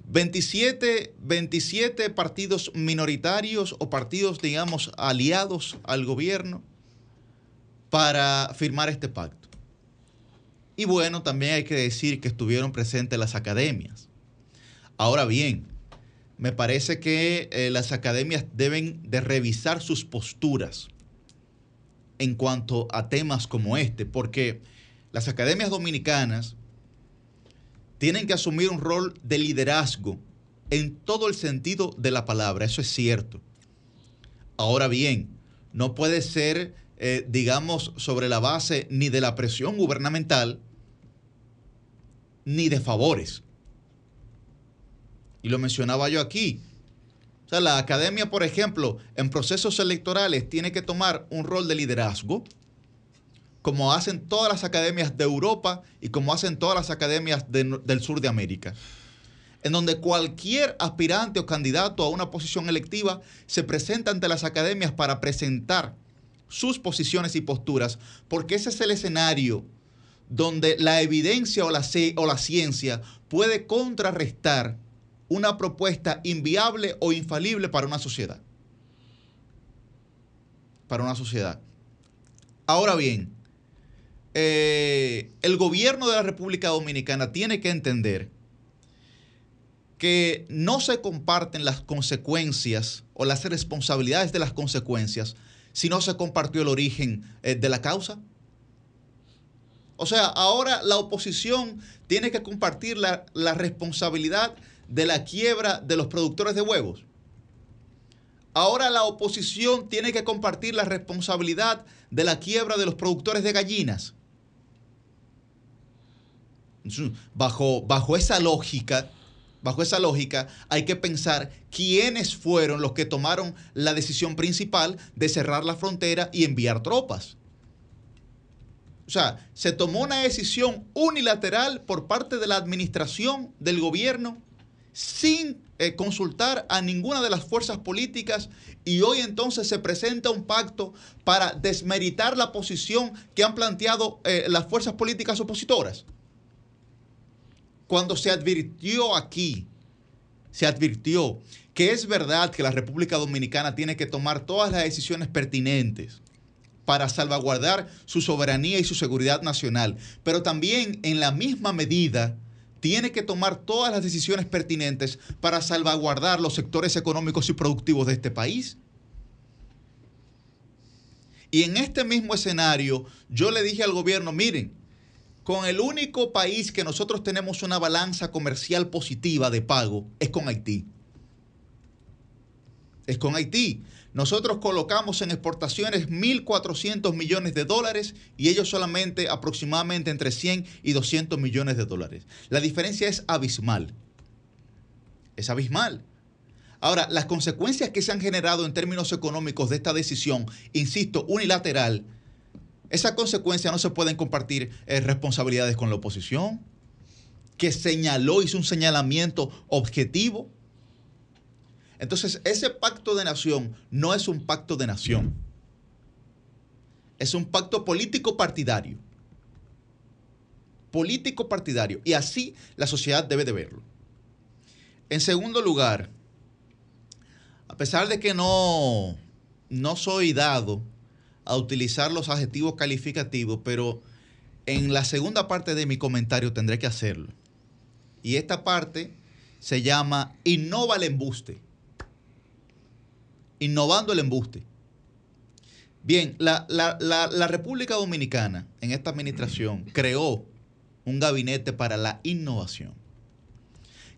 veintisiete, veintisiete partidos minoritarios o partidos, digamos, aliados al gobierno para firmar este pacto. Y bueno, también hay que decir que estuvieron presentes las academias. Ahora bien, me parece que eh, las academias deben de revisar sus posturas. en cuanto a temas como este, porque las academias dominicanas tienen que asumir un rol de liderazgo en todo el sentido de la palabra, eso es cierto. Ahora bien, no puede ser, eh, digamos, sobre la base ni de la presión gubernamental, ni de favores. Y lo mencionaba yo aquí. O sea, la academia, por ejemplo, en procesos electorales tiene que tomar un rol de liderazgo, como hacen todas las academias de Europa y como hacen todas las academias de, del sur de América, en donde cualquier aspirante o candidato a una posición electiva se presenta ante las academias para presentar sus posiciones y posturas, porque ese es el escenario donde la evidencia o la, o la ciencia puede contrarrestar una propuesta inviable o infalible para una sociedad. Para una sociedad. Ahora bien, eh, el gobierno de la República Dominicana tiene que entender que no se comparten las consecuencias o las responsabilidades de las consecuencias si no se compartió el origen eh, de la causa. O sea, ahora la oposición tiene que compartir la, la responsabilidad de la quiebra de los productores de huevos. Ahora la oposición tiene que compartir la responsabilidad de la quiebra de los productores de gallinas. Bajo, bajo esa lógica, bajo esa lógica, hay que pensar quiénes fueron los que tomaron la decisión principal de cerrar la frontera y enviar tropas. O sea, se tomó una decisión unilateral por parte de la administración del gobierno sin eh, consultar a ninguna de las fuerzas políticas, y hoy entonces se presenta un pacto para desmeritar la posición que han planteado eh, las fuerzas políticas opositoras. Cuando se advirtió aquí, se advirtió que es verdad que la República Dominicana tiene que tomar todas las decisiones pertinentes para salvaguardar su soberanía y su seguridad nacional, pero también en la misma medida tiene que tomar todas las decisiones pertinentes para salvaguardar los sectores económicos y productivos de este país. Y en este mismo escenario, yo le dije al gobierno, miren, con el único país que nosotros tenemos una balanza comercial positiva de pago es con Haití. Es con Haití. Nosotros colocamos en exportaciones mil cuatrocientos millones de dólares y ellos solamente aproximadamente entre cien y doscientos millones de dólares. La diferencia es abismal. Es abismal. Ahora, las consecuencias que se han generado en términos económicos de esta decisión, insisto, unilateral, esas consecuencias no se pueden compartir eh, responsabilidades con la oposición, que señaló, hizo un señalamiento objetivo. Entonces, ese pacto de nación no es un pacto de nación. Es un pacto político partidario. Político partidario. Y así la sociedad debe de verlo. En segundo lugar, a pesar de que no, no soy dado a utilizar los adjetivos calificativos, pero en la segunda parte de mi comentario tendré que hacerlo. Y esta parte se llama Innova el embuste. Innovando el embuste. Bien, la, la, la, la República Dominicana en esta administración creó un gabinete para la innovación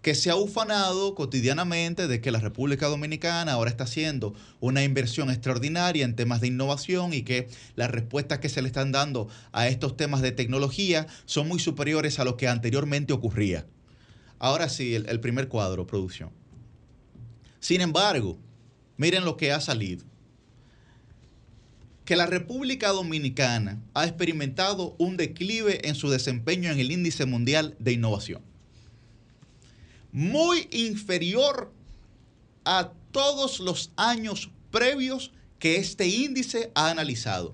que se ha ufanado cotidianamente de que la República Dominicana ahora está haciendo una inversión extraordinaria en temas de innovación y que las respuestas que se le están dando a estos temas de tecnología son muy superiores a lo que anteriormente ocurría. Ahora sí, el, el primer cuadro, producción. Sin embargo, miren lo que ha salido. Que la República Dominicana ha experimentado un declive en su desempeño en el Índice Mundial de Innovación. Muy inferior a todos los años previos que este índice ha analizado.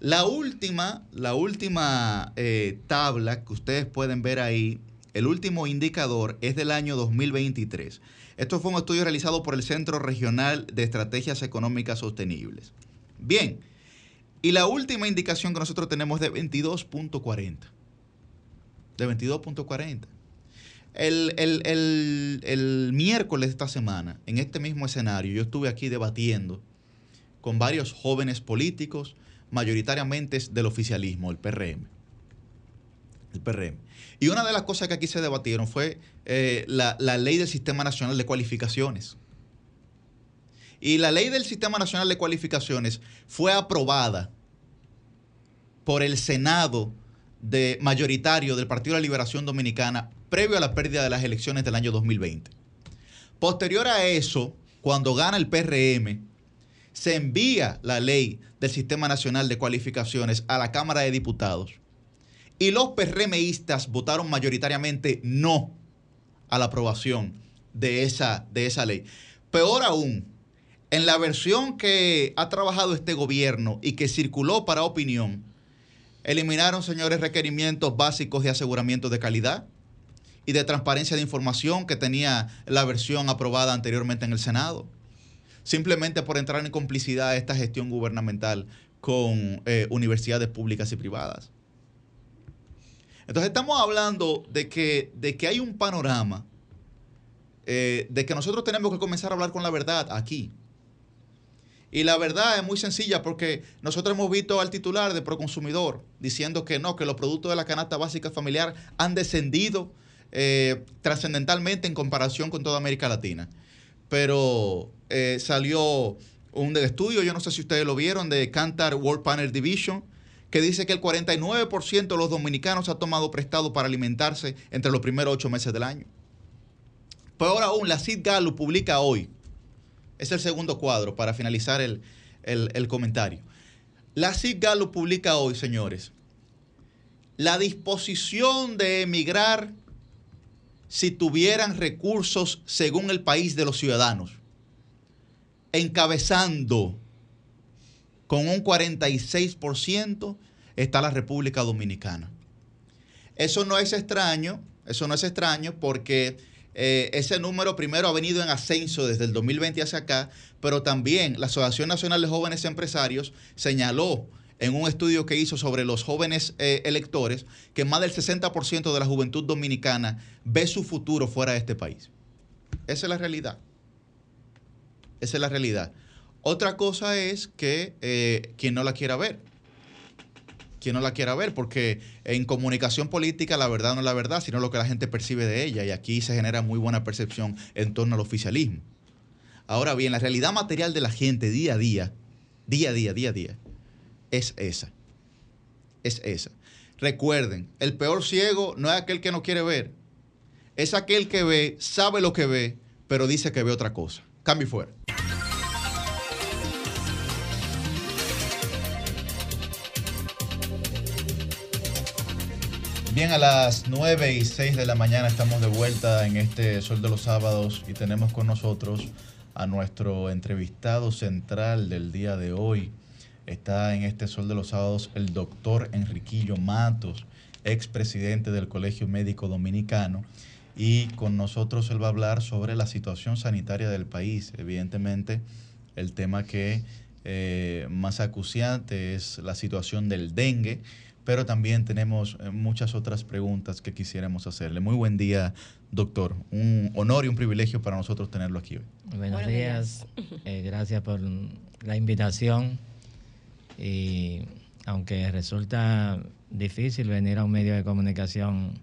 La última, la última eh, tabla que ustedes pueden ver ahí, el último indicador es del año dos mil veintitrés. Esto fue un estudio realizado por el Centro Regional de Estrategias Económicas Sostenibles. Bien, y la última indicación que nosotros tenemos es de veintidós punto cuarenta. De veintidós punto cuarenta. El, el, el, el miércoles de esta semana, en este mismo escenario, yo estuve aquí debatiendo con varios jóvenes políticos, mayoritariamente es del oficialismo, el P R M. El P R M. Y una de las cosas que aquí se debatieron fue eh, la, la ley del Sistema Nacional de Cualificaciones. Y la ley del Sistema Nacional de Cualificaciones fue aprobada por el Senado de, mayoritario del Partido de la Liberación Dominicana previo a la pérdida de las elecciones del año dos mil veinte. Posterior a eso, cuando gana el P R M, se envía la ley del Sistema Nacional de Cualificaciones a la Cámara de Diputados y los PRMistas votaron mayoritariamente no a la aprobación de esa, de esa ley. Peor aún, en la versión que ha trabajado este gobierno y que circuló para opinión, eliminaron, señores, requerimientos básicos de aseguramiento de calidad y de transparencia de información que tenía la versión aprobada anteriormente en el Senado, simplemente por entrar en complicidad a esta gestión gubernamental con eh, universidades públicas y privadas. Entonces estamos hablando de que, de que hay un panorama, eh, de que nosotros tenemos que comenzar a hablar con la verdad aquí. Y la verdad es muy sencilla, porque nosotros hemos visto al titular de Proconsumidor diciendo que no, que los productos de la canasta básica familiar han descendido eh, trascendentalmente en comparación con toda América Latina. Pero eh, salió un estudio, yo no sé si ustedes lo vieron, de Kantar World Panel Division, que dice que el cuarenta y nueve por ciento de los dominicanos ha tomado prestado para alimentarse entre los primeros ocho meses del año. Peor aún, la C I D Gallup publica hoy, es el segundo cuadro para finalizar el, el, el comentario. La C I D Gallup publica hoy, señores, la disposición de emigrar si tuvieran recursos según el país de los ciudadanos, encabezando con un cuarenta y seis por ciento está la República Dominicana. Eso no es extraño, eso no es extraño porque eh, ese número primero ha venido en ascenso desde el dos mil veinte hacia acá, pero también la Asociación Nacional de Jóvenes Empresarios señaló en un estudio que hizo sobre los jóvenes eh, electores que más del sesenta por ciento de la juventud dominicana ve su futuro fuera de este país. Esa es la realidad. Esa es la realidad. Otra cosa es que eh, quien no la quiera ver, quien no la quiera ver, porque en comunicación política la verdad no es la verdad, sino lo que la gente percibe de ella, y aquí se genera muy buena percepción en torno al oficialismo. Ahora bien, la realidad material de la gente día a día, día a día, día a día, es esa, es esa. Recuerden, el peor ciego no es aquel que no quiere ver, es aquel que ve, sabe lo que ve, pero dice que ve otra cosa. Cambio y fuera. Bien, a las nueve y seis de la mañana estamos de vuelta en este Sol de los Sábados y tenemos con nosotros a nuestro entrevistado central del día de hoy. Está en este Sol de los Sábados el doctor Enriquillo Matos, expresidente del Colegio Médico Dominicano, y con nosotros él va a hablar sobre la situación sanitaria del país. Evidentemente, el tema que eh, más acuciante es la situación del dengue, pero también tenemos muchas otras preguntas que quisiéramos hacerle. Muy buen día, doctor. Un honor y un privilegio para nosotros tenerlo aquí hoy. Buenos, Buenos días. días. Eh, gracias por la invitación. Y aunque resulta difícil venir a un medio de comunicación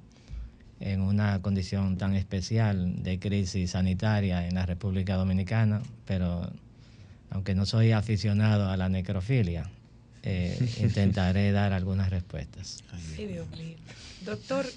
en una condición tan especial de crisis sanitaria en la República Dominicana, pero aunque no soy aficionado a la necrofilia, Eh, intentaré dar algunas respuestas. Ay, Dios mío. Doctor,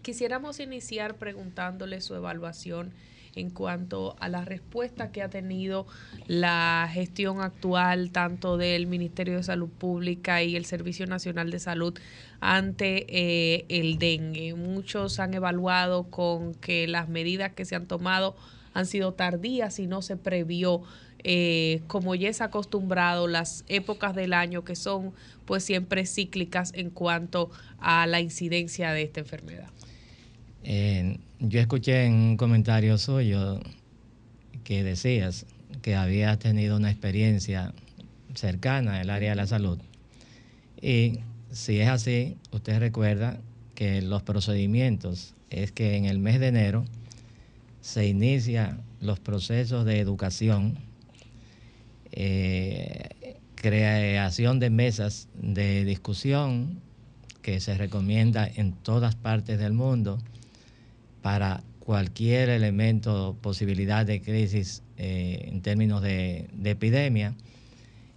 quisiéramos iniciar preguntándole su evaluación en cuanto a la respuesta que ha tenido la gestión actual, tanto del Ministerio de Salud Pública y el Servicio Nacional de Salud, ante eh, el dengue. Muchos han evaluado con que las medidas que se han tomado han sido tardías y no se previó. Eh, como ya es acostumbrado, las épocas del año que son pues siempre cíclicas en cuanto a la incidencia de esta enfermedad. Eh, yo escuché en un comentario suyo que decías que habías tenido una experiencia cercana en el área de la salud. Y si es así, usted recuerda que los procedimientos es que en el mes de enero se inician los procesos de educación, Eh, creación de mesas de discusión que se recomienda en todas partes del mundo para cualquier elemento, posibilidad de crisis eh, en términos de, de epidemia,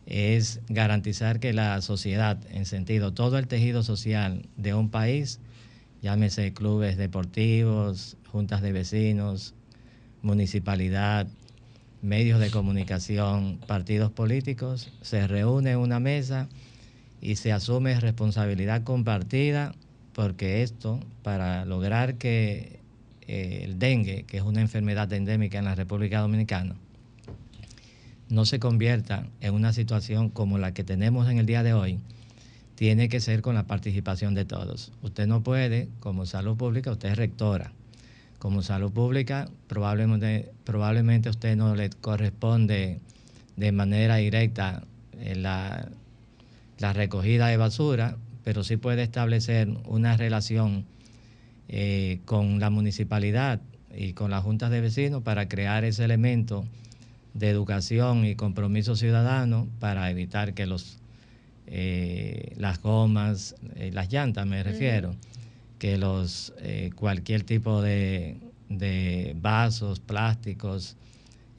es garantizar que la sociedad, en sentido, todo el tejido social de un país, llámese clubes deportivos, juntas de vecinos, municipalidad, medios de comunicación, partidos políticos, se reúne en una mesa y se asume responsabilidad compartida, porque esto, para lograr que eh, el dengue, que es una enfermedad endémica en la República Dominicana, no se convierta en una situación como la que tenemos en el día de hoy, tiene que ser con la participación de todos. Usted no puede, como salud pública, usted es rectora, como salud pública, probablemente, probablemente a usted no le corresponde de manera directa la, la recogida de basura, pero sí puede establecer una relación eh, con la municipalidad y con las juntas de vecinos para crear ese elemento de educación y compromiso ciudadano para evitar que los eh, las gomas, eh, las llantas me refiero, uh-huh. que los eh, cualquier tipo de, de vasos, plásticos,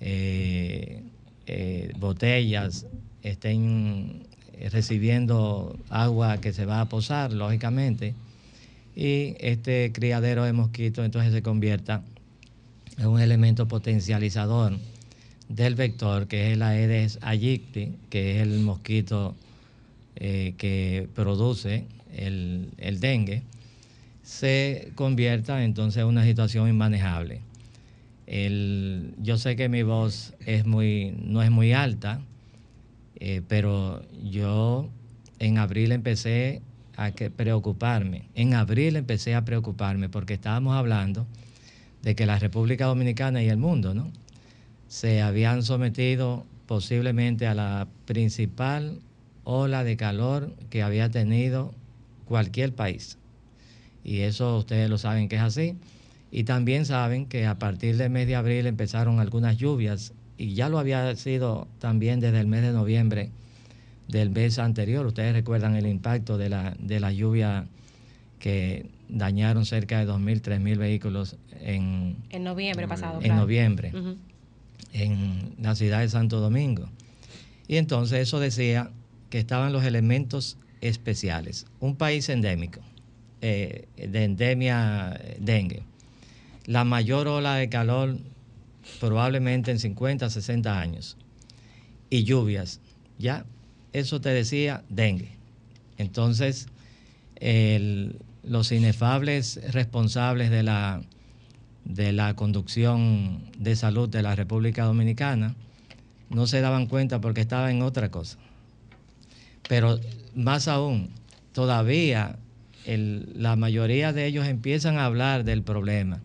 eh, eh, botellas estén recibiendo agua que se va a posar, lógicamente, y este criadero de mosquitos entonces se convierta en un elemento potencializador del vector, que es el Aedes aegypti, que es el mosquito eh, que produce el, el dengue. Se convierta entonces en una situación inmanejable. El, yo sé que mi voz es muy, no es muy alta, eh, pero yo en abril empecé a que preocuparme. En abril empecé a preocuparme porque estábamos hablando de que la República Dominicana y el mundo, ¿no?, se habían sometido posiblemente a la principal ola de calor que había tenido cualquier país. Y eso ustedes lo saben que es así. Y también saben que a partir del mes de abril empezaron algunas lluvias, y ya lo había sido también desde el mes de noviembre del mes anterior. Ustedes recuerdan el impacto de la, de la lluvia que dañaron cerca de dos mil, tres mil vehículos en, en noviembre pasado. En claro. noviembre, uh-huh. en la ciudad de Santo Domingo. Y entonces eso decía que estaban los elementos especiales. Un país endémico. Eh, de endemia dengue, la mayor ola de calor probablemente en cincuenta, sesenta años, y lluvias, ya, eso te decía dengue. Entonces, el, los inefables responsables de la, de la conducción de salud de la República Dominicana no se daban cuenta porque estaba en otra cosa. Pero más aún, todavía... El, la mayoría de ellos empiezan a hablar del problema.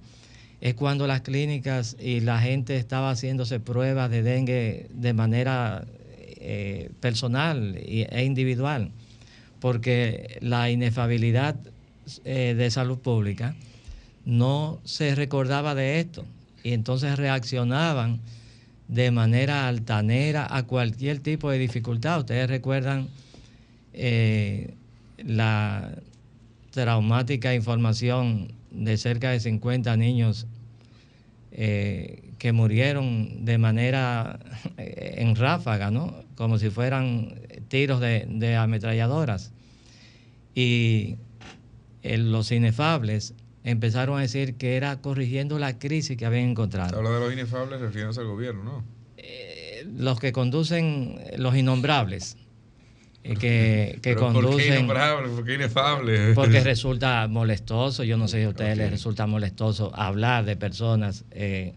Es cuando las clínicas y la gente estaba haciéndose pruebas de dengue de manera eh, personal e individual, porque la inefabilidad eh, de salud pública no se recordaba de esto, y entonces reaccionaban de manera altanera a cualquier tipo de dificultad. Ustedes recuerdan eh, la... traumática información de cerca de cincuenta niños eh, que murieron de manera eh, en ráfaga, ¿no?, como si fueran tiros de, de ametralladoras. Y eh, los inefables empezaron a decir que era corrigiendo la crisis que habían encontrado. Se habla de los inefables refiriéndose al gobierno, ¿no? Eh, los que conducen, los innombrables. que, que conducen... ¿Por qué innombrable? ¿Por qué inefable? Porque resulta molestoso, yo no sé si a ustedes okay. les resulta molestoso hablar de personas eh,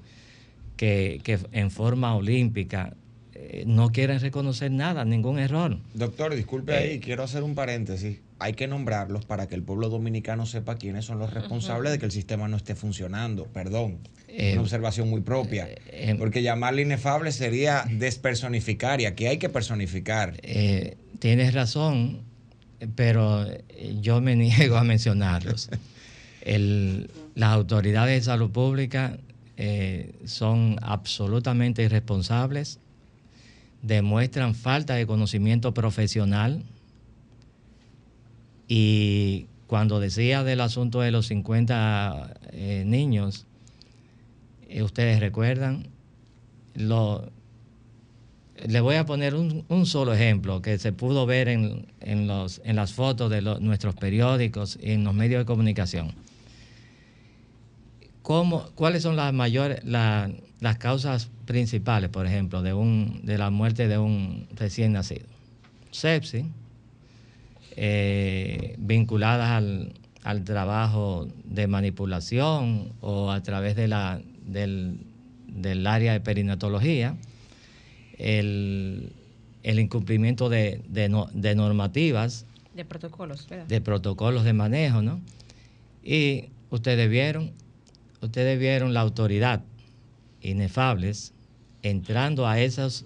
que, que en forma olímpica eh, no quieren reconocer nada, ningún error. Doctor, disculpe eh, ahí, quiero hacer un paréntesis. Hay que nombrarlos para que el pueblo dominicano sepa quiénes son los responsables uh-huh. de que el sistema no esté funcionando. Perdón, eh, una observación muy propia. Eh, porque llamarle inefable sería despersonificar, y aquí hay que personificar. Eh, Tienes razón, pero yo me niego a mencionarlos. El, las autoridades de salud pública eh, son absolutamente irresponsables, demuestran falta de conocimiento profesional. Y cuando decía del asunto de los cincuenta eh, niños, eh, ustedes recuerdan, lo, le voy a poner un, un solo ejemplo que se pudo ver en, en, los, en las fotos de los, nuestros periódicos y en los medios de comunicación. ¿Cómo, ¿Cuáles son las mayores, la, las causas principales, por ejemplo, de, un, de la muerte de un recién nacido? Sepsis, eh, vinculadas al, al trabajo de manipulación o a través de la, del, del área de perinatología, el, el incumplimiento de, de, no, de normativas, de protocolos, ¿verdad? de protocolos de manejo, ¿no? Y ustedes vieron. Ustedes vieron la autoridad, inefables, entrando a esas,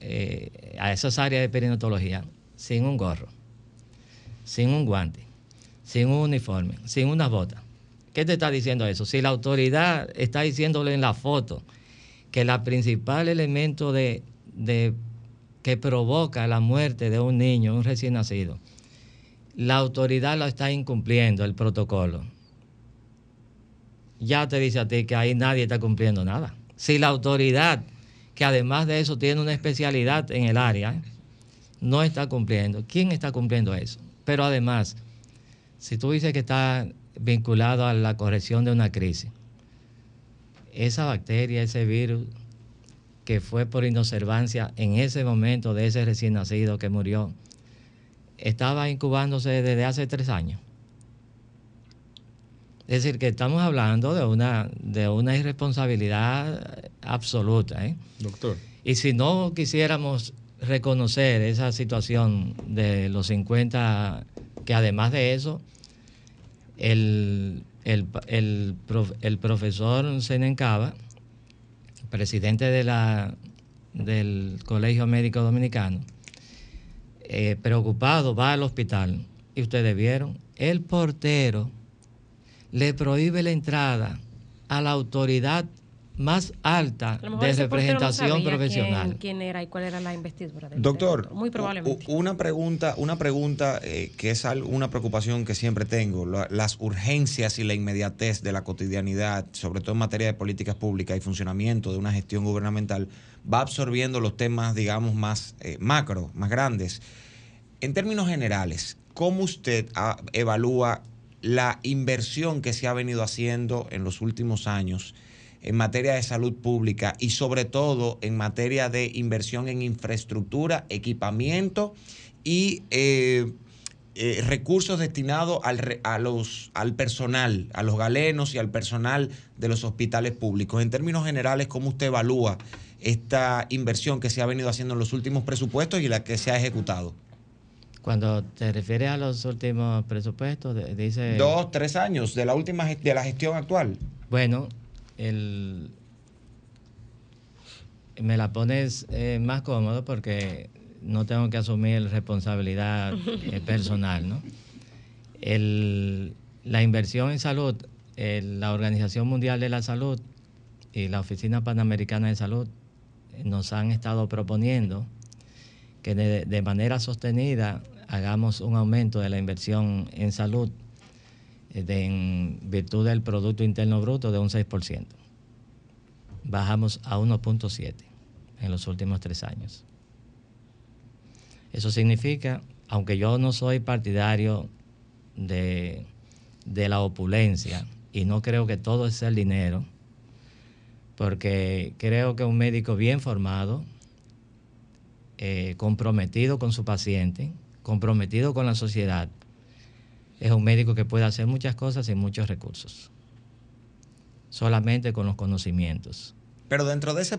eh, a esas áreas de perinatología sin un gorro, sin un guante, sin un uniforme, sin unas botas. ¿Qué te está diciendo eso? Si la autoridad está diciéndole en la foto que el principal elemento de, de, que provoca la muerte de un niño, un recién nacido, la autoridad lo está incumpliendo, el protocolo. Ya te dice a ti que ahí nadie está cumpliendo nada. Si la autoridad, que además de eso tiene una especialidad en el área, no está cumpliendo, ¿quién está cumpliendo eso? Pero además, si tú dices que está vinculado a la corrección de una crisis, esa bacteria, ese virus, que fue por inobservancia en ese momento de ese recién nacido que murió, estaba incubándose desde hace tres años. Es decir, que estamos hablando de una, de una irresponsabilidad absoluta, ¿eh? Doctor. Y si no quisiéramos reconocer esa situación de los cincuenta, que además de eso, el, el, el, prof, el profesor Senencaba, presidente de la, del Colegio Médico Dominicano, eh, preocupado, va al hospital. Y ustedes vieron, el portero le prohíbe la entrada a la autoridad más alta de representación no profesional. Quién, quién era y cuál era la investidura del doctor, doctor. Muy probablemente. Una pregunta, una pregunta eh, que es una preocupación que siempre tengo, la, las urgencias y la inmediatez de la cotidianidad, sobre todo en materia de políticas públicas y funcionamiento de una gestión gubernamental, va absorbiendo los temas, digamos, más eh, macro, más grandes. En términos generales, ¿cómo usted ah, evalúa la inversión que se ha venido haciendo en los últimos años en materia de salud pública y sobre todo en materia de inversión en infraestructura, equipamiento y eh, eh, recursos destinados al, a los, al personal, a los galenos y al personal de los hospitales públicos? En términos generales, ¿cómo usted evalúa esta inversión que se ha venido haciendo en los últimos presupuestos y la que se ha ejecutado? Cuando te refieres a los últimos presupuestos, dice... Dos, tres años de la última de la gestión actual. Bueno, el, me la pones eh, más cómodo porque no tengo que asumir responsabilidad eh, personal, ¿no? El, la inversión en salud, eh, la Organización Mundial de la Salud y la Oficina Panamericana de Salud eh, nos han estado proponiendo que de, de manera sostenida hagamos un aumento de la inversión en salud de, en virtud del Producto Interno Bruto de un seis por ciento. Bajamos a uno punto siete en los últimos tres años. Eso significa, aunque yo no soy partidario de, de la opulencia y no creo que todo es el dinero, porque creo que un médico bien formado, eh, comprometido con su paciente, comprometido con la sociedad, es un médico que puede hacer muchas cosas sin muchos recursos, solamente con los conocimientos. Pero dentro de ese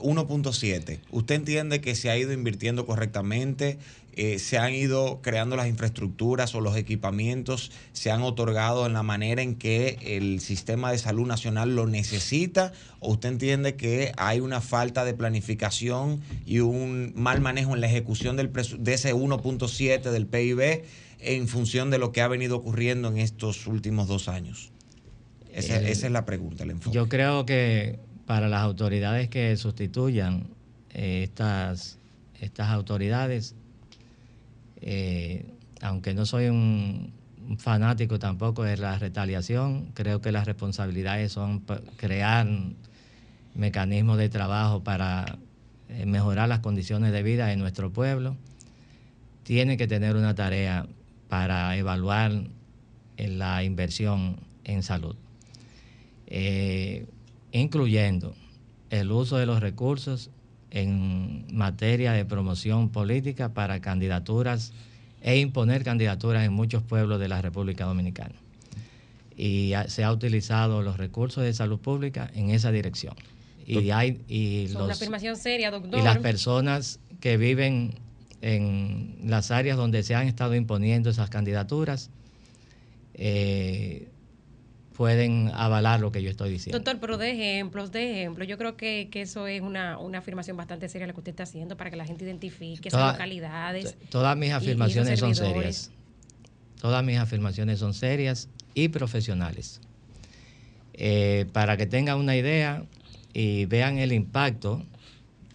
uno punto siete, ¿usted entiende que se ha ido invirtiendo correctamente? Eh, ¿Se han ido creando las infraestructuras o los equipamientos? ¿Se han otorgado en la manera en que el sistema de salud nacional lo necesita? ¿O usted entiende que hay una falta de planificación y un mal manejo en la ejecución del de ese uno punto siete del P I B en función de lo que ha venido ocurriendo en estos últimos dos años? Esa, eh, esa es la pregunta, el enfoque. Yo creo que... para las autoridades que sustituyan eh, estas, estas autoridades. Eh, aunque no soy un fanático tampoco de la retaliación, creo que las responsabilidades son crear mecanismos de trabajo para mejorar las condiciones de vida de nuestro pueblo. Tiene que tener una tarea para evaluar la inversión en salud, eh, incluyendo el uso de los recursos en materia de promoción política para candidaturas e imponer candidaturas en muchos pueblos de la República Dominicana. Y se han utilizado los recursos de salud pública en esa dirección. Y, hay, y, los, una afirmación seria, doctor. Y las personas que viven en las áreas donde se han estado imponiendo esas candidaturas eh, pueden avalar lo que yo estoy diciendo. Doctor, pero de ejemplos, de ejemplos. Yo creo que, que eso es una, una afirmación bastante seria la que usted está haciendo para que la gente identifique Toda, esas localidades. Todas mis afirmaciones y, y son serias. Todas mis afirmaciones son serias y profesionales. Eh, para que tengan una idea y vean el impacto,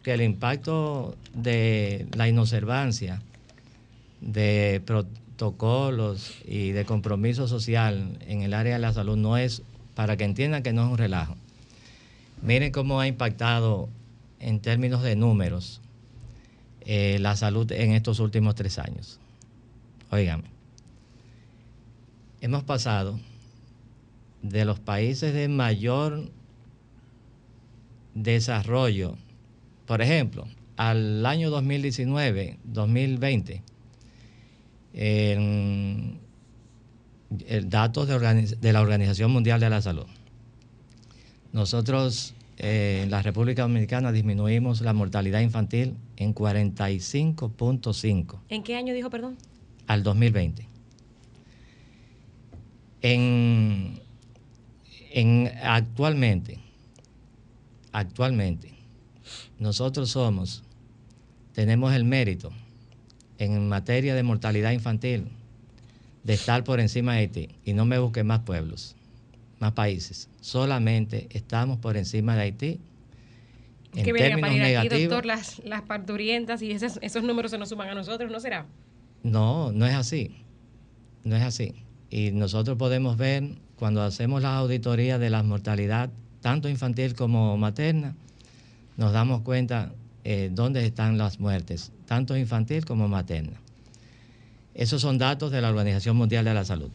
que el impacto de la inobservancia de protocolos y de compromiso social en el área de la salud no es, para que entiendan que no es un relajo. Miren cómo ha impactado en términos de números eh, la salud en estos últimos tres años. Óigame, hemos pasado de los países de mayor desarrollo, por ejemplo, al año dos mil diecinueve dos mil veinte, eh, el datos de, de la Organización Mundial de la Salud, nosotros eh, en la República Dominicana disminuimos la mortalidad infantil en cuarenta y cinco punto cinco. ¿En qué año dijo, perdón? Al dos mil veinte. En, en actualmente Actualmente, nosotros somos, tenemos el mérito en materia de mortalidad infantil de estar por encima de Haití. Y no me busquen más pueblos, más países. Solamente estamos por encima de Haití. En que vengan para ir aquí, doctor, las, las parturientas y esos, esos números se nos suman a nosotros, ¿no será? No, no es así. No es así. Y nosotros podemos ver cuando hacemos las auditorías de la mortalidad tanto infantil como materna, nos damos cuenta eh, dónde están las muertes, tanto infantil como materna. Esos son datos de la Organización Mundial de la Salud.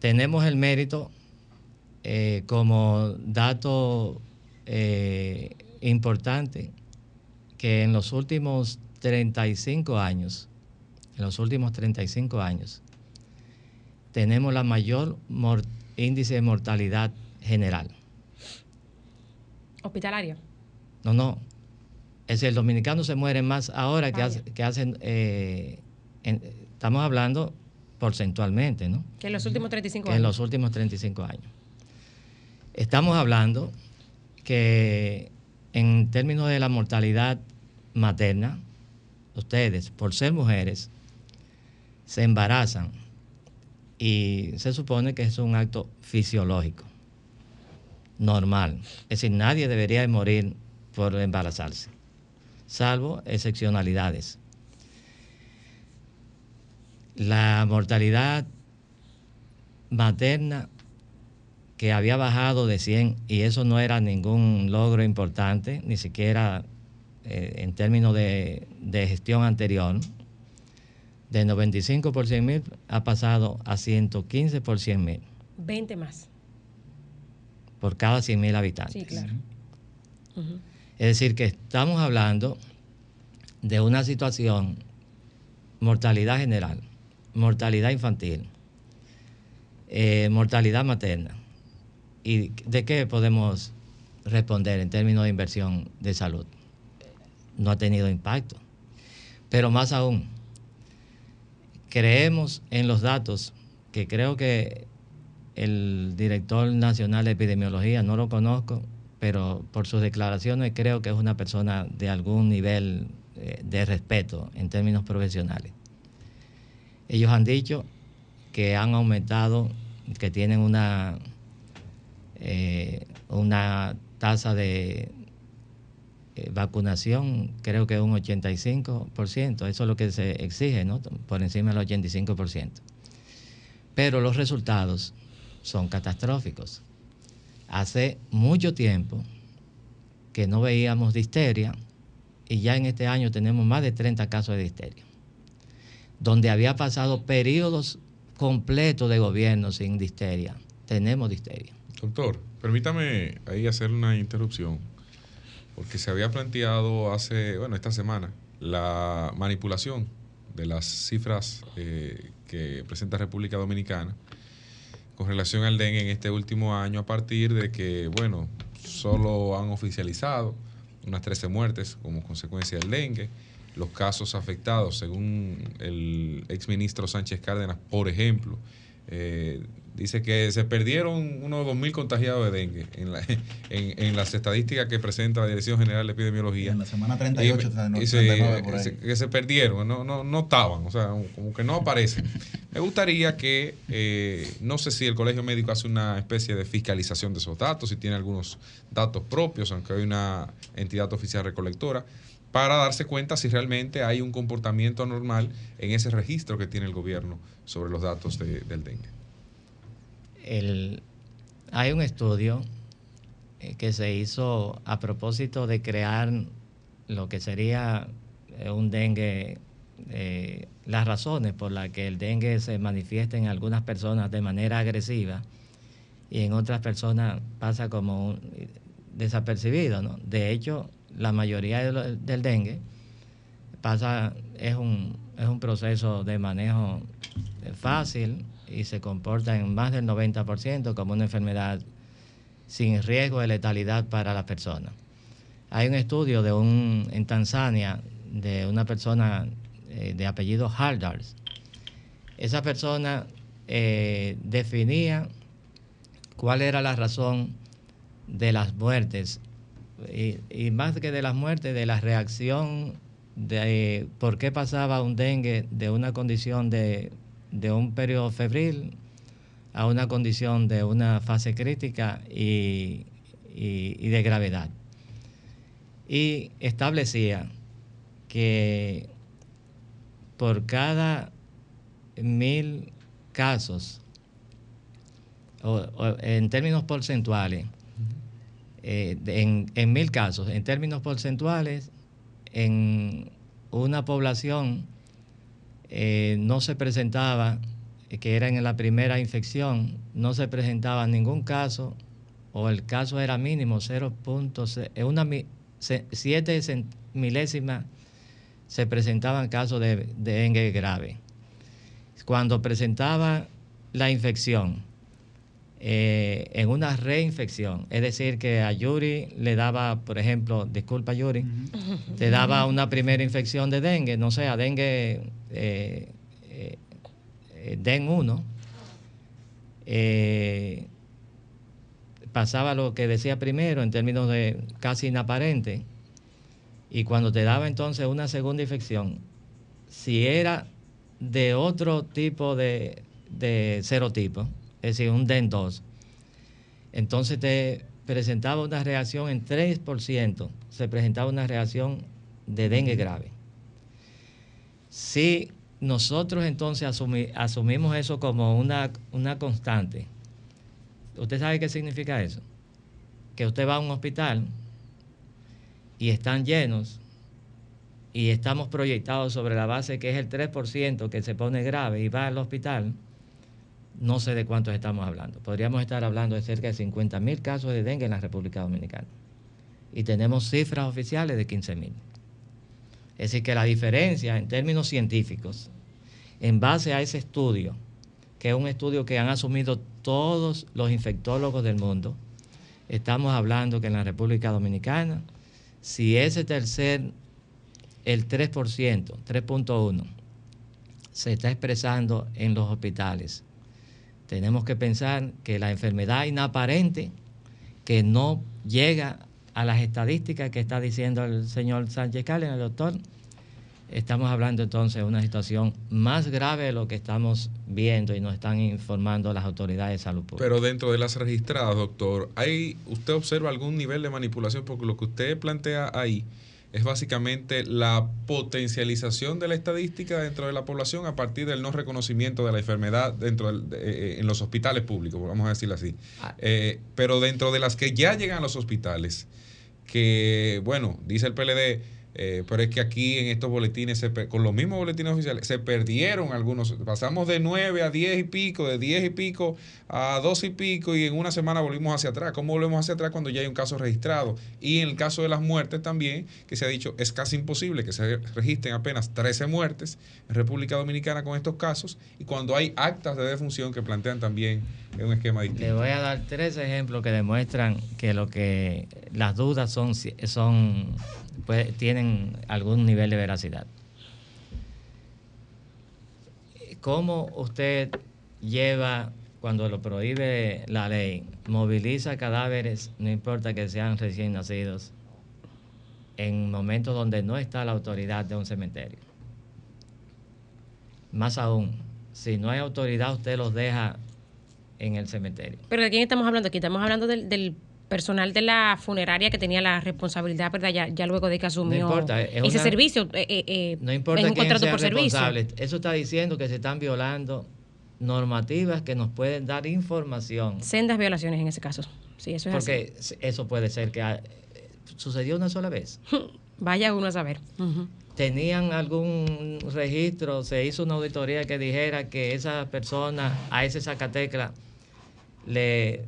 Tenemos el mérito eh, como dato eh, importante que en los últimos treinta y cinco años, en los últimos treinta y cinco años, tenemos la mayor mortalidad, índice de mortalidad general. ¿Hospitalaria? No, no. Es el dominicano se muere más ahora que, hace, que hacen... Eh, en, estamos hablando porcentualmente, ¿no? Que en los últimos treinta y cinco años. En los últimos treinta y cinco años. Estamos hablando que en términos de la mortalidad materna, ustedes, por ser mujeres, se embarazan. Y se supone que es un acto fisiológico, normal. Es decir, nadie debería morir por embarazarse, salvo excepcionalidades. La mortalidad materna, que había bajado de cien, y eso no era ningún logro importante, ni siquiera eh, en términos de, de gestión anterior, de noventa y cinco por cien mil ha pasado a ciento quince por cien mil. veinte más. Por cada cien mil habitantes. Sí, claro. Uh-huh. Es decir, que estamos hablando de una situación, mortalidad general, mortalidad infantil, eh, mortalidad materna. ¿Y de qué podemos responder en términos de inversión de salud? No ha tenido impacto. Pero más aún, creemos en los datos, que creo que el director nacional de epidemiología, no lo conozco, pero por sus declaraciones creo que es una persona de algún nivel de respeto en términos profesionales. Ellos han dicho que han aumentado, que tienen una, eh, una tasa de eh, vacunación creo que un ochenta y cinco por ciento, eso es lo que se exige, ¿no? Por encima del ochenta y cinco por ciento. Pero los resultados son catastróficos. Hace mucho tiempo que no veíamos difteria y ya en este año tenemos más de treinta casos de difteria, donde había pasado periodos completos de gobierno sin difteria. Tenemos difteria. Doctor, permítame ahí hacer una interrupción, porque se había planteado hace, bueno, esta semana, la manipulación de las cifras eh, que presenta República Dominicana con relación al dengue en este último año, a partir de que, bueno, solo han oficializado unas trece muertes como consecuencia del dengue. Los casos afectados, según el exministro Sánchez Cárdenas, por ejemplo, eh, dice que se perdieron unos dos mil contagiados de dengue en, la, en, en las estadísticas que presenta la Dirección General de Epidemiología. En la semana treinta y ocho, y, treinta y nueve, por ahí. Se, que se perdieron, no, no, no estaban, o sea, como que no aparecen. Me gustaría que, eh, no sé si el Colegio Médico hace una especie de fiscalización de esos datos, si tiene algunos datos propios, aunque hay una entidad oficial recolectora, para darse cuenta si realmente hay un comportamiento anormal en ese registro que tiene el gobierno sobre los datos de, del dengue. El, hay un estudio que se hizo a propósito de crear lo que sería un dengue, eh, las razones por las que el dengue se manifiesta en algunas personas de manera agresiva y en otras personas pasa como un, desapercibido, ¿no? De hecho, la mayoría de lo, del dengue pasa, es un, es un proceso de manejo fácil y se comporta en más del noventa por ciento como una enfermedad sin riesgo de letalidad para las personas. Hay un estudio de un en Tanzania de una persona eh, de apellido Hardars. Esa persona eh, definía cuál era la razón de las muertes. Y, y más que de las muertes, de la reacción de eh, por qué pasaba un dengue de una condición de, de un periodo febril a una condición de una fase crítica y, y, y de gravedad. Y establecía que por cada mil casos, o, o en términos porcentuales, Eh, en, en mil casos, en términos porcentuales, en una población eh, no se presentaba, que era en la primera infección, no se presentaba ningún caso, o el caso era mínimo, cero punto siete milésimas se presentaban casos de, de dengue grave. Cuando presentaba la infección, Eh, en una reinfección, es decir, que a Yuri le daba, por ejemplo, disculpa Yuri, uh-huh. te daba una primera infección de dengue, no sé, a dengue eh, eh, den uno, eh, pasaba lo que decía primero en términos de casi inaparente, y cuando te daba entonces una segunda infección, si era de otro tipo de, de serotipo, es decir, un D E N dos, entonces te presentaba una reacción en tres por ciento, se presentaba una reacción de dengue grave. Si nosotros entonces asumi asumimos eso como una, una constante, ¿usted sabe qué significa eso? Que usted va a un hospital y están llenos y estamos proyectados sobre la base que es el tres por ciento que se pone grave y va al hospital. No sé de cuántos estamos hablando. Podríamos estar hablando de cerca de cincuenta mil casos de dengue en la República Dominicana. Y tenemos cifras oficiales de quince mil. Es decir, que la diferencia en términos científicos, en base a ese estudio, que es un estudio que han asumido todos los infectólogos del mundo, estamos hablando que en la República Dominicana, si ese tercer, el tres por ciento, tres punto uno, se está expresando en los hospitales, tenemos que pensar que la enfermedad inaparente, que no llega a las estadísticas que está diciendo el señor Sánchez Cárdenas, el doctor, Estamos hablando entonces de una situación más grave de lo que estamos viendo y nos están informando las autoridades de salud pública. Pero dentro de las registradas, doctor, ¿hay, ¿usted observa algún nivel de manipulación? Porque lo que usted plantea ahí es básicamente la potencialización de la estadística dentro de la población a partir del no reconocimiento de la enfermedad dentro del, de, en los hospitales públicos, vamos a decirlo así. Eh, pero dentro de las que ya llegan a los hospitales, que, bueno, dice el P L D... Eh, pero es que aquí en estos boletines, se con los mismos boletines oficiales, se perdieron algunos. Pasamos de nueve a diez y pico, de diez y pico a doce y pico, y en una semana volvimos hacia atrás. ¿Cómo volvemos hacia atrás cuando ya hay un caso registrado? Y en el caso de las muertes también, que se ha dicho, es casi imposible que se registren apenas trece muertes en República Dominicana con estos casos, y cuando hay actas de defunción que plantean también un esquema distinto. Le voy a dar tres ejemplos que demuestran que lo que las dudas son... son Pues, tienen algún nivel de veracidad. ¿Cómo usted lleva, cuando lo prohíbe la ley, moviliza cadáveres, no importa que sean recién nacidos, en momentos donde no está la autoridad de un cementerio? Más aún, si no hay autoridad, usted los deja en el cementerio. ¿Pero de quién estamos hablando aquí? Estamos hablando del... del... personal de la funeraria que tenía la responsabilidad, ¿verdad? Ya, ya luego de que asumió no importa, es ese una, servicio. Eh, eh, no importa es un quién sea por responsable. Servicio. Eso está diciendo que se están violando normativas que nos pueden dar información. Sendas violaciones en ese caso. Sí, eso es Porque así. Eso puede ser que ha, sucedió una sola vez. Vaya uno a saber. Uh-huh. ¿Tenían algún registro? ¿Se hizo una auditoría que dijera que esa persona, a ese Zacatecla, le...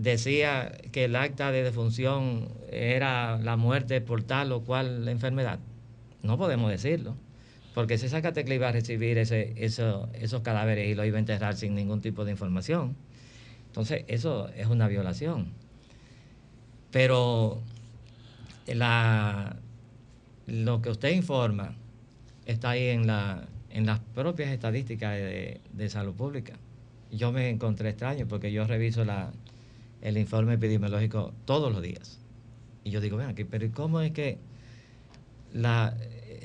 decía que el acta de defunción era la muerte por tal o cual enfermedad? No podemos decirlo, porque ese Zacatecla iba a recibir ese, eso, esos cadáveres y los iba a enterrar sin ningún tipo de información. Entonces, eso es una violación. Pero la, lo que usted informa está ahí en, la, en las propias estadísticas de, de salud pública. Yo me encontré extraño porque yo reviso la... el informe epidemiológico todos los días. Y yo digo, ven aquí, pero ¿cómo es que la,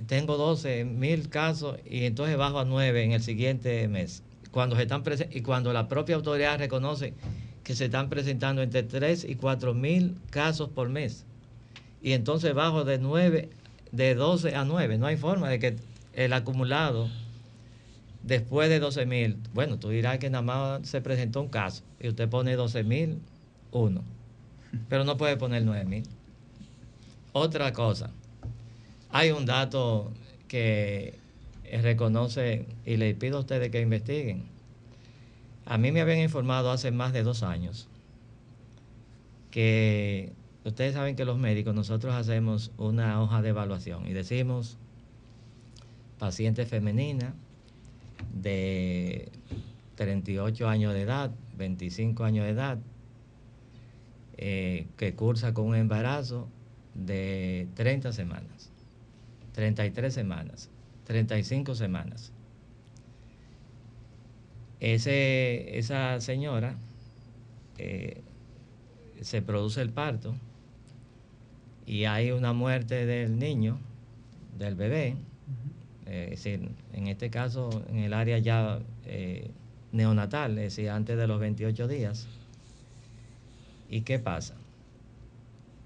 tengo doce mil casos y entonces bajo a nueve en el siguiente mes? Cuando se están prese- y cuando la propia autoridad reconoce que se están presentando entre tres y cuatro mil casos por mes. Y entonces bajo de nueve, de doce a nueve. No hay forma de que el acumulado... después de doce mil, bueno, tú dirás que nada más se presentó un caso y usted pone doce mil, uno, pero no puede poner nueve mil. Otra cosa, hay un dato que reconoce y le pido a ustedes que investiguen. A mí me habían informado hace más de dos años que ustedes saben que los médicos nosotros hacemos una hoja de evaluación y decimos paciente femenina de treinta y ocho años de edad, veinticinco años de edad, eh, que cursa con un embarazo de treinta semanas, treinta y tres semanas, treinta y cinco semanas. Ese, esa señora eh, se produce el parto y hay una muerte del niño, del bebé. Eh, es decir, en este caso, en el área ya eh, neonatal, es decir, antes de los veintiocho días. ¿Y qué pasa?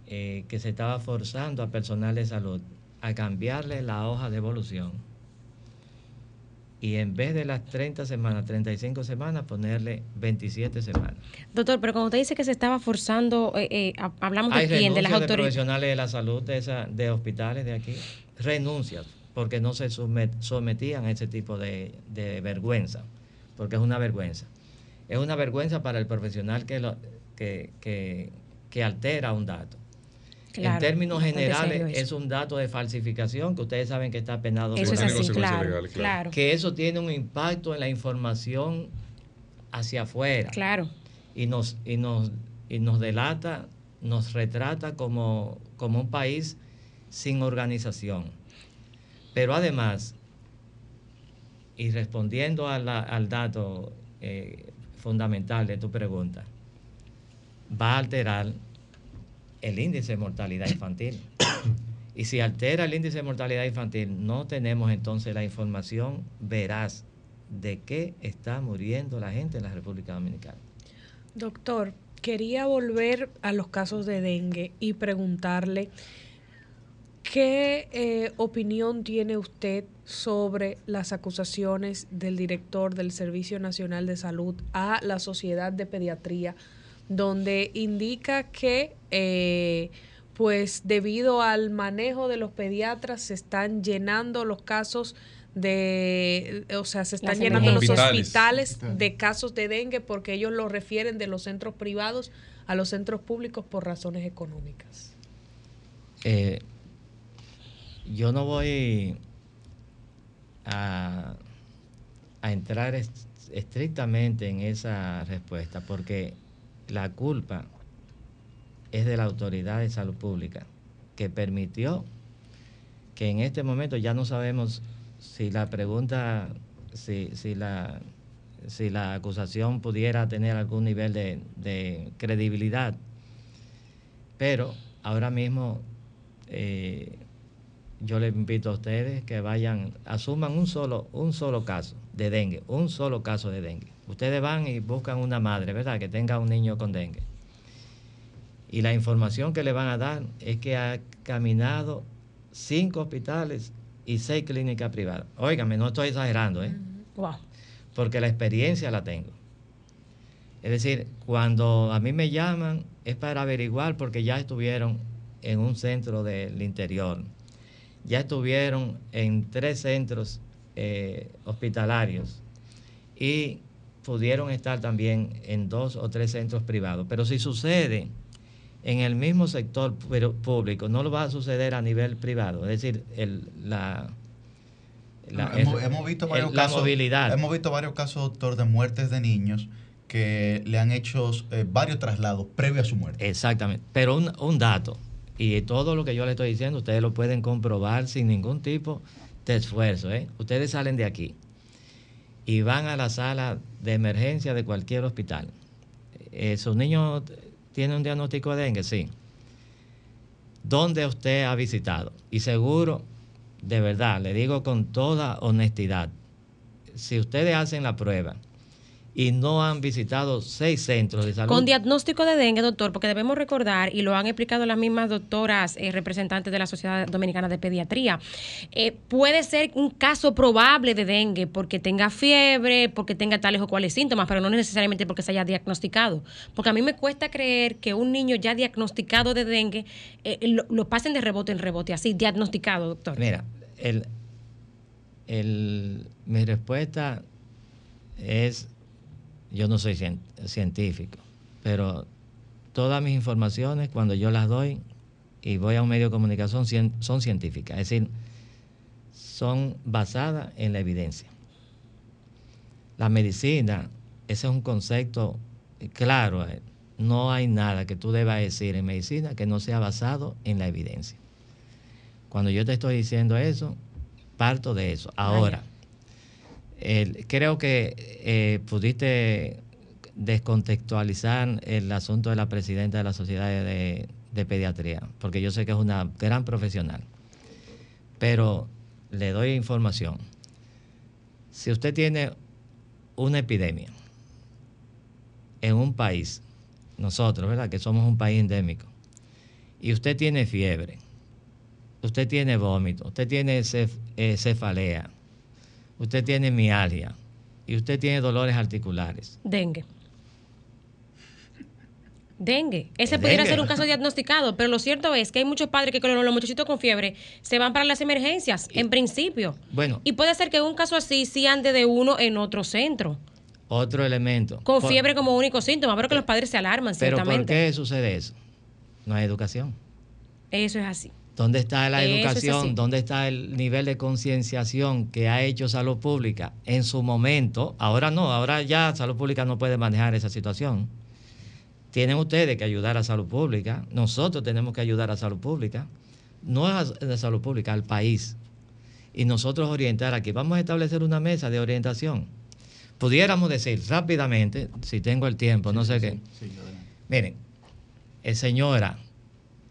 Eh, que se estaba forzando a personal de salud a cambiarle la hoja de evolución y en vez de las treinta semanas, treinta y cinco semanas, ponerle veintisiete semanas. Doctor, pero cuando usted dice que se estaba forzando, eh, eh, hablamos de quién, de las autoridades. Hay renuncias de profesionales de la salud, de, esa, de hospitales de aquí, renuncias. Porque no se sometían a ese tipo de, de vergüenza, porque es una vergüenza. Es una vergüenza para el profesional que, lo, que, que, que altera un dato. Claro, en términos generales, es un dato de falsificación que ustedes saben que está penado. Eso es así, claro, legal, claro. Que eso tiene un impacto en la información hacia afuera. Claro. Y nos, y nos, y nos delata, nos retrata como, como un país sin organización. Pero además, y respondiendo a la, al dato eh, fundamental de tu pregunta, va a alterar el índice de mortalidad infantil. Y si altera el índice de mortalidad infantil, no tenemos entonces la información veraz de qué está muriendo la gente en la República Dominicana. Doctor, quería volver a los casos de dengue y preguntarle qué eh, opinión tiene usted sobre las acusaciones del director del Servicio Nacional de Salud a la Sociedad de Pediatría, donde indica que eh, pues debido al manejo de los pediatras se están llenando los casos de, o sea, se están llenando los hospitales de casos de dengue porque ellos lo refieren de los centros privados a los centros públicos por razones económicas. Eh, yo no voy a, a entrar estrictamente en esa respuesta porque la culpa es de la Autoridad de Salud Pública, que permitió que en este momento ya no sabemos si la pregunta, si, si, la, si la acusación pudiera tener algún nivel de, de credibilidad, pero ahora mismo eh, yo les invito a ustedes que vayan, asuman un solo, un solo caso de dengue, un solo caso de dengue. Ustedes van y buscan una madre, ¿verdad?, que tenga un niño con dengue. Y la información que le van a dar es que ha caminado cinco hospitales y seis clínicas privadas. Óigame, no estoy exagerando, ¿eh? Wow. Porque la experiencia la tengo. Es decir, cuando a mí me llaman es para averiguar porque ya estuvieron en un centro del interior, ya estuvieron en tres centros eh, hospitalarios y pudieron estar también en dos o tres centros privados. Pero si sucede en el mismo sector público, no lo va a suceder a nivel privado. Es decir, el, la, la, hemos, hemos visto varios el, la casos, movilidad. Hemos visto varios casos, doctor, de muertes de niños que le han hecho eh, varios traslados previo a su muerte. Exactamente. Pero un, un dato, y todo lo que yo le estoy diciendo, ustedes lo pueden comprobar sin ningún tipo de esfuerzo, ¿eh? Ustedes salen de aquí y van a la sala de emergencia de cualquier hospital. Eh, sus niños tiene un diagnóstico de dengue, sí. ¿Dónde usted ha visitado? Y seguro, de verdad, le digo con toda honestidad, si ustedes hacen la prueba y no han visitado seis centros de salud con diagnóstico de dengue, doctor, porque debemos recordar, y lo han explicado las mismas doctoras eh, representantes de la Sociedad Dominicana de Pediatría, eh, puede ser un caso probable de dengue porque tenga fiebre, porque tenga tales o cuales síntomas, pero no necesariamente porque se haya diagnosticado. Porque a mí me cuesta creer que un niño ya diagnosticado de dengue eh, lo, lo pasen de rebote en rebote, así, diagnosticado, doctor. Mira, el, el, mi respuesta es... Yo no soy cien, científico, pero todas mis informaciones cuando yo las doy y voy a un medio de comunicación cien, son científicas, es decir, son basadas en la evidencia. La medicina, ese es un concepto claro, no hay nada que tú debas decir en medicina que no sea basado en la evidencia. Cuando yo te estoy diciendo eso, parto de eso. Ahora... Ay. El, creo que eh, pudiste descontextualizar el asunto de la presidenta de la Sociedad de, de Pediatría, porque yo sé que es una gran profesional, pero le doy información. Si usted tiene una epidemia en un país, nosotros, ¿verdad?, que somos un país endémico, y usted tiene fiebre, usted tiene vómito, usted tiene cef, eh, cefalea, usted tiene mialgia y usted tiene dolores articulares. Dengue. Dengue. Ese dengue pudiera ser un caso diagnosticado, pero lo cierto es que hay muchos padres que con los muchachitos con fiebre se van para las emergencias, y, en principio. Bueno. Y puede ser que un caso así sí ande de uno en otro centro. Otro elemento. Con por, fiebre como único síntoma, pero que los padres se alarman, pero ciertamente. ¿Pero por qué sucede eso? No hay educación. Eso es así. ¿Dónde está la educación? ¿Dónde está el nivel de concienciación que ha hecho Salud Pública en su momento? Ahora no, ahora ya Salud Pública no puede manejar esa situación. Tienen ustedes que ayudar a Salud Pública, nosotros tenemos que ayudar a Salud Pública, no a la Salud Pública, al país. Y nosotros orientar aquí. Vamos a establecer una mesa de orientación. Pudiéramos decir rápidamente, si tengo el tiempo, sí, no sé sí, qué. Sí, miren, eh, señora,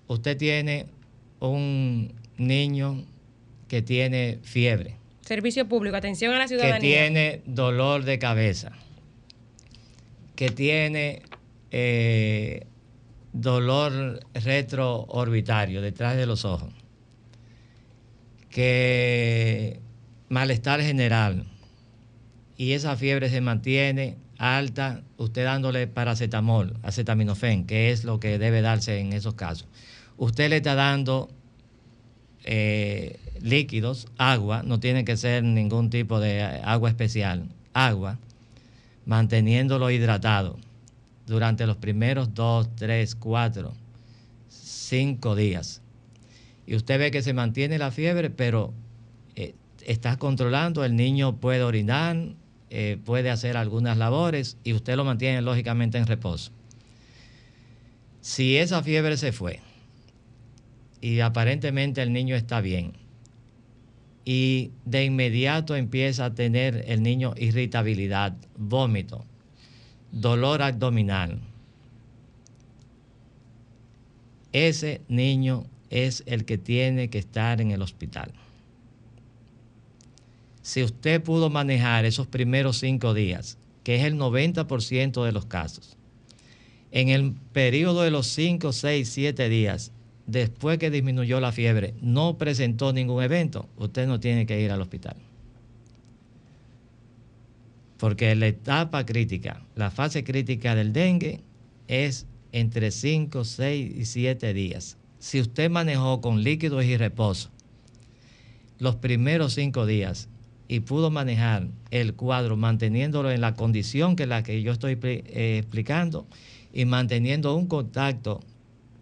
usted tiene... Un, niño que tiene fiebre. Servicio público, atención a la ciudadanía. Que tiene dolor de cabeza, que tiene eh, dolor retroorbitario detrás de los ojos, que malestar general, y esa fiebre se mantiene alta, usted dándole paracetamol, acetaminofén, que es lo que debe darse en esos casos. Usted le está dando eh, líquidos, agua, no tiene que ser ningún tipo de agua especial, agua, manteniéndolo hidratado durante los primeros dos, tres, cuatro, cinco días. Y usted ve que se mantiene la fiebre, pero eh, está controlando, el niño puede orinar, eh, puede hacer algunas labores y usted lo mantiene lógicamente en reposo. Si esa fiebre se fue y aparentemente el niño está bien y de inmediato empieza a tener el niño irritabilidad, vómito, dolor abdominal, ese niño es el que tiene que estar en el hospital. Si usted pudo manejar esos primeros cinco días, que es el noventa por ciento de los casos, en el periodo de los cinco, seis, siete días, después que disminuyó la fiebre, no presentó ningún evento, usted no tiene que ir al hospital. Porque la etapa crítica, la fase crítica del dengue es entre cinco, seis y siete días. Si usted manejó con líquidos y reposo los primeros cinco días y pudo manejar el cuadro manteniéndolo en la condición que es la que yo estoy eh, explicando y manteniendo un contacto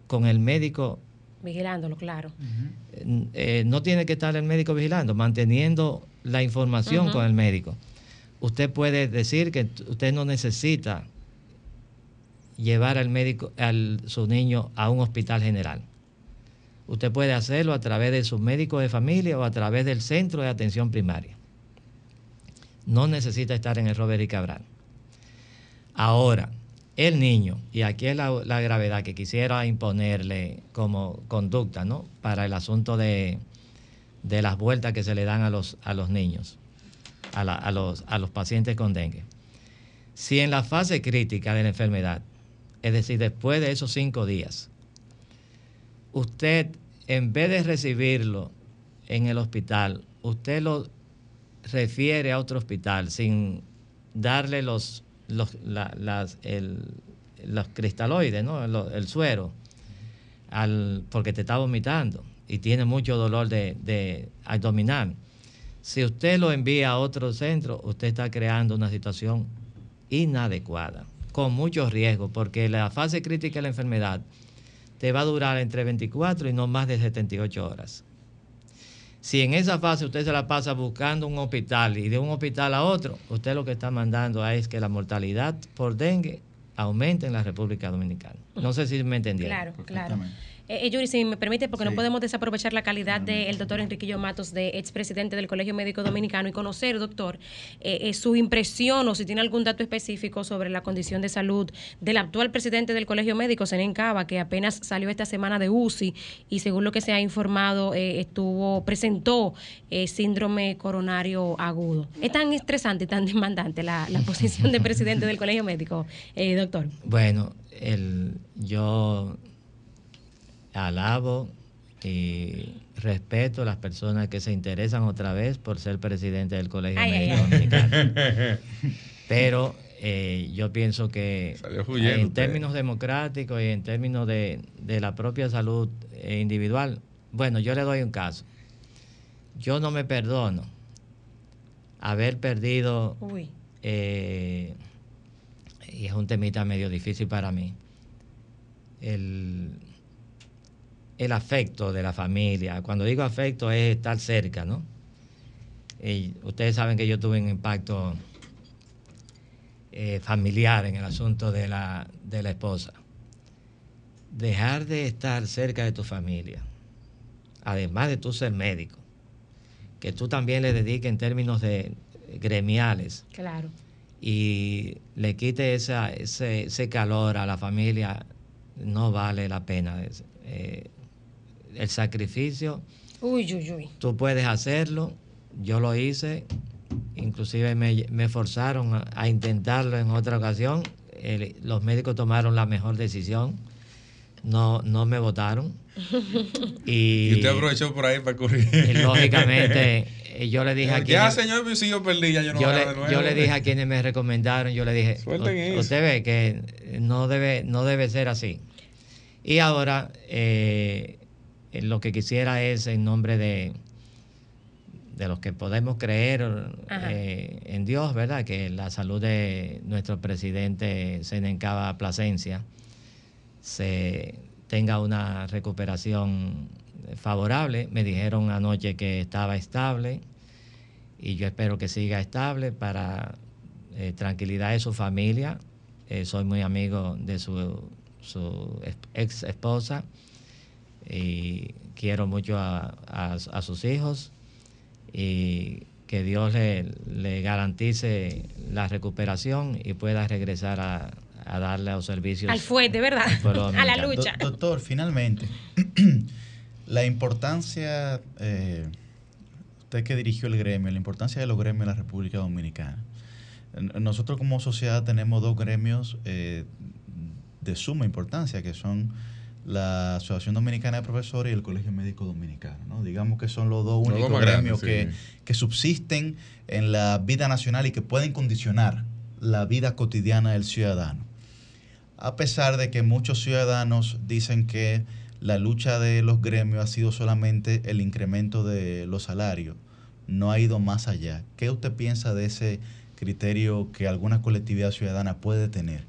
con el médico. Vigilándolo, claro. Uh-huh. eh, no tiene que estar el médico vigilando, manteniendo la información uh-huh. con el médico. Usted puede decir que usted no necesita llevar al médico, al su niño a un hospital general. Usted puede hacerlo a través de su médico de familia o a través del centro de atención primaria. No necesita estar en el Robert Rick Cabral. Ahora, el niño, y aquí es la, la gravedad que quisiera imponerle como conducta, ¿no?, para el asunto de, de las vueltas que se le dan a los, a los niños, a, la, a, los, a los pacientes con dengue. Si en la fase crítica de la enfermedad, es decir, después de esos cinco días, usted, en vez de recibirlo en el hospital, usted lo refiere a otro hospital sin darle los, los, la, las, el, los cristaloides, ¿no?, el, el suero, al, porque te está vomitando y tiene mucho dolor de, de abdominal. Si usted lo envía a otro centro, usted está creando una situación inadecuada, con muchos riesgos, porque la fase crítica de la enfermedad te va a durar entre veinticuatro y no más de setenta y ocho horas. Si en esa fase usted se la pasa buscando un hospital y de un hospital a otro, usted lo que está mandando es que la mortalidad por dengue aumente en la República Dominicana. No sé si me entendieron. Claro, claro. Eh, Yuri, si me permite, porque sí, no podemos desaprovechar la calidad del doctor Enriquillo Matos, de expresidente del Colegio Médico Dominicano, y conocer, doctor, eh, eh, su impresión o si tiene algún dato específico sobre la condición de salud del actual presidente del Colegio Médico, Senén Cava, que apenas salió esta semana de U C I y según lo que se ha informado, eh, estuvo presentó eh, síndrome coronario agudo. Es tan estresante y tan demandante la, la posición de presidente del Colegio Médico, eh, doctor. Bueno, el, yo... alabo y respeto a las personas que se interesan otra vez por ser presidente del Colegio ay, Médico ay, Dominicano. Ay. Pero eh, yo pienso que huyendo, en términos eh. democráticos y en términos de, de la propia salud individual, bueno, yo le doy un caso. Yo no me perdono haber perdido, eh, y es un temita medio difícil para mí, el... el afecto de la familia. Cuando digo afecto es estar cerca, ¿no? Y ustedes saben que yo tuve un impacto eh, familiar en el asunto de la, de la esposa. Dejar de estar cerca de tu familia, además de tú ser médico, que tú también le dediques en términos de gremiales. Claro. Y le quite esa, ese, ese calor a la familia, no vale la pena. Eh, El sacrificio Uy, uy, uy. Tú puedes hacerlo, yo lo hice, inclusive me, me forzaron a, a intentarlo en otra ocasión. El, los médicos tomaron la mejor decisión, no, no me votaron. Y, y usted aprovechó por ahí para correr. Y lógicamente, yo le dije ya, a quienes... Ya, señor, si yo perdí, ya yo no yo voy le, a de nuevo. Yo le dije a quienes me recomendaron, yo le dije, o, usted ve que no debe, no debe ser así. Y ahora, eh, lo que quisiera es, en nombre de, de los que podemos creer eh, en Dios, ¿verdad?, que la salud de nuestro presidente Senencaba Plasencia se... tenga una recuperación favorable. Me dijeron anoche que estaba estable y yo espero que siga estable para eh, tranquilidad de su familia. Eh, soy muy amigo de su, su ex esposa y quiero mucho a, a, a sus hijos, y que Dios le, le garantice la recuperación y pueda regresar a a darle a los servicios. Al fuerte, ¿verdad? A la lucha. Do doctor, finalmente, la importancia, eh, usted que dirigió el gremio, la importancia de los gremios en la República Dominicana. Nosotros como sociedad tenemos dos gremios eh, de suma importancia, que son la Asociación Dominicana de Profesores y el Colegio Médico Dominicano, ¿no? Digamos que son los dos únicos los gremios grandes, que, sí. que subsisten en la vida nacional y que pueden condicionar la vida cotidiana del ciudadano. A pesar de que muchos ciudadanos dicen que la lucha de los gremios ha sido solamente el incremento de los salarios, no ha ido más allá. ¿Qué usted piensa de ese criterio que alguna colectividad ciudadana puede tener?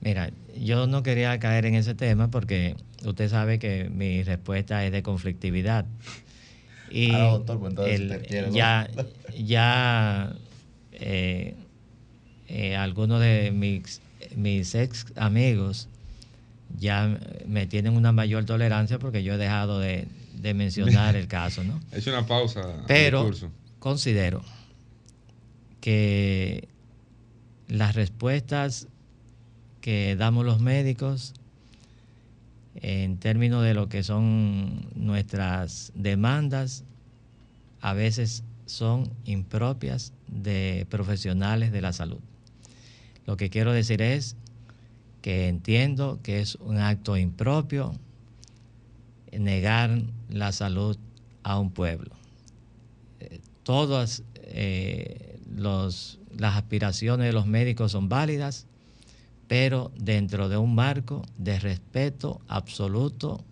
Mira, yo no quería caer en ese tema porque usted sabe que mi respuesta es de conflictividad. Y ah, doctor, pues entonces el, te quiero, ¿no? Ya... ya eh, Eh, algunos de mis, mis ex amigos ya me tienen una mayor tolerancia porque yo he dejado de, de mencionar el caso, ¿no? He hecho una pausa. Pero considero que las respuestas que damos los médicos en términos de lo que son nuestras demandas a veces son impropias de profesionales de la salud. Lo que quiero decir es que entiendo que es un acto impropio negar la salud a un pueblo. Eh, todas eh, los, las aspiraciones de los médicos son válidas, pero dentro de un marco de respeto absoluto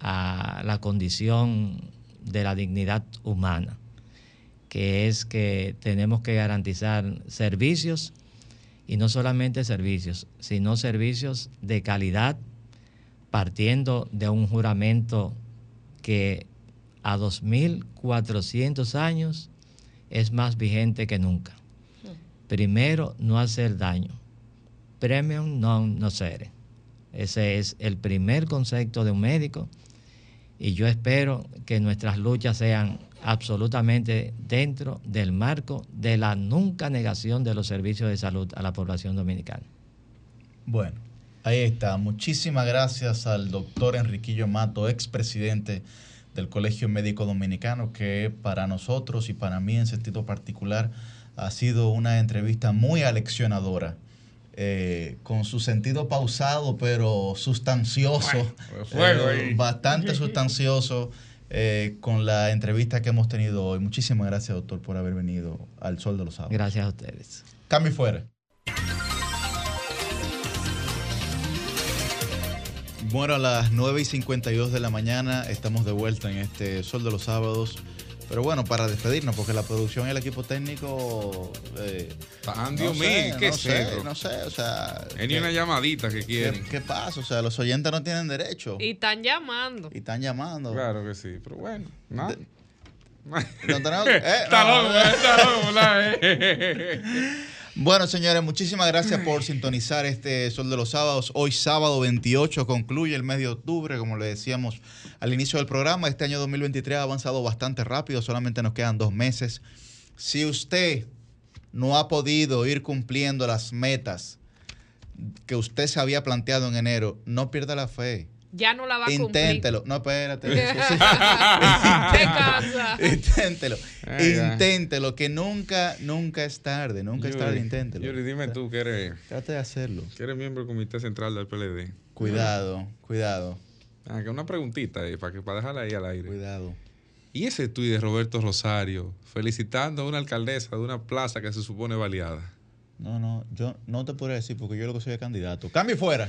a la condición de la dignidad humana, que es que tenemos que garantizar servicios, y no solamente servicios, sino servicios de calidad, partiendo de un juramento que a dos mil cuatrocientos años es más vigente que nunca. Primero, no hacer daño. Premium non nocere. Ese es el primer concepto de un médico, y yo espero que nuestras luchas sean absolutamente dentro del marco de la nunca negación de los servicios de salud a la población dominicana. Bueno, ahí está. Muchísimas gracias al doctor Enriquillo Matos, expresidente del Colegio Médico Dominicano, que para nosotros y para mí en sentido particular ha sido una entrevista muy aleccionadora. Eh, con su sentido pausado pero sustancioso, bueno, eh, bastante sustancioso eh, con la entrevista que hemos tenido hoy. Muchísimas gracias, doctor, por haber venido al Sol de los Sábados. Gracias a ustedes. Cambio y fuera. Bueno, a las nueve y cincuenta y dos de la mañana estamos de vuelta en este Sol de los Sábados. Pero bueno, para despedirnos, porque la producción y el equipo técnico... Eh, Dios mío, ¿qué no sé, no sé, o sea... Es ni una llamadita que quieren. ¿Qué, qué pasa? O sea, los oyentes no tienen derecho. Y están llamando. Y están llamando. Claro que sí, pero bueno, nada. De, no tenemos, eh, está no, loco, está loco, la, eh. Bueno, señores, muchísimas gracias por sintonizar este Sol de los Sábados. Hoy sábado veintiocho concluye el mes de octubre, como le decíamos al inicio del programa. Este año dos mil veintitrés ha avanzado bastante rápido, solamente nos quedan dos meses. Si usted no ha podido ir cumpliendo las metas que usted se había planteado en enero, no pierda la fe. ya no la va a cumplir. Inténtelo. No, espérate. Inténtelo. Inténtelo. Inténtelo, que nunca, nunca es tarde. Nunca Yuri, es tarde, inténtelo. Yuri, dime tú que eres... Trate de hacerlo. Que eres miembro del Comité Central del P L D. Cuidado, cuidado. Ah, que una preguntita, eh, para, que, para dejarla ahí al aire. Cuidado. ¿Y ese tuit de Roberto Rosario felicitando a una alcaldesa de una plaza que se supone baleada? No, no, yo no te podría decir porque yo lo que soy es candidato. ¡Cambio y fuera!